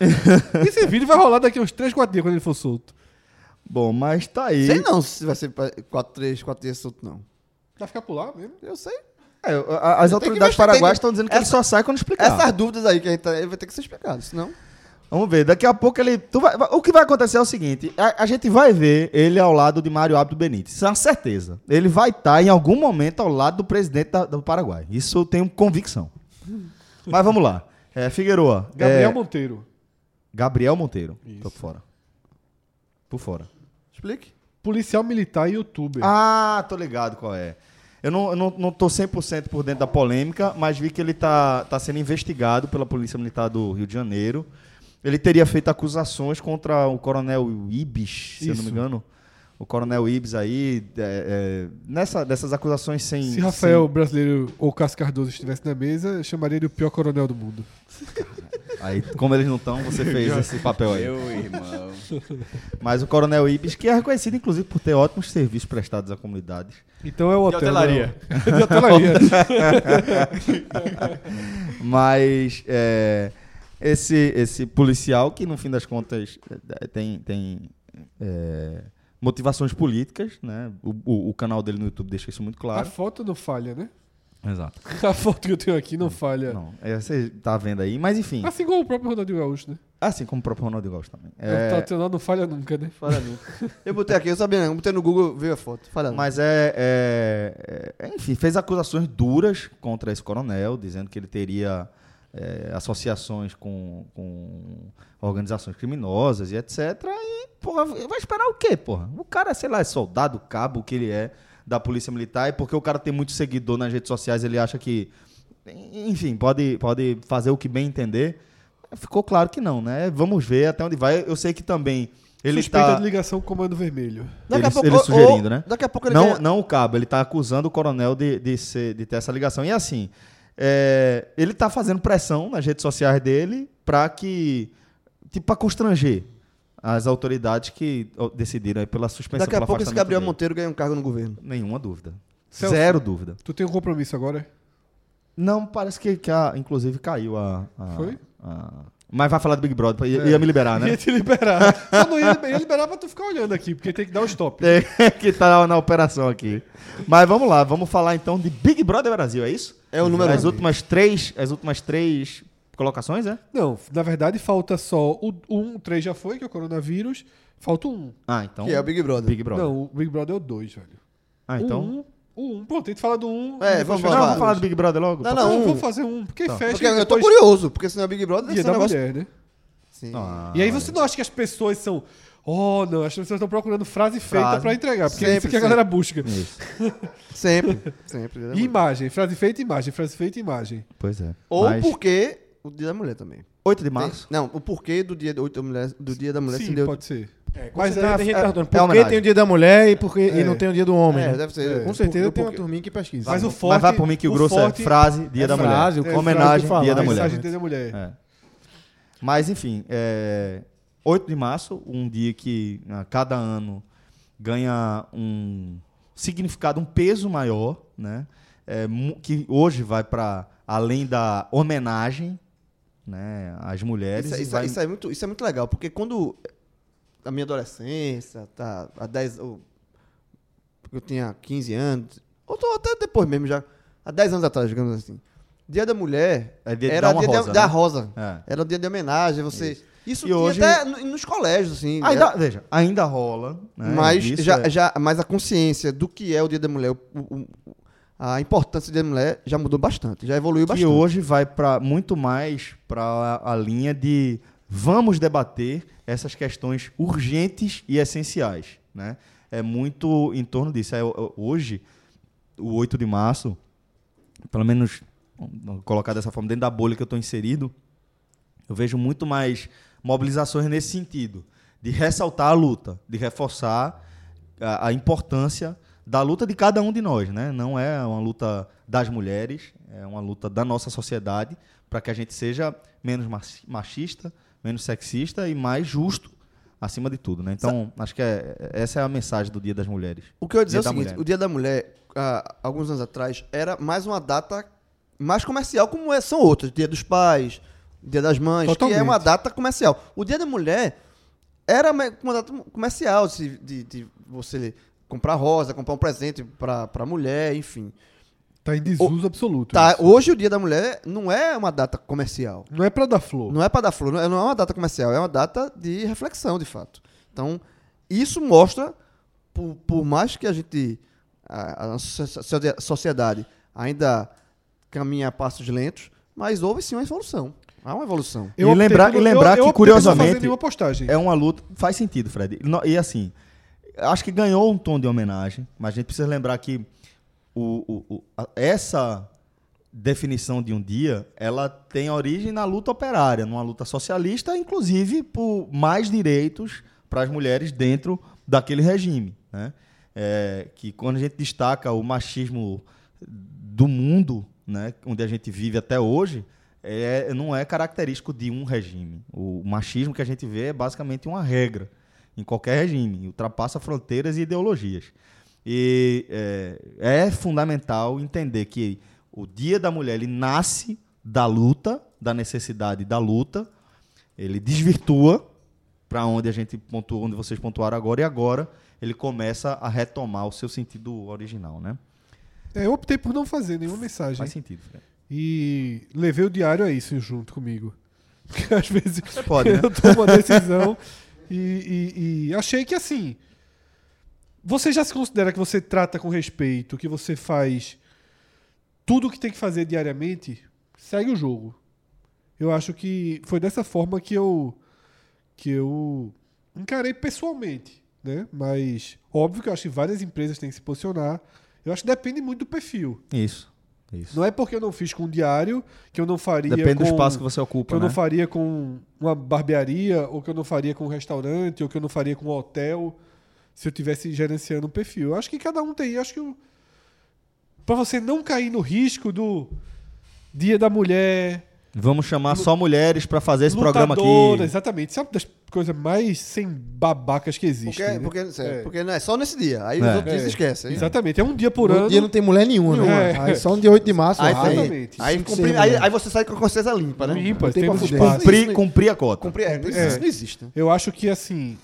Esse vídeo vai rolar daqui uns três, quatro dias, quando ele for solto. Bom, mas tá aí. Sei não se vai ser quatro, três, quatro dias solto, não. Vai ficar por lá mesmo? Eu sei. É, as eu autoridades paraguaias estão dizendo que essa, ele só sai quando explicar. Essas dúvidas aí que a gente tá, ele vai ter que ser explicado, senão... Vamos ver, daqui a pouco ele... Tu vai, o que vai acontecer é o seguinte, a, a gente vai ver ele ao lado de Mário Abdo Benítez, isso é uma certeza. Ele vai estar em algum momento ao lado do presidente da, do Paraguai, isso eu tenho convicção. Mas vamos lá, é, Figueroa... Gabriel é, Monteiro. Gabriel Monteiro, isso. Tô por fora. Por fora. Explique. Policial militar e youtuber. Ah, tô ligado qual é. Eu não, eu não, não tô cem por cento por dentro da polêmica, mas vi que ele tá, tá sendo investigado pela Polícia Militar do Rio de Janeiro. Ele teria feito acusações contra o coronel Ibis, se isso. Eu não me engano. O coronel Ibis aí, é, é, nessa, dessas acusações sem... Se Rafael sem... Brasileiro ou Cássio Cardoso estivesse na mesa, eu chamaria ele o pior coronel do mundo. Aí, como eles não estão, você fez esse papel aí. Meu irmão. Mas o coronel Ibis, que é reconhecido, inclusive, por ter ótimos serviços prestados à comunidade. Então é o hotel. De hotelaria. Não... De hotelaria. Mas... É... Esse, esse policial que, no fim das contas, tem, tem é, motivações políticas, né? O, o, o canal dele no YouTube deixa isso muito claro. A foto não falha, né? Exato. A foto que eu tenho aqui não falha. Não, você tá vendo aí, mas enfim. Assim como o próprio Ronaldinho Gaúcho, né? Assim como o próprio Ronaldinho Gaúcho também. É... Tá, teu nome não falha nunca, né? Falha nunca. Eu botei aqui, eu sabia, né? Eu botei no Google, veio a foto. Falha Mas nunca. É, é... Enfim, fez acusações duras contra esse coronel, dizendo que ele teria é, associações com, com organizações criminosas e etcétera. E, porra, vai esperar o quê, porra? O cara, sei lá, é soldado, cabo, o que ele é da polícia militar, e porque o cara tem muito seguidor nas redes sociais, ele acha que... Enfim, pode, pode fazer o que bem entender... Ficou claro que não, né? Vamos ver até onde vai. Eu sei que também ele suspeita tá... de ligação com o Comando Vermelho. Daqui ele, a pouco, ele sugerindo, ou, né? Daqui a pouco ele não, ganha... não o cabo, ele tá acusando o coronel de, de, ser, de ter essa ligação. E assim, é, ele tá fazendo pressão nas redes sociais dele para que... Tipo, para constranger as autoridades que decidiram aí pela suspensão. Daqui a pouco esse Gabriel dele. Monteiro ganha um cargo no governo. Nenhuma dúvida. Celso, zero dúvida. Tu tem um compromisso agora? Não, parece que, que a, inclusive caiu a... a... Foi? Ah, mas vai falar do Big Brother, ia, é. ia me liberar, né? Ia te liberar. Só não ia, ia liberar pra tu ficar olhando aqui, porque tem que dar o stop. Tem que tá na, na operação aqui. Mas vamos lá, vamos falar então de Big Brother Brasil, é isso? É o número. As últimas três, as últimas três colocações, é? Não, na verdade falta só o um, três já foi, que é o coronavírus. Falta o um. Ah, então. Que é o Big Brother. Big Brother. Não, o Big Brother é o dois, velho. Ah, então. Um, O 1, um, pô, tem que falar do 1. Um, é, vamos falar. Não, vamos falar do Big Brother logo? Não, não, um. Vamos fazer um. Porque tá. fecha. Porque eu tô curioso, porque senão é Big Brother... Dia da negócio... mulher, né? Sim. Ah, e aí você não acha que as pessoas são... Oh, não, as pessoas estão procurando frase, frase feita pra entregar, porque sempre, é isso que a galera busca. Isso. sempre, sempre. E imagem, frase feita, imagem, frase feita, imagem. Pois é. Ou mas... porque o Dia da Mulher também. oito de março? Tem, não, o porquê do Dia, oito da Mulher, do Dia da Mulher... Sim, se deu... pode ser. É, mas certeza, é, gente é, por é que tem o Dia da Mulher e por que é. não tem o Dia do Homem? É, deve ser. É. Com certeza eu tenho uma turminha que pesquisa. Mas, o forte, mas vai por mim que o, o grosso forte, é frase, Dia é da frase, Mulher. É, homenagem, é, Dia da Mulher. Dia da Mulher. É. Mas, enfim, é, oito de março, um dia que a cada ano ganha um significado, um peso maior, né? É, que hoje vai para além da homenagem, né, às mulheres. Isso, isso, vai... isso, é muito, isso é muito legal, porque quando... Na minha adolescência, tá, há dez eu, eu tinha quinze anos, ou tô, até depois mesmo, já, há dez anos atrás, digamos assim. Dia da Mulher é dia era o dia rosa, de, né? da rosa. É. Era o dia de homenagem. Você, isso isso tinha hoje, até nos colégios, assim. Ainda, era, veja, ainda rola. Né? Mas, já, é. já, mas a consciência do que é o Dia da Mulher, o, o, a importância do Dia da Mulher já mudou bastante, já evoluiu bastante. E hoje vai pra, muito mais para a linha de... Vamos debater essas questões urgentes e essenciais, né? É muito em torno disso. É, hoje, o oito de março, pelo menos, vou colocar dessa forma, dentro da bolha que eu estou inserido, eu vejo muito mais mobilizações nesse sentido, de ressaltar a luta, de reforçar a, a importância da luta de cada um de nós, né? Não é uma luta das mulheres, é uma luta da nossa sociedade para que a gente seja menos machista, menos sexista e mais justo, acima de tudo, né? Então, acho que é, essa é a mensagem do Dia das Mulheres. O que eu ia dizer é o seguinte, o Dia da Mulher, ah, alguns anos atrás, era mais uma data mais comercial, como são outros, Dia dos Pais, Dia das Mães, totalmente, que é uma data comercial. O Dia da Mulher era uma data comercial, de, de, de você comprar rosa, comprar um presente para a mulher, enfim... Tá em desuso o, absoluto. Tá, hoje o Dia da Mulher não é uma data comercial. Não é para dar flor. Não é para dar flor, não é, não é uma data comercial, é uma data de reflexão, de fato. Então, isso mostra, por, por mais que a gente, a, a sociedade ainda caminha a passos lentos, mas houve sim uma evolução. Há uma evolução. Eu e lembrar, e lembrar eu, eu que, curiosamente, uma postagem. É uma luta... Faz sentido, Fred. E assim, acho que ganhou um tom de homenagem, mas a gente precisa lembrar que O, o, o, a, essa definição de um dia, ela tem origem na luta operária, numa luta socialista, inclusive por mais direitos para as mulheres dentro daquele regime, né? É, que quando a gente destaca o machismo do mundo, né, onde a gente vive até hoje, é, não é característico de um regime. O machismo que a gente vê é basicamente uma regra em qualquer regime, ultrapassa fronteiras e ideologias. E é, é fundamental entender que o Dia da Mulher ele nasce da luta, da necessidade da luta, ele desvirtua para onde a gente pontuou, onde vocês pontuaram agora, e agora ele começa a retomar o seu sentido original, né? É, eu optei por não fazer nenhuma mensagem. Faz sentido, Fred. E levei o diário a isso junto comigo. Porque às vezes você pode, eu né? tomo uma decisão e, e, e achei que assim... Você já se considera que você trata com respeito, que você faz tudo o que tem que fazer diariamente? Segue o jogo. Eu acho que foi dessa forma que eu, que eu encarei pessoalmente, né? Mas óbvio que eu acho que várias empresas têm que se posicionar. Eu acho que depende muito do perfil. Isso. Isso. Não é porque eu não fiz com um diário que eu não faria Depende com, do espaço que você ocupa, que eu né? não faria com uma barbearia, ou que eu não faria com um restaurante, ou que eu não faria com um hotel, se eu tivesse gerenciando um perfil. Eu acho que cada um tem, acho que eu, pra você não cair no risco do Dia da Mulher, vamos chamar só mulheres pra fazer esse programa aqui. Exatamente. Isso é uma das coisas mais sem babacas que existe. Porque, né? porque, é. porque não é só nesse dia. Aí é. os outros é. dias esquecem. É. Exatamente. É um dia por no ano. Um dia não tem mulher nenhuma. nenhuma. É. Aí só no dia oito de março. Aí, aí, exatamente. Aí, cumpri, aí, aí você sai com a consciência limpa, né? Limpa. Tem tem cumprir, cumprir a cota. Cumprir, é, isso é. não existe. Eu acho que, assim,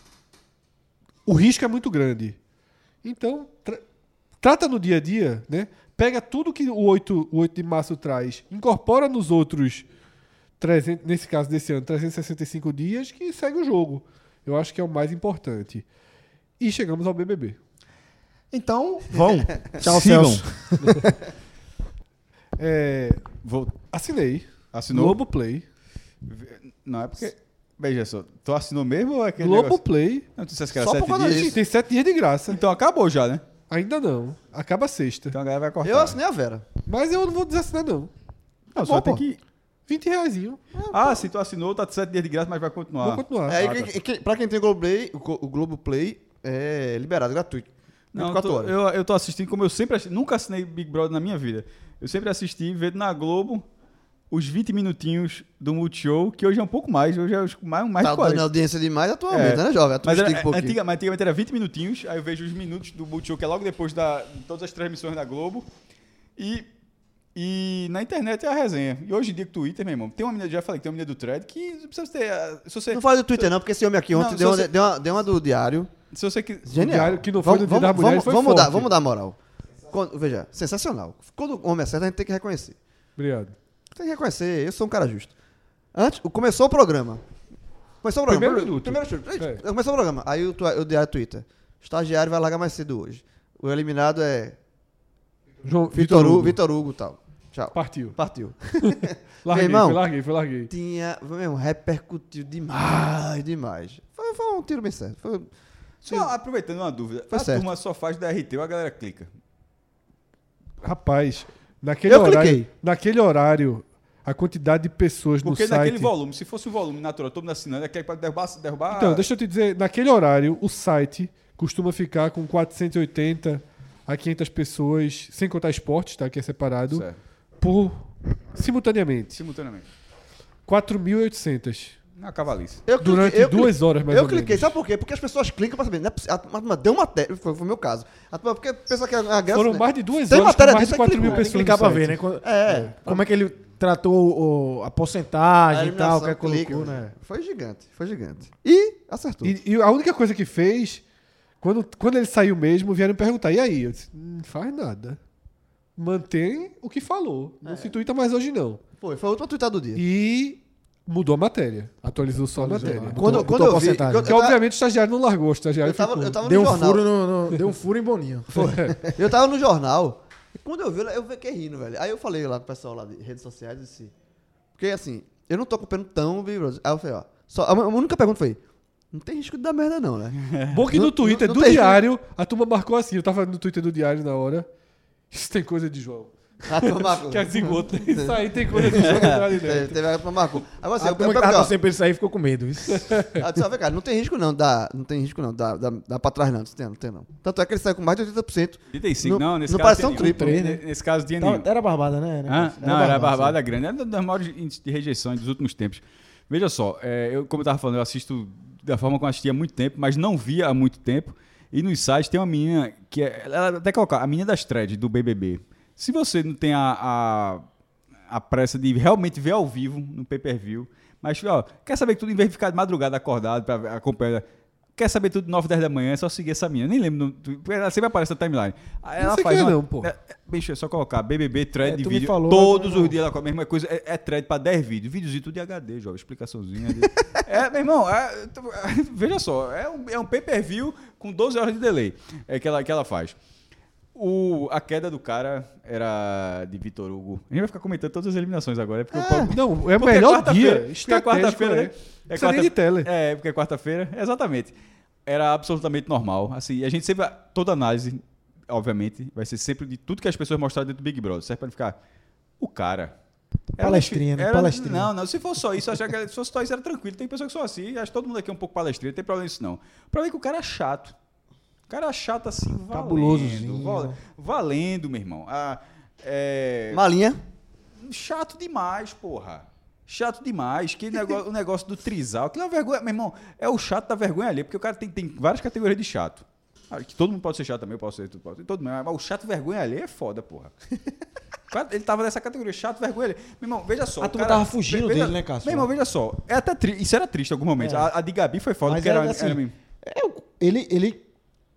o risco é muito grande. Então, tra- trata no dia a dia, né? Pega tudo que o oito de março traz, incorpora nos outros... trezentos, nesse caso desse ano, trezentos e sessenta e cinco dias, que segue o jogo. Eu acho que é o mais importante. E chegamos ao B B B. Então, vão. Tchau, Celso. é, Vou... Assinei. Assinou? Globoplay. Não, é porque... Veja só, tu assinou mesmo ou é aquele Globoplay. Não, tu disseste que era sete dias? Tem sete dias de graça. Então acabou já, né? Ainda não. Acaba sexta. Então a galera vai cortar. Eu assinei a Vera. Mas eu não vou desassinar, não. Não, só tem que... vinte reais. Ah, ah se tu assinou, tá sete dias de graça, mas vai continuar. Vou continuar. É, e, e, pra quem tem o Globoplay, o, o Globoplay é liberado, gratuito. Não, eu, tô, eu, eu tô assistindo, como eu sempre assisti, nunca assinei Big Brother na minha vida. Eu sempre assisti, vendo na Globo, os vinte minutinhos do Multishow, que hoje é um pouco mais, hoje é mais, mais tá de quarenta. Tá dando audiência demais atualmente, é. né, jovem? Mas, era, um antiga, mas antigamente era vinte minutinhos, aí eu vejo os minutos do Multishow, que é logo depois da, de todas as transmissões da Globo. E... E na internet é a resenha. E hoje em dia com o Twitter, meu irmão, tem uma menina, já falei, tem uma menina do thread que não precisa ter... Se você, não fala do Twitter se, não, porque esse homem aqui ontem não, deu, você, uma, deu, uma, deu uma do diário. Se você que, genial. O diário que não foi vamos, do Dia das Mulheres foi vamos dar, vamos dar moral. Quando, veja, sensacional. Quando o homem acerta, a gente tem que reconhecer. Obrigado. Tem que reconhecer, eu sou um cara justo. Antes, começou o programa. Começou o programa. Primeiro, primeiro minuto. Primeiro é. Começou o programa. Aí o, o diário Twitter. O estagiário vai largar mais cedo hoje. O eliminado é... João, Vitor Hugo. Vitor Hugo e tal. Tchau. Partiu. Partiu. larguei, irmão, foi larguei, foi larguei. Tinha, meu irmão, repercutiu demais, demais. Foi, foi um tiro bem certo. Foi... Só eu... aproveitando uma dúvida, foi a certo. Turma só faz da R T ou a galera clica? Rapaz, naquele eu horário, cliquei. Naquele horário, a quantidade de pessoas Porque no site... Porque naquele volume, se fosse um volume natural, todo mundo assinando, é que para derrubar, derrubar... Então, deixa eu te dizer, naquele horário, o site costuma ficar com quatrocentos e oitenta a quinhentas pessoas, sem contar esportes, tá? Que é separado. Certo. Por simultaneamente. Simultaneamente. quatro mil e oitocentas. Na cavalice. Eu cliquei, Durante eu duas cliquei, horas mais eu ou cliquei, menos. Sabe por quê? Porque as pessoas clicam pra saber. Né? A turma deu matéria. Foi, foi o meu caso. A turma, porque pensa que a, a graça. Foram mais de duas horas. Tem matéria mais de quatro mil pessoas. Tem que clicar pra ver, né? Quando, é. Como é que ele tratou o, a porcentagem a e tal, que colocou, clica, né? Foi gigante. Foi gigante. E acertou. E, e a única coisa que fez. Quando, quando ele saiu mesmo, vieram me perguntar, e aí? Eu disse, não faz nada. Mantém o que falou. Não é. se tuita mais hoje, não. Pô, foi a última tuitada do dia. E mudou a matéria. Atualizou só Atualizou a matéria. Lá. Quando, quando eu vi... Eu, Porque, eu, obviamente, o estagiário não largou. O estagiário eu tava, ficou. Eu tava deu, no um furo no, no, deu um furo em Boninho. Foi. Eu tava no jornal. E quando eu vi, eu fiquei rindo, velho. Aí eu falei lá com o pessoal lá de redes sociais, disse... Porque, assim, eu não tô acompanhando tão... Aí eu falei, ó... Só, a, a única pergunta foi... Não tem risco de dar merda, não, né? Bom que no, no Twitter, no, do diário, risco. A turma marcou assim. Eu tava no Twitter do diário na hora. Isso tem coisa de João. A turma marcou. Que é zigoto. Isso aí tem coisa de João. Teve, teve a turma marcou. Agora, assim, a turma que tava sempre pra ele sair ficou com medo. Isso. Ela disse, ó, vem cá, não tem risco, não. Dá, não tem risco, não. Dá, dá, dá pra trás, não. Não tem, não tem, não. Tanto é que ele saiu com mais de oitenta por cento. trinta e cinco por cento. No, não, nesse no caso. Não parece um triplo. Né? Nesse caso, tinha nenhum. Era barbada, né? Era, ah, não, era barbada grande. Era das maiores índices de rejeições dos últimos tempos. Veja só, é, eu, como eu estava falando, eu assisto da forma como assistia há muito tempo, mas não via há muito tempo. E nos sites tem uma menina que é... Ela até colocar, a menina das threads do B B B. Se você não tem a, a, a pressa de realmente ver ao vivo, no pay-per-view, mas ó, quer saber que tudo, em vez de ficar de madrugada acordado para acompanhar... quer saber tudo nove, dez da manhã, é só seguir essa minha. Nem lembro, ela sempre aparece na timeline. Aí ela não sei faz. Que uma, não, pô. É, bicho, é só colocar B B B, thread é, de vídeo. Falou, todos não, os não. dias ela coloca a mesma coisa. É, é thread pra dez vídeos. Vídeozinho tudo de H D, jovem. Explicaçãozinha. De... é, meu irmão, é, veja só. É um, é um pay-per-view com doze horas de delay é, que, ela, que ela faz. O, a queda do cara era de Vitor Hugo. A gente vai ficar comentando todas as eliminações agora. É porque ah, eu, não, é o melhor é dia. Porque é quarta-feira, né? É, é, quarta, de tele. É, porque é quarta-feira. Exatamente. Era absolutamente normal. Assim, a gente sempre... Toda análise, obviamente, vai ser sempre de tudo que as pessoas mostraram dentro do Big Brother. Serve pra ficar... O cara... Era palestrinha, era, né? Palestrinha. Não, não. Se fosse só isso, achar que se fosse só isso, era tranquilo. Tem pessoas que são assim. Acho que todo mundo aqui é um pouco palestrinha. Não tem problema nisso, não. O problema é que o cara é chato. O cara chato assim, valendo, valendo, valendo, meu irmão. Ah, é... Malinha? Chato demais, porra. Chato demais. Que negócio, o negócio do trisal. Que é uma vergonha, meu irmão. É o chato da vergonha ali, porque o cara tem, tem várias categorias de chato. Ah, que todo mundo pode ser chato também, eu posso ser, tudo pode ser, todo mundo. Mas o chato vergonha ali é foda, porra. Ele tava nessa categoria, chato, vergonha. Meu irmão, veja só. A turma tava fugindo veja, dele, né, Cássio? Meu irmão, veja só. É até tri... Isso era triste em algum momento. É. A, a de Gabi foi foda, mas porque era, era, assim, era... Eu, ele, ele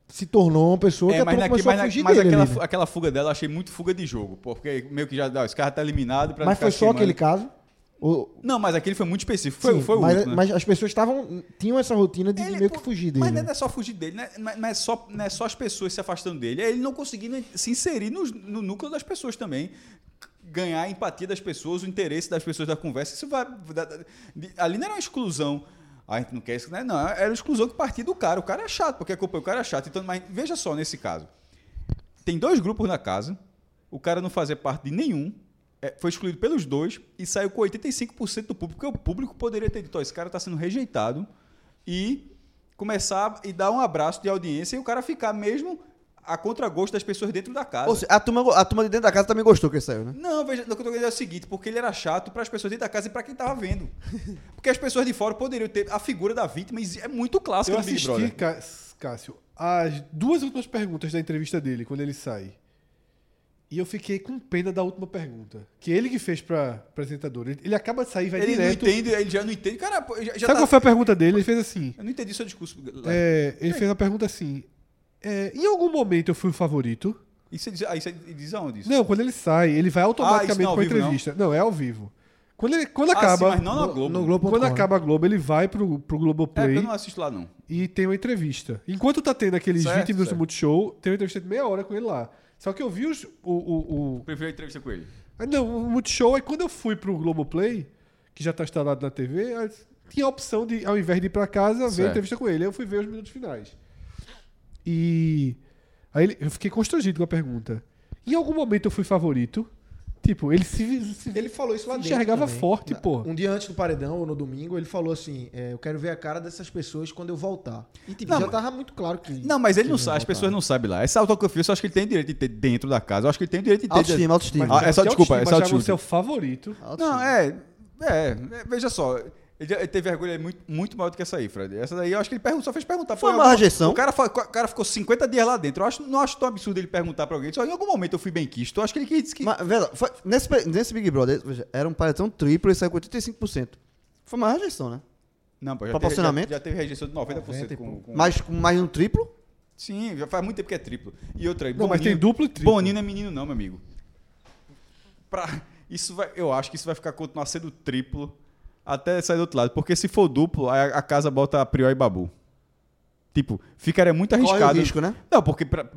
se tornou uma pessoa é, que a turma começou a fugir mas dele. Mas aquela, aquela fuga dela, eu achei muito fuga de jogo. Pô, porque meio que já dá, esse cara tá eliminado. Pra mas foi só aquele caso? Ou... Não, mas aquele foi muito específico. Foi, sim, foi o mas, último, né? Mas as pessoas tavam, tinham essa rotina de ele, meio que fugir dele. Mas não é só fugir dele, né? Não é só, não é só as pessoas se afastando dele. É ele não conseguindo se inserir no, no núcleo das pessoas também. Ganhar a empatia das pessoas, o interesse das pessoas da conversa. Isso vai, ali não era uma exclusão. A gente não quer isso, né? Não, era uma exclusão que partia do cara. O cara é chato, porque acompanha o cara é chato. Então, mas veja só, nesse caso. Tem dois grupos na casa, o cara não fazia parte de nenhum. É, foi excluído pelos dois e saiu com oitenta e cinco por cento do público, porque o público poderia ter dito, ó, esse cara está sendo rejeitado, e começar e dar um abraço de audiência e o cara ficar mesmo a contragosto das pessoas dentro da casa. Ou seja, a turma, a turma de dentro da casa também gostou que ele saiu, né? Não, veja, o que eu estou dizendo é o seguinte, porque ele era chato para as pessoas dentro da casa e para quem estava vendo. Porque as pessoas de fora poderiam ter a figura da vítima, e é muito clássico no Big Brother. Eu assisti, Cássio, as duas últimas perguntas da entrevista dele, quando ele sai. E eu fiquei com pena da última pergunta. Que ele que fez pra apresentadora. Ele, ele acaba de sair, vai ele direto. Não entende, ele já não entende. Cara, já, já Sabe tá... qual foi a pergunta dele? Ele fez assim... Eu não entendi seu discurso. É, ele fez a pergunta assim... É, em algum momento eu fui o favorito? Isso ele diz, ah, isso diz aonde? Isso? Não, quando ele sai, ele vai automaticamente ah, é com a entrevista. Não? não, é ao vivo. Quando, ele, quando ah, acaba... Sim, mas não na Globo. No, no Globo quando acaba a Globo, ele vai pro, pro Globoplay. É, eu não assisto lá, não. E tem uma entrevista. Enquanto tá tendo aqueles certo, vinte minutos certo. do Multishow, tem uma entrevista de meia hora com ele lá. Só que eu vi os, o... o, o... Prefiro a entrevista com ele. Ah, não, o Multishow. Aí quando eu fui pro Globoplay, que já tá instalado na T V, tinha a opção de, ao invés de ir pra casa, certo. ver a entrevista com ele. Aí eu fui ver os minutos finais. E... Aí ele, eu fiquei constrangido com a pergunta. Em algum momento eu fui favorito? Tipo, ele se... se ele falou isso lá dentro. Enxergava também. forte, na, pô. Um dia antes do paredão, ou no domingo, ele falou assim, é, eu quero ver a cara dessas pessoas quando eu voltar. E tipo, não, já mas, tava muito claro que... Não, mas ele não sabe, as pessoas não sabem lá. Essa autoconfiança, eu acho que ele tem o direito de ter dentro da casa. Eu acho que ele tem o direito de ter... Autoestima, de... autoestima. Ah, é só, desculpa, é só autoestima. Mas o seu favorito. Autoestima. Não, é, é... É, veja só... Ele teve vergonha muito, muito maior do que essa aí, Fred. Essa daí eu acho que ele perguntou, só fez perguntar. Foi uma rejeição. O cara, o cara ficou cinquenta dias lá dentro. Eu acho, não acho tão absurdo ele perguntar pra alguém. Só em algum momento eu fui bem quisto. Eu acho que ele disse que... Mas, veja, foi, nesse, nesse Big Brother, veja, era um paletão triplo e saiu com oitenta e cinco por cento. Foi uma rejeição, né? Não, pô, já, Proporcionalmente. Teve, já, já teve rejeição de noventa por cento. Com, com... Mais, mais um triplo? Sim, já faz muito tempo que é triplo. E outra aí. Não, Boninho, mas tem duplo e triplo. Boninho não é menino não, meu amigo. Pra, isso vai, eu acho que isso vai ficar continuar sendo triplo até sair do outro lado. Porque se for duplo, a casa bota a Prior e Babu. Tipo, ficaria muito arriscado. Corre o risco, né? Não, porque pra,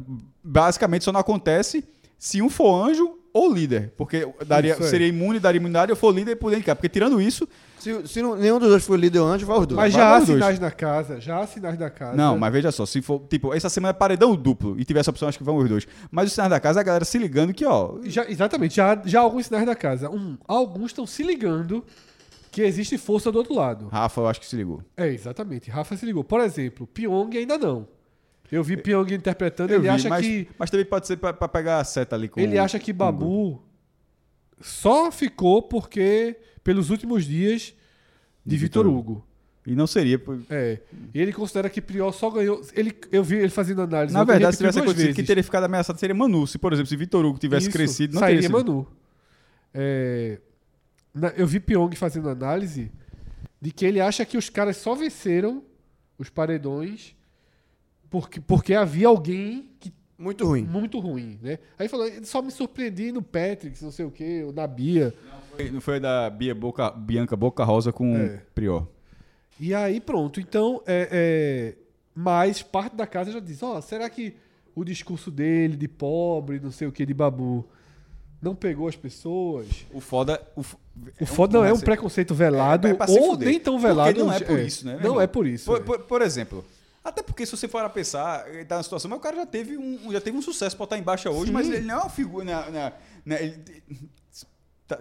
basicamente só não acontece se um for anjo ou líder. Porque daria, seria imune, daria imunidade, eu for líder e poder indicar. Porque tirando isso... Se, se não, nenhum dos dois for líder ou anjo, vai os dois. Mas já há sinais na casa. Já há sinais da casa. Não, mas veja só. Se for, tipo, essa semana é paredão duplo e tiver essa opção, acho que vão os dois. Mas os sinais da casa, a galera se ligando que, ó... Já, exatamente. Já, já há alguns sinais da casa. Um, alguns estão se ligando... Que existe força do outro lado. Rafa, eu acho que se ligou. É, exatamente. Rafa se ligou. Por exemplo, Pyong ainda não. Eu vi Pyong interpretando, eu ele vi, acha mas, que... Mas também pode ser pra, pra pegar a seta ali com... Ele acha que Babu só ficou porque... Pelos últimos dias de, de Vitor Hugo. Hugo. E não seria... É. E ele considera que Prior só ganhou... Ele, eu vi ele fazendo análise. Na verdade, se tivesse acontecido, que teria ficado ameaçado seria Manu. Se, por exemplo, se Vitor Hugo tivesse Isso, crescido, não teria sido. Sairia Manu. É... Eu vi Pyong fazendo análise de que ele acha que os caras só venceram, os paredões, porque, porque havia alguém que... Muito ruim. Muito ruim, né? Aí falou, só me surpreendi no Patrick, não sei o quê, ou na Bia. Não foi, não foi da Bia Boca, Bianca Boca Rosa com é. Prior. E aí pronto, então... É, é, mas parte da casa já diz, ó, oh, será que o discurso dele de pobre, não sei o quê, de babu... não pegou as pessoas. O foda... O, o foda é um, não é um preconceito velado, é, é ou nem tão velado. Porque não é por é, isso, né? Não é por isso. Por, é. por, por exemplo, até porque se você for pensar, ele tá na situação, mas o cara já teve um, já teve um sucesso pra estar em baixa hoje, sim, mas ele não é uma figura... Não, não, não, ele,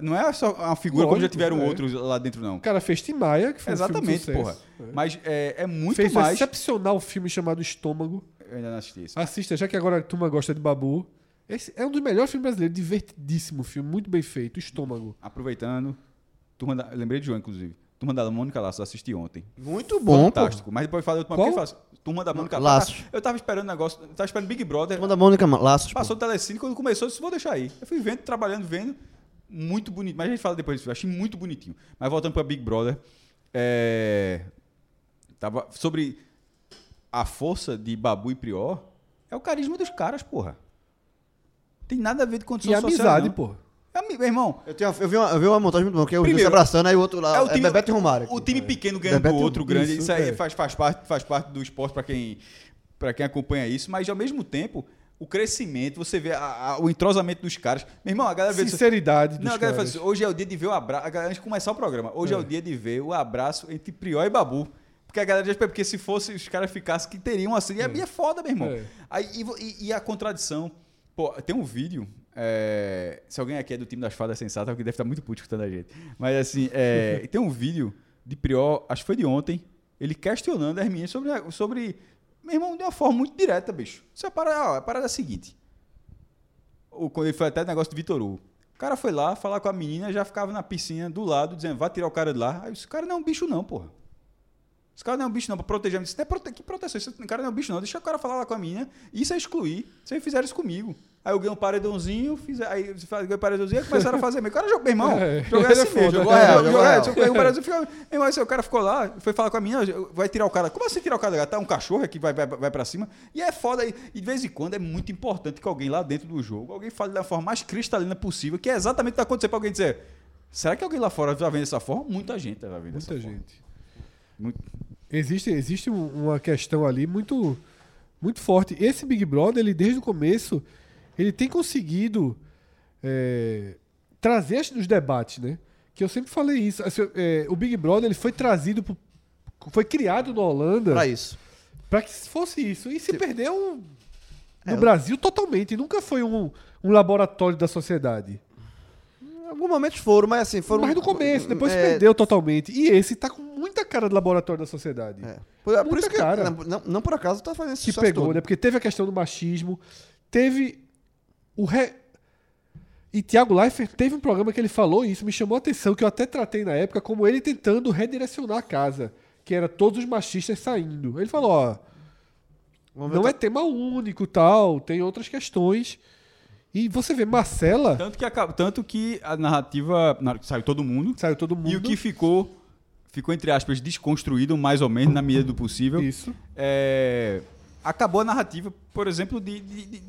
não é só uma figura como já tiveram é. outros lá dentro, não. O cara fez Timaya, que foi exatamente, um porra. É. Mas é, é muito fez mais... Fez um excepcional filme chamado Estômago. Eu ainda não assisti isso. Assista, já que agora a turma gosta de babu. Esse é um dos melhores filmes brasileiros, divertidíssimo filme, muito bem feito, Estômago. Aproveitando, turma da, lembrei de João, inclusive. Turma da Mônica Laços, assisti ontem. Muito bom, fantástico. Pô. Mas depois falei outro que faço. Turma da Mônica Laços. Eu tava esperando o negócio, tava esperando Big Brother. Turma da Mônica Laços. Passou o Telecine, quando começou, eu disse, vou deixar aí. Eu fui vendo, trabalhando, vendo, muito bonito. Mas a gente fala depois disso, eu achei muito bonitinho. Mas voltando pra Big Brother, é... tava sobre a força de Babu e Prior, é o carisma dos caras, porra. Tem nada a ver de condição e social. E amizade, não. Pô. É, meu irmão. Eu, tenho, eu, vi uma, eu vi uma montagem muito boa, que é o Primeiro, se abraçando, aí o outro lá. É, o time, é Bebeto e Romário. Aqui. O time pequeno ganhando o outro grande. Isso, isso aí é. faz, faz, parte, faz parte do esporte para quem, para quem acompanha isso. Mas, ao mesmo tempo, o crescimento, você vê a, a, o entrosamento dos caras. Meu irmão, a galera... Sinceridade dos não, a galera caras. Fala assim, hoje é o dia de ver o abraço... A galera, antes de começar o programa, hoje é. é o dia de ver o abraço entre Prior e Babu. Porque a galera já espera, porque se fosse os caras ficassem, que teriam assim. E a Bia é foda, meu irmão. É. Aí, e, e a contradição... Pô, tem um vídeo, é... se alguém aqui é do time das fadas sensatas, alguém deve estar muito puto escutando a gente. Mas assim, é... tem um vídeo de Prior, acho que foi de ontem, ele questionando as meninas sobre, sobre... Meu irmão, de uma forma muito direta, bicho. Isso é parada, a parada é a seguinte. O, quando ele foi até o negócio do Vitor Hugo. O cara foi lá falar com a menina, já ficava na piscina do lado, dizendo, vai tirar o cara de lá. Aí esse cara não é um bicho não, porra. Esse cara não é um bicho não, pra proteger. Disse, prote... Que proteção? Esse cara não é um bicho não. Deixa o cara falar lá com a menina. Isso é excluir. Vocês fizeram isso comigo. Aí eu ganhei um paredãozinho, fiz... aí eu ganhei um paredãozinho e começaram a fazer meio. O cara jogou, meu irmão. É, jogou assim mesmo. Jogou real. Jogou real. Eu ganhei um paredãozinho. Meu irmão, o cara ficou lá, foi falar com a menina, vai tirar o cara. Como assim tirar o cara? Tá um cachorro aqui, vai, vai, vai pra cima. E é foda. E de vez em quando é muito importante que alguém lá dentro do jogo, alguém fale da forma mais cristalina possível, que é exatamente o que tá acontecendo pra alguém dizer, será que alguém lá fora tá vendo dessa forma? Muita gente tá vendo dessa forma. Muita gente. Muito... Existe, existe uma questão ali muito, muito forte. Esse Big Brother, ele desde o começo, ele tem conseguido é, trazer os debates, né? Que eu sempre falei isso. Assim, é, o Big Brother, ele foi trazido, pro, foi criado na Holanda para isso, para que fosse isso. E se Sim. perdeu no é, Brasil totalmente. Nunca foi um, um laboratório da sociedade. Alguns momentos foram, mas assim... foram. Mas no começo, depois é... se perdeu totalmente. E esse tá com muita cara de laboratório da sociedade. É. Por, muita por isso cara. Que, não, não por acaso tá fazendo esse sucesso que pegou, todo. Né? Porque teve a questão do machismo, teve o... Re... E Thiago Leifert teve um programa que ele falou isso, me chamou a atenção, que eu até tratei na época, como ele tentando redirecionar a casa, que era todos os machistas saindo. Ele falou, ó... Vamos não é t- tema único, tal, tem outras questões... E você vê, Marcela... Tanto que a, tanto que a narrativa... Saiu todo mundo. Saiu todo mundo. E o que ficou, ficou entre aspas, desconstruído, mais ou menos, na medida do possível. Isso. É, acabou a narrativa, por exemplo, de, de, de,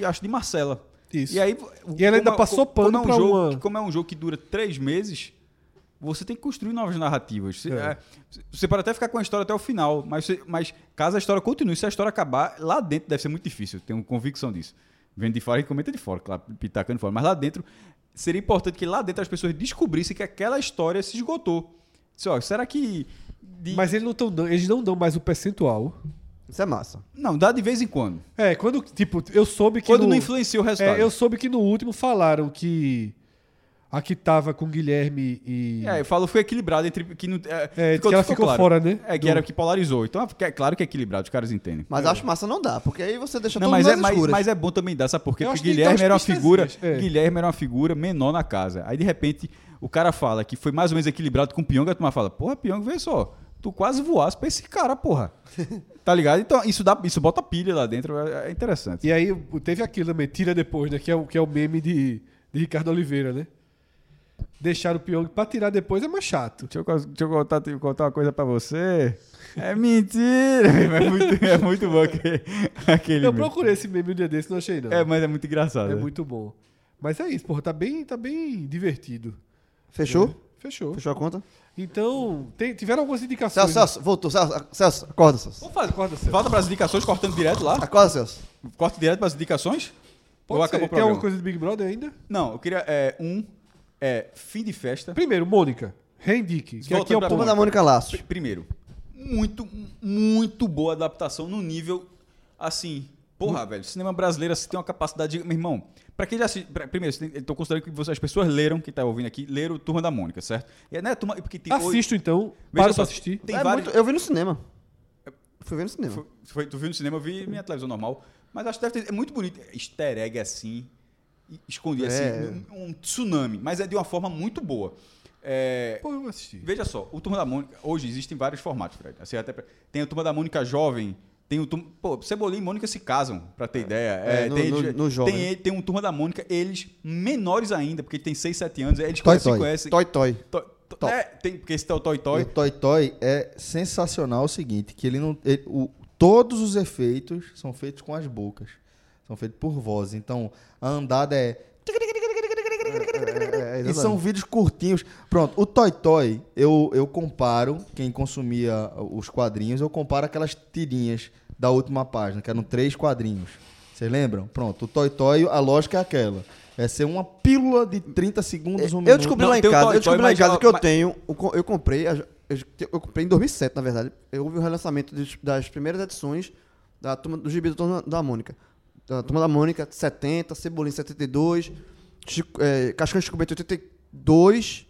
de, acho de Marcela. Isso. E, aí, e ela ainda a, passou pano como é um pra jogo, uma... Como é um jogo que dura três meses, você tem que construir novas narrativas. Você, é. É, você pode até ficar com a história até o final, mas, você, mas caso a história continue, se a história acabar, lá dentro deve ser muito difícil. Tenho convicção disso. Vendo de fora e comenta de fora, claro, pitacando de fora. Mas lá dentro, seria importante que lá dentro as pessoas descobrissem que aquela história se esgotou. Disse, ó, será que... De... Mas eles não, tão, eles não dão mais o percentual. Isso é massa. Não, dá de vez em quando. É, quando, tipo, eu soube que... Quando no, não influencia o resultado. É, eu soube que no último falaram que... A que tava com Guilherme e... É, eu falo, foi equilibrado entre... Que, não, é, é, ficou, que ela ficou, ficou claro. Fora, né? É, que do... era que polarizou. Então, é claro que é equilibrado, os caras entendem. Mas é. Acho massa não dá, porque aí você deixa não, todo mundo nas é, escuras. Mas, mas é bom também dar, sabe por quê? Porque Guilherme era uma figura... É. Guilherme era uma figura menor na casa. Aí, de repente, o cara fala que foi mais ou menos equilibrado com o Pyong, a turma fala, porra, Pyong, vê só, tu quase voasse pra esse cara, porra. Tá ligado? Então, isso, dá, isso bota pilha lá dentro, é, é interessante. E aí, teve aquilo também, tira depois, né? Que é o, que é o meme de, de Ricardo Oliveira, né? Deixar o Pyong pra tirar depois é mais chato. Deixa eu, deixa eu contar, contar uma coisa pra você. É mentira! É muito, é muito bom aquele, aquele Eu mesmo. procurei esse meme um dia desse, não achei não. É, mas é muito engraçado. É muito bom. Mas é isso, porra, tá bem, tá bem divertido. Fechou? É. Fechou. Fechou a conta? Então, tem, tiveram algumas indicações. Celso, né? Celso, voltou. Celso, Celso, acorda, Celso. Vamos fazer, acorda, Celso. Volta para as indicações, cortando direto lá. Acorda, Celso. Corta direto para as indicações? Pode ou ser. Acabou o programa? Tem alguma coisa do Big Brother ainda? Não, eu queria é, um é, fim de festa. Primeiro, Mônica, reindique. Que aqui é o Turma da Mônica Laços. Primeiro. Muito, muito boa adaptação no nível, assim, porra, hum. velho, cinema brasileiro tem uma capacidade, de, meu irmão, pra quem já assiste, pra, primeiro, estou considerando que você, as pessoas leram, quem tá ouvindo aqui, leram Turma da Mônica, certo? E, né, turma, porque tem, assisto, então, para só, assistir. Tem é vários... muito, eu vi no cinema, eu fui ver no cinema. Foi, foi, tu viu no cinema, eu vi minha televisão normal, mas acho que deve ter, é muito bonito, easter egg assim, escondido é. assim, um, um tsunami, mas é de uma forma muito boa. É, Pô, eu assisti. Veja só, o Turma da Mônica, hoje existem vários formatos, Fred. Assim, até pra, tem o Turma da Mônica Jovem, tem o Turma, pô, Cebolinha e Mônica se casam, pra ter é, ideia. É, é, no, tem, no, no jovem. Tem, tem um Turma da Mônica, eles menores ainda, porque tem seis, sete anos, eles toy, se toy. conhecem. Toy, toy. toy, toy. É, tem, porque esse é o Toy Toy. O Toy Toy é sensacional o seguinte, que ele não, ele, o, todos os efeitos são feitos com as bocas, são feitos por voz. Então, a andada é... É, é, e são vídeos curtinhos. Pronto, o Toy Toy, eu, eu comparo, quem consumia os quadrinhos, eu comparo aquelas tirinhas da última página, que eram três quadrinhos. Vocês lembram? Pronto, o Toy Toy, a lógica é aquela. É ser uma pílula de trinta segundos, um minuto. Eu descobri lá em casa, eu descobri lá em casa que eu tenho, eu comprei, eu comprei em dois mil e sete, na verdade. Eu ouvi o relançamento das primeiras edições da turma do Gibi do Turma da Mônica. Da Turma da Mônica, setenta, Cebolinha, setenta e dois... Chico, é, Cascão de Chico Bento, oitenta e dois,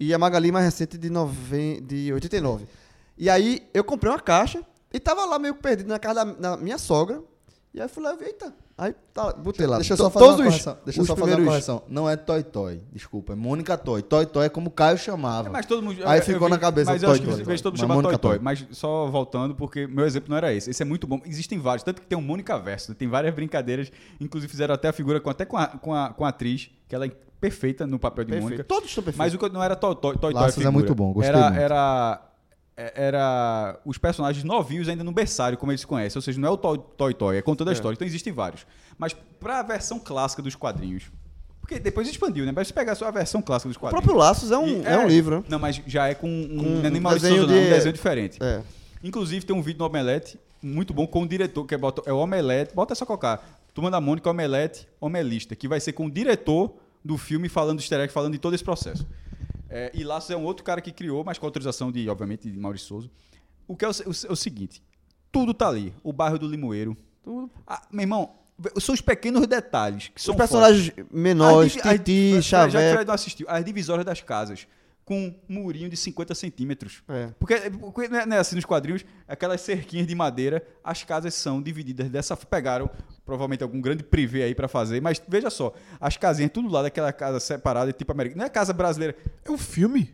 e a Magali mais recente de, nove, de oitenta e nove. E aí eu comprei uma caixa e tava lá meio perdido na casa da na minha sogra. E aí eu fui lá, eita. Aí tá, botei lá. Deixa eu só fazer uma correção. Deixa eu só fazer uma correção. Não é Toy Toy, desculpa, é Mônica Toy. Toy Toy é como o Caio chamava. É, mas todo mundo, aí eu, ficou eu vi, na cabeça mas Toy Toy. Mas eu acho que todo mundo chama Toy Toy. Mas só voltando, porque meu exemplo não era esse. Esse é muito bom. Existem vários. Tanto que tem um Mônica Verso. Tem várias brincadeiras. Inclusive fizeram até a figura com, até com a, com a, com a atriz, que ela é perfeita no papel de Mônica. Todos estão perfeitos. Mas o que não era Toy Toy. Toy Laços é muito bom, gostei muito. Era... era os personagens novinhos ainda no berçário, como eles se conhecem. Ou seja, não é o Toy Toy, Toy é contando a é. história. Então existem vários. Mas para a versão clássica dos quadrinhos... Porque depois expandiu, né? Mas se pegar só a versão clássica dos quadrinhos... O próprio Laços é um, é, é um livro. Não, mas já é com um, com não é nem um desenho, de... não, um desenho diferente. É. Inclusive tem um vídeo no Omelete, muito bom, com o diretor, que é, bota, é o Omelete... Bota só colocar. Turma da Mônica, Omelete, Omelista. Que vai ser com o diretor do filme, falando do easter egg, falando de todo esse processo. É, e Laços é um outro cara que criou, mas com autorização de, obviamente, de Maurício Souza. O que é o, o, é o seguinte, tudo tá ali. O bairro do Limoeiro. Tudo. Ah, meu irmão, são os pequenos detalhes. Que são os personagens fortes. Menores, as, Titi, as, Xavier... Já que o Fred não assistiu. As divisórias das casas, com um murinho de cinquenta centímetros. É. Porque, porque né, assim, nos quadrinhos, aquelas cerquinhas de madeira, as casas são divididas dessa... Pegaram... Provavelmente algum grande privê aí pra fazer. Mas veja só, as casinhas, tudo lá daquela casa separada, tipo americana. Não é casa brasileira. É um filme.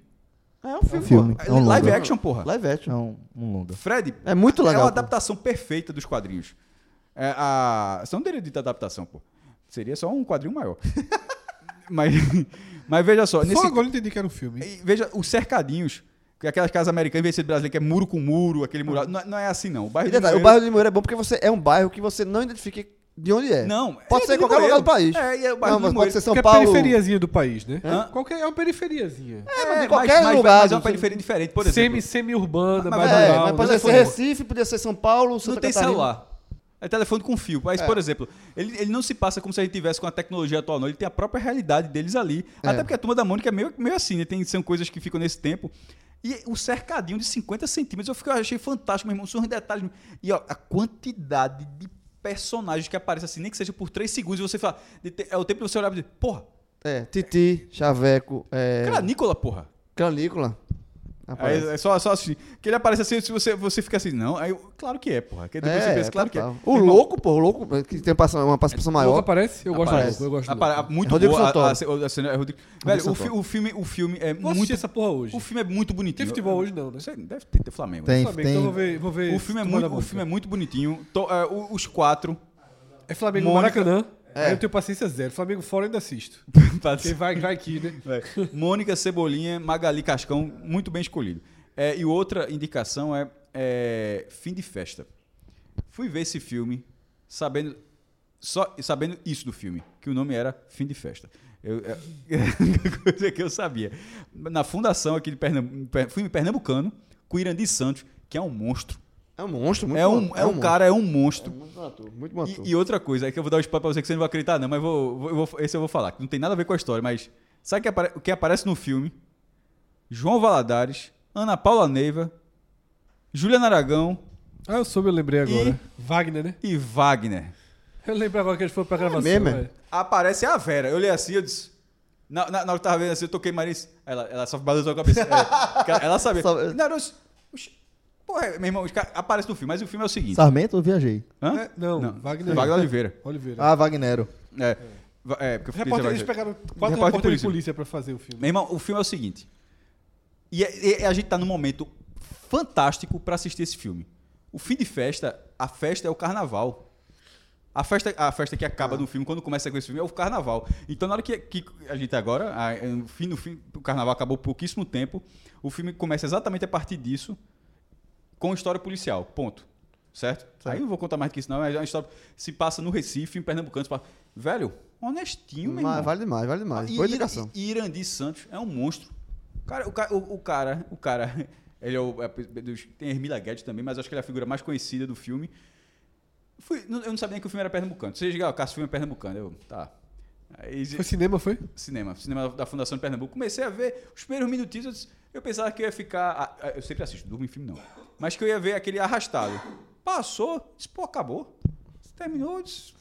É um filme, é um filme. É um live longa. Action, porra. Live action. É um, um longa. Fred, é muito legal. É uma adaptação pô. perfeita dos quadrinhos. É, a... Você não teria dito adaptação, pô. Seria só um quadrinho maior. mas, mas veja só. Só nesse... agora eu entendi que era um filme. Veja, os cercadinhos. Aquelas casas americanas, em vez de ser brasileiro, que é muro com muro, aquele mural. Não, não é assim, não. O bairro de Limoeiro é bom porque você é um bairro que você não identifica. De onde é? Não, pode é ser qualquer lugar do país. É, é o bairro não, mas pode ser São Paulo. É a periferiazinha do país, né? É, qualquer, é uma periferiazinha. É, mas de qualquer mas, lugar. Mas é uma periferia semi, diferente, por exemplo. Semi-urbana, mais é, rural. Mas pode né? ser Recife, podia ser São Paulo, Santa Não tem Catarina. Celular. É telefone com fio. Mas, é. por exemplo, ele, ele não se passa como se a gente tivesse com a tecnologia atual, não. Ele tem a própria realidade deles ali. É. Até porque a Turma da Mônica é meio, meio assim, né? Tem, são coisas que ficam nesse tempo. E o cercadinho de cinquenta centímetros, eu, fiquei, eu achei fantástico, meu irmão. São os detalhes. E ó, a quantidade de personagens que aparecem assim, nem que seja por três segundos, e você fala, é o tempo que você olhar e dizer, porra. É, Titi, Chaveco, é... Cranícola, porra. Cranícola. É, é só, só assim, que ele aparece assim, se você, você fica assim, não, aí, claro que é, porra. Que depois é, você pensa, é, claro que é. O irmão, Louco, porra, o Louco, que tem uma participação é, maior. O Louco aparece? Eu gosto do Louco, eu gosto do Louco. Muito é boa. A, a, a, a, a, a, Rodrigo, velho, o, fi, o, filme, o filme é Vou muito... essa porra hoje. O filme é muito bonitinho. Tem futebol hoje não, né? Deve ter, ter Flamengo. Tem, Flamengo, tem. Então vou ver, vou ver o, filme é muito, o filme é muito bonitinho. Tô, uh, os quatro. É Flamengo Mônica, Maracanã. É. Eu tenho paciência zero. Flamengo fora ainda assisto. Porque vai, vai aqui, né? É. Mônica, Cebolinha, Magali, Cascão, muito bem escolhido. É, e outra indicação é é, Fim de Festa. Fui ver esse filme sabendo, só, sabendo isso do filme, que o nome era Fim de Festa. Eu, é, coisa que eu sabia. Na fundação aqui de Pernambuco, filme pernambucano, com Irandi Santos, que é um monstro. É um monstro, muito é um, bom. É um, é um cara, é um monstro. É muito bom ator, muito bom ator. E, e outra coisa, é que eu vou dar um spoiler pra você que você não vai acreditar, não, mas vou, vou, eu vou, esse eu vou falar, que não tem nada a ver com a história, mas sabe o que, apare, que aparece no filme? João Valadares, Ana Paula Neiva, Juliana Aragão. Ah, eu soube, eu lembrei agora. E, Wagner, né? E Wagner. Eu lembro agora que eles foram pra gravação. É mesmo? Aparece a Vera. Eu olhei assim, eu disse... Na hora que eu tava vendo assim, eu toquei Maris. Ela, ela só balançou a cabeça. Ela, ela sabia. Não, eu... Porra, meu irmão, os caras aparecem no filme, mas o filme é o seguinte... Sarmento ou Viajei? Hã? É, não, não, Wagner. Wagner Oliveira. Oliveira. Ah, Wagnero. É. É, é porque... Os repórteres, eles pegaram quatro repórteres de polícia. polícia pra fazer o filme. Meu irmão, o filme é o seguinte... E, e, e a gente tá num momento fantástico pra assistir esse filme. O Fim de Festa, a festa é o carnaval. A festa, a festa que acaba ah. no filme, quando começa com esse filme, é o carnaval. Então, na hora que, que a gente agora, a, no fim, no fim, o carnaval acabou há pouquíssimo tempo, o filme começa exatamente a partir disso, com história policial, ponto. Certo? Sim. Aí eu não vou contar mais que isso não, mas a história se passa no Recife, em Pernambucano, se passa... Velho, honestinho, meu irmão. Vale demais, vale demais. Boa indicação. E Irandi Santos é um monstro. Cara, o, ca, o, o cara, o cara, ele é o, tem Hermila Guedes também, mas acho que ele é a figura mais conhecida do filme. Fui, eu não sabia nem que o filme era pernambucano. Vocês diziam, ah, Cássio, o filme é pernambucano. Eu, tá. Aí, foi cinema, foi? Cinema. Cinema da Fundação de Pernambuco. Comecei a ver os primeiros minutinhos. Eu, disse, eu pensava que eu ia ficar... Ah, eu sempre assisto, durmo em filme não. Mas que eu ia ver aquele Arrastado. Passou. Disse, pô, acabou. Terminou. Disse,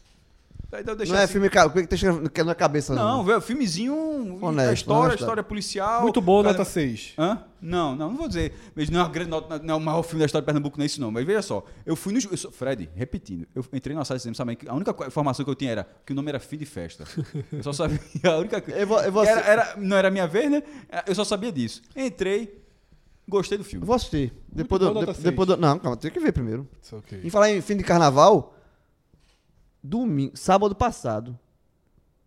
daí eu não é assim, filme... O que tem na cabeça? Não, não velho. Filmezinho... Honesto, a história, a história policial. Muito bom, nota seis. Hã? Não, não, não vou dizer. Mas não é, uma grande, não é o maior filme da história de Pernambuco, não é isso não. Mas veja só, eu fui no... Eu sou, Fred, repetindo, eu entrei na sala de cinema, a única informação que eu tinha era que o nome era Fim de Festa. Eu só sabia, a única coisa... Eu vou, eu vou era, era, não era a minha vez, né? Eu só sabia disso. Entrei, gostei do filme. Eu vou assistir. Depois do, de, depois do... Não, calma, tem que ver primeiro. Okay. Em falar em fim de carnaval, domingo, sábado passado,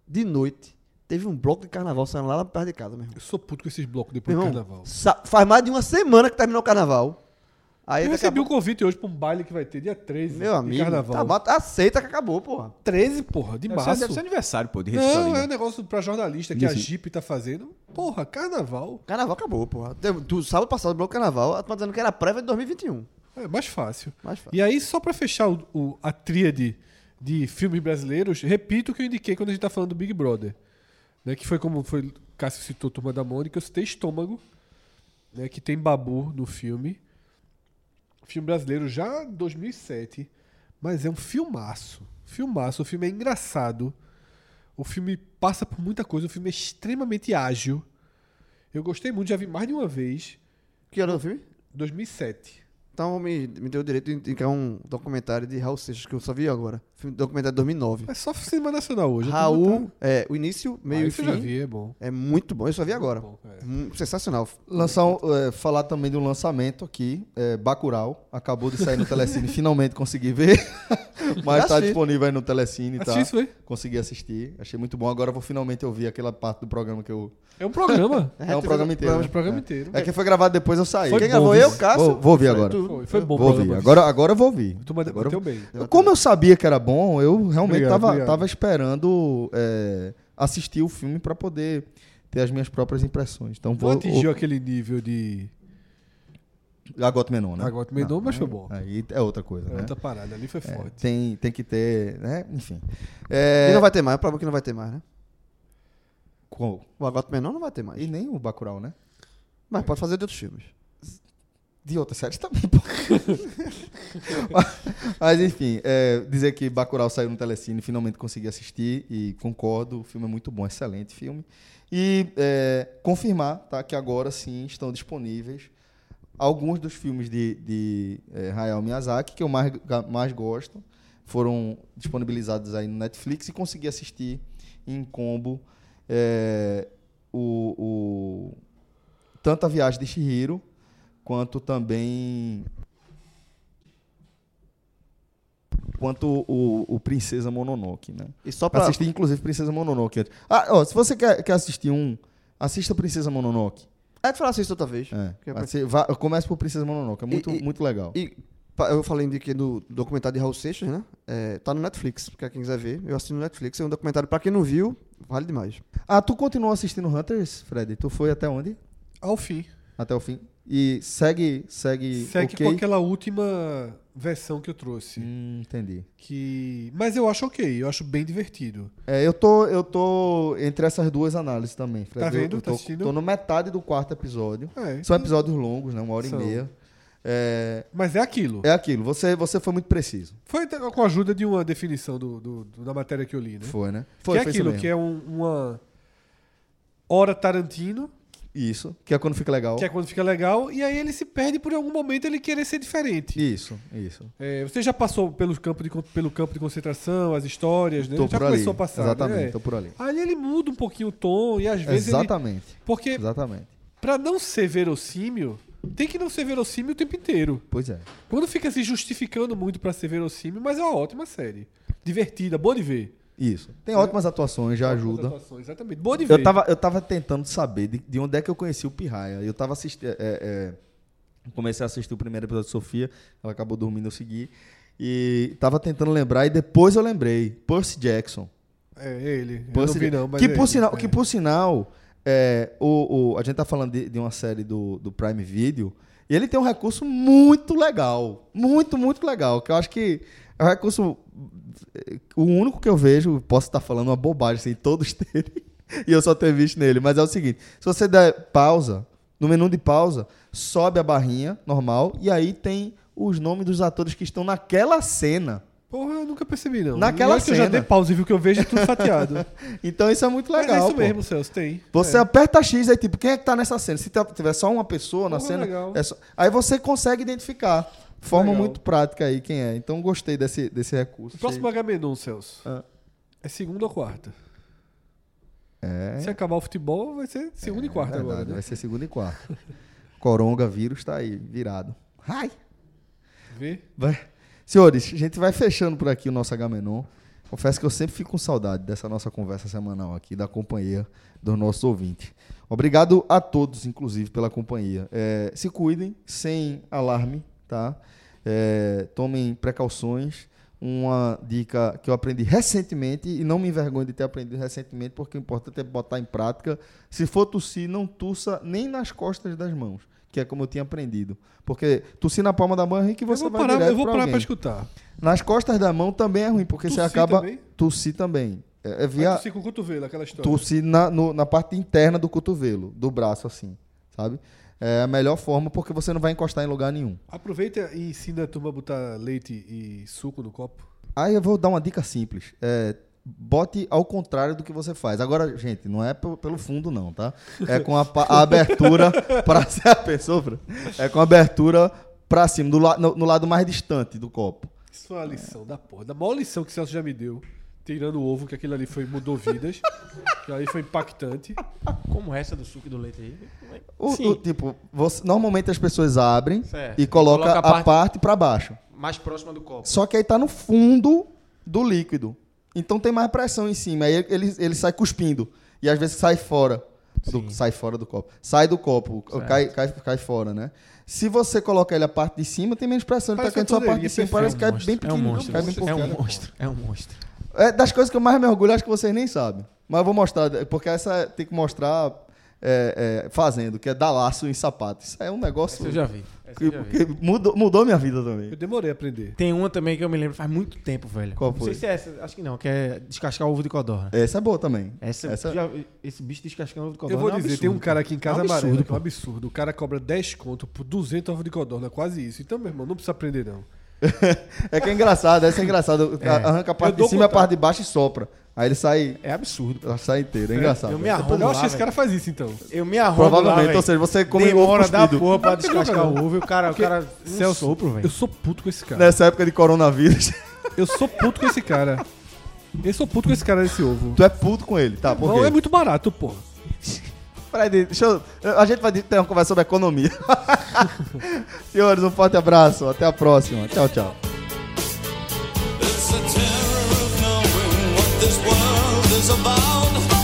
de noite... Teve um bloco de carnaval saindo lá, lá perto de casa, meu irmão. Eu sou puto com esses blocos de irmão, carnaval. Sa- faz mais de uma semana que terminou o carnaval. Aí eu recebi acabou... um convite hoje pra um baile que vai ter dia treze. Meu amigo, carnaval. Tá, aceita que acabou, porra. treze, porra, de março. Deve ser aniversário, pô, de Não, é um negócio pra jornalista que Isso. a Jeep tá fazendo. Porra, carnaval. Carnaval acabou, porra. Do sábado passado, o bloco de carnaval, eu tô dizendo que era prévia de dois mil e vinte e um. É mais fácil. Mais fácil. E aí, só pra fechar o, o, a tríade de filmes brasileiros, repito o que eu indiquei quando a gente tá falando do Big Brother. Né, que foi como foi, o Cássio citou Turma da Mônica, eu citei Estômago, né, que tem Babu no filme. Filme brasileiro já de dois mil e sete, mas é um filmaço. Filmaço, o filme é engraçado. O filme passa por muita coisa, o filme é extremamente ágil. Eu gostei muito, já vi mais de uma vez. Que ano do filme? dois mil e sete. Então me, me deu o direito de indicar um documentário de Raul Seixas, que eu só vi agora. Filme documentário de dois mil e nove. É só cinema nacional hoje. Raul, é, o início, meio ah, e fim. Eu já vi, é bom. É muito bom, eu só vi agora. É bom, é. Hum, sensacional. Lançar, é, falar também de um lançamento aqui, é, Bacurau. Acabou de sair no Telecine, finalmente consegui ver. Mas está disponível aí no Telecine. Tá? Assisti, foi? Consegui assistir, achei muito bom. Agora eu vou finalmente ouvir aquela parte do programa que eu... É um programa. É, é um programa inteiro. Programa, né? Programa inteiro. É. É que foi gravado depois eu saí. Foi Quem bom, gravou? Eu, Cássio. Vou, vou ouvir agora. Tu, foi, foi bom. Vou ouvir. Agora, agora eu vou ouvir. Tu agora, eu... bem. Como eu sabia que era bom, eu realmente estava esperando é, assistir o filme para poder ter as minhas próprias impressões. Então, vou, atingiu ou... aquele nível de... Agote Menon, né? Agote Menon, não, mas foi bom. Aí é outra coisa, é, né? Outra parada. Ali foi forte. É, tem, tem que ter... Né? Enfim. É... E não vai ter mais. O problema é que não vai ter mais, né? Qual? O Agote Menon não vai ter mais. E nem o Bacurau, né? Mas pode fazer de outros filmes. De outras séries também, pô. Mas, enfim, é, dizer que Bacurau saiu no Telecine, finalmente consegui assistir e concordo, o filme é muito bom, excelente filme. E é, confirmar, tá, que agora sim estão disponíveis alguns dos filmes de, de é, Hayao Miyazaki, que eu mais, mais gosto, foram disponibilizados aí no Netflix e consegui assistir em combo é, o, o, tanto A Viagem de Chihiro, quanto também quanto o, o Princesa Mononoke, né? E só para assistir, inclusive, Princesa Mononoke. Ah, ó, se você quer, quer assistir um, assista Princesa Mononoke. É, tu falar isso outra vez. É. É pra... você vai, eu começo por Princesa Mononoke, é muito, e, muito legal. E eu falei de que no documentário de Raul Seixas, né? É, tá no Netflix, pra quem quiser ver. Eu assisti no Netflix, é um documentário, pra quem não viu, vale demais. Ah, tu continuou assistindo Hunters, Fred? Tu foi até onde? Ao fim. Até o fim. E segue, segue, segue okay. Com aquela última versão que eu trouxe. Hum, entendi. Que... Mas eu acho ok, eu acho bem divertido. É, eu tô, eu tô entre essas duas análises também, Fred. Tá vendo? Eu tô, tá assistindo? Tô no metade do quarto episódio. É, são episódios longos, né? Uma hora são. e meia. É... Mas é aquilo. É aquilo. Você, você foi muito preciso. Foi com a ajuda de uma definição do, do, da matéria que eu li, né? Foi, né? Foi, que é aquilo, que é um, uma hora Tarantino. Isso, que é quando fica legal. Que é quando fica legal, e aí ele se perde por algum momento ele querer ser diferente. Isso, isso. É, você já passou pelo campo de, pelo campo de concentração, as histórias, né? Tô já por começou ali. a passar. Exatamente, né? Tô por ali. Aí ele muda um pouquinho o tom e às vezes. Exatamente. Ele... Porque Exatamente. Pra não ser verossímil, tem que não ser verossímil o tempo inteiro. Pois é. Quando fica se justificando muito pra ser verossímil, mas é uma ótima série. Divertida, boa de ver. Isso. Tem ótimas é. atuações, já ótimas ajuda. Atuações, exatamente. Boa de ver. Eu tava, eu tava tentando saber de, de onde é que eu conheci o Pirraia. Eu tava assistindo... É, é, comecei a assistir o primeiro episódio de Sofia. Ela acabou dormindo, eu segui. E tava tentando lembrar. E depois eu lembrei. Percy Jackson. É, ele. Percy eu não vi não, mas que, é por ele. Sinal, é. que por sinal... É, o, o, a gente tá falando de, de uma série do, do Prime Video. E ele tem um recurso muito legal. Muito, muito legal. Que eu acho que... É um recurso... O único que eu vejo, posso estar falando uma bobagem, assim, todos terem, e eu só ter visto nele, mas é o seguinte, se você der pausa, no menu de pausa, sobe a barrinha, normal, e aí tem os nomes dos atores que estão naquela cena. Porra, eu nunca percebi, não. Naquela eu cena. Eu já dei pausa e vi o que eu vejo, tudo fatiado. Então isso é muito legal. Mas é isso pô. mesmo, Celso, tem. Você é. aperta X aí, tipo, quem é que tá nessa cena? Se tiver só uma pessoa Porra, na cena, é só... aí você consegue identificar. Forma legal. Muito prática aí quem é. Então gostei desse, desse recurso. O próximo H B N, Celso. Ah. É segunda ou quarta? É. Se acabar o futebol, vai ser segunda é, e quarta é verdade, agora. Né? Vai ser segunda e quarta. Coronga, vírus, tá aí, virado. Ai! Vê? Vai. Senhores, a gente vai fechando por aqui o nosso H B N. Confesso que eu sempre fico com saudade dessa nossa conversa semanal aqui, da companhia dos nossos ouvintes. Obrigado a todos, inclusive, pela companhia. É, se cuidem, sem alarme. Tá? É, tomem precauções. Uma dica que eu aprendi recentemente, e não me envergonho de ter aprendido recentemente, porque o importante é botar em prática. Se for tossir, não tussa nem nas costas das mãos, que é como eu tinha aprendido. Porque tossir na palma da mão é ruim, que você vai direto para alguém. Eu vou parar para escutar. Nas costas da mão também é ruim, porque tossir você acaba... Também? Tossir também. É, é via... Tossir com o cotovelo, aquela história. Tossir na, no, na parte interna do cotovelo, do braço, assim, sabe? É a melhor forma, porque você não vai encostar em lugar nenhum. Aproveita e ensina a turma a botar leite e suco no copo. Aí eu vou dar uma dica simples. É, bote ao contrário do que você faz. Agora, gente, não é p- pelo fundo, não, tá? É com a, pa- a abertura para ser a pessoa. É com a abertura para cima, do la- no, no lado mais distante do copo. Isso é uma lição é. da porra. Da maior lição que o Celso já me deu. Tirando o ovo, que aquilo ali foi, mudou vidas. Aquilo ali foi impactante. Como o resto do suco e do leite aí? O, o, tipo, você, normalmente as pessoas abrem certo. e colocam coloca a parte, parte para baixo. Mais próxima do copo. Só que aí tá no fundo do líquido. Então tem mais pressão em cima. Aí ele, ele sai cuspindo. E às vezes sai fora. Do, sai fora do copo. Sai do copo. Cai, cai, cai fora, né? Se você colocar ele a parte de cima, tem menos pressão. Ele tá caindo só a parte de cima. Parece que cai bem pequenininho. É um monstro. É um monstro. É das coisas que eu mais me orgulho, acho que vocês nem sabem. Mas eu vou mostrar, porque essa tem que mostrar é, é, fazendo, que é dar laço em sapato. Isso é um negócio... Essa eu já vi. Que, eu já vi. Que mudou, mudou minha vida também. Eu demorei a aprender. Tem uma também que eu me lembro faz muito tempo, velho. Qual foi? Não sei se é essa, acho que não, que é descascar ovo de codorna. Essa é boa também. Essa, essa... Já, esse bicho descascando ovo de codorna. Eu vou é um dizer, absurdo, tem um cara aqui em casa é um absurdo, amarelo, que é um absurdo. O cara cobra dez conto por duzentos ovos de codorna, quase isso. Então, meu irmão, não precisa aprender, não. É que é engraçado, essa é engraçada. É. Arranca a parte de cima, contar. A parte de baixo e sopra. Aí ele sai. É absurdo. Ela sai inteira, é engraçado. Eu me arrumo. Eu acho que esse cara faz isso então. Eu me arrumo. Provavelmente, lá, ou seja, você come ovo. Demora da porra pra descascar o ovo e o cara. O cara um sopro, velho. Eu sou puto com esse cara. Nessa época de coronavírus. Eu sou puto com esse cara. Eu sou puto com esse cara desse ovo. Tu é puto com ele, tá? Por quê? Não, é muito barato, porra. Peraí, deixa eu... A gente vai ter uma conversa sobre economia. Senhores, um forte abraço. Até a próxima. Tchau, tchau. It's a terror of knowing what this world is about.